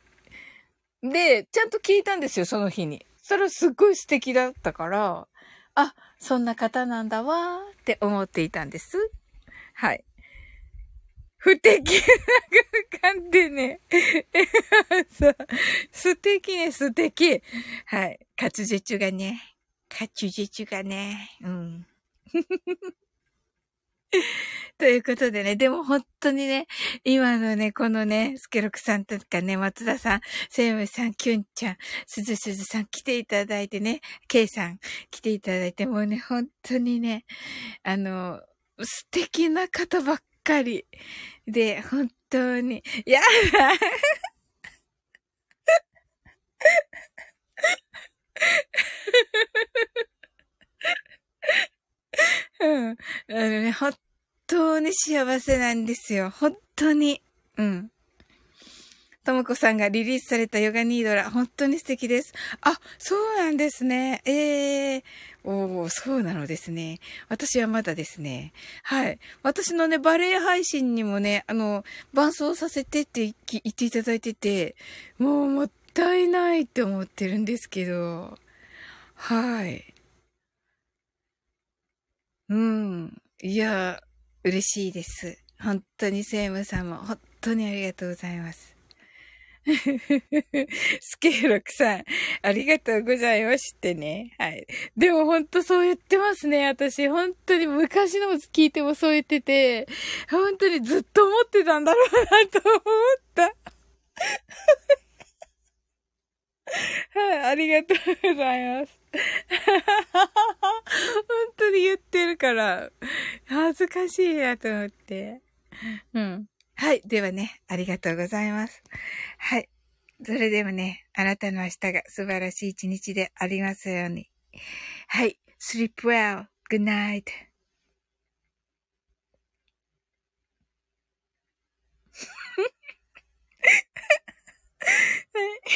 で、ちゃんと聞いたんですよ、その日に。それはすっごい素敵だったから、あ、そんな方なんだわーって思っていたんです。はい。不敵な空間でね。素敵ね、素敵。はい。滑舌がね。うん。ということでね、でも本当にね、今のね、このね、スケロクさんとかね、松田さん、セムさん、キュンちゃん、すずさん来ていただいてね、ケイさん来ていただいて、もうね、本当にね、素敵な方ばっかりで、本当に、いやだうん。本当に幸せなんですよ。本当に。うん。ともこさんがリリースされたヨガニードラ、本当に素敵です。あ、そうなんですね。そうなのですね。私はまだですね。はい。私のね、バレエ配信にもね、伴奏させてって言っていただいてて、もうもったいないって思ってるんですけど、はい。うん。いや、嬉しいです。本当にセムさんも、本当にありがとうございます。スケロクさん、ありがとうございましてね。はい。でも本当そう言ってますね。私、本当に昔の聞いてもそう言ってて、本当にずっと思ってたんだろうなと思った。はい、ありがとうございます。本当に言ってるから、恥ずかしいなと思って。うん。はい、ではね、ありがとうございます。はい。それでもね、あなたの明日が素晴らしい一日でありますように。はい、sleep well, good night. はい。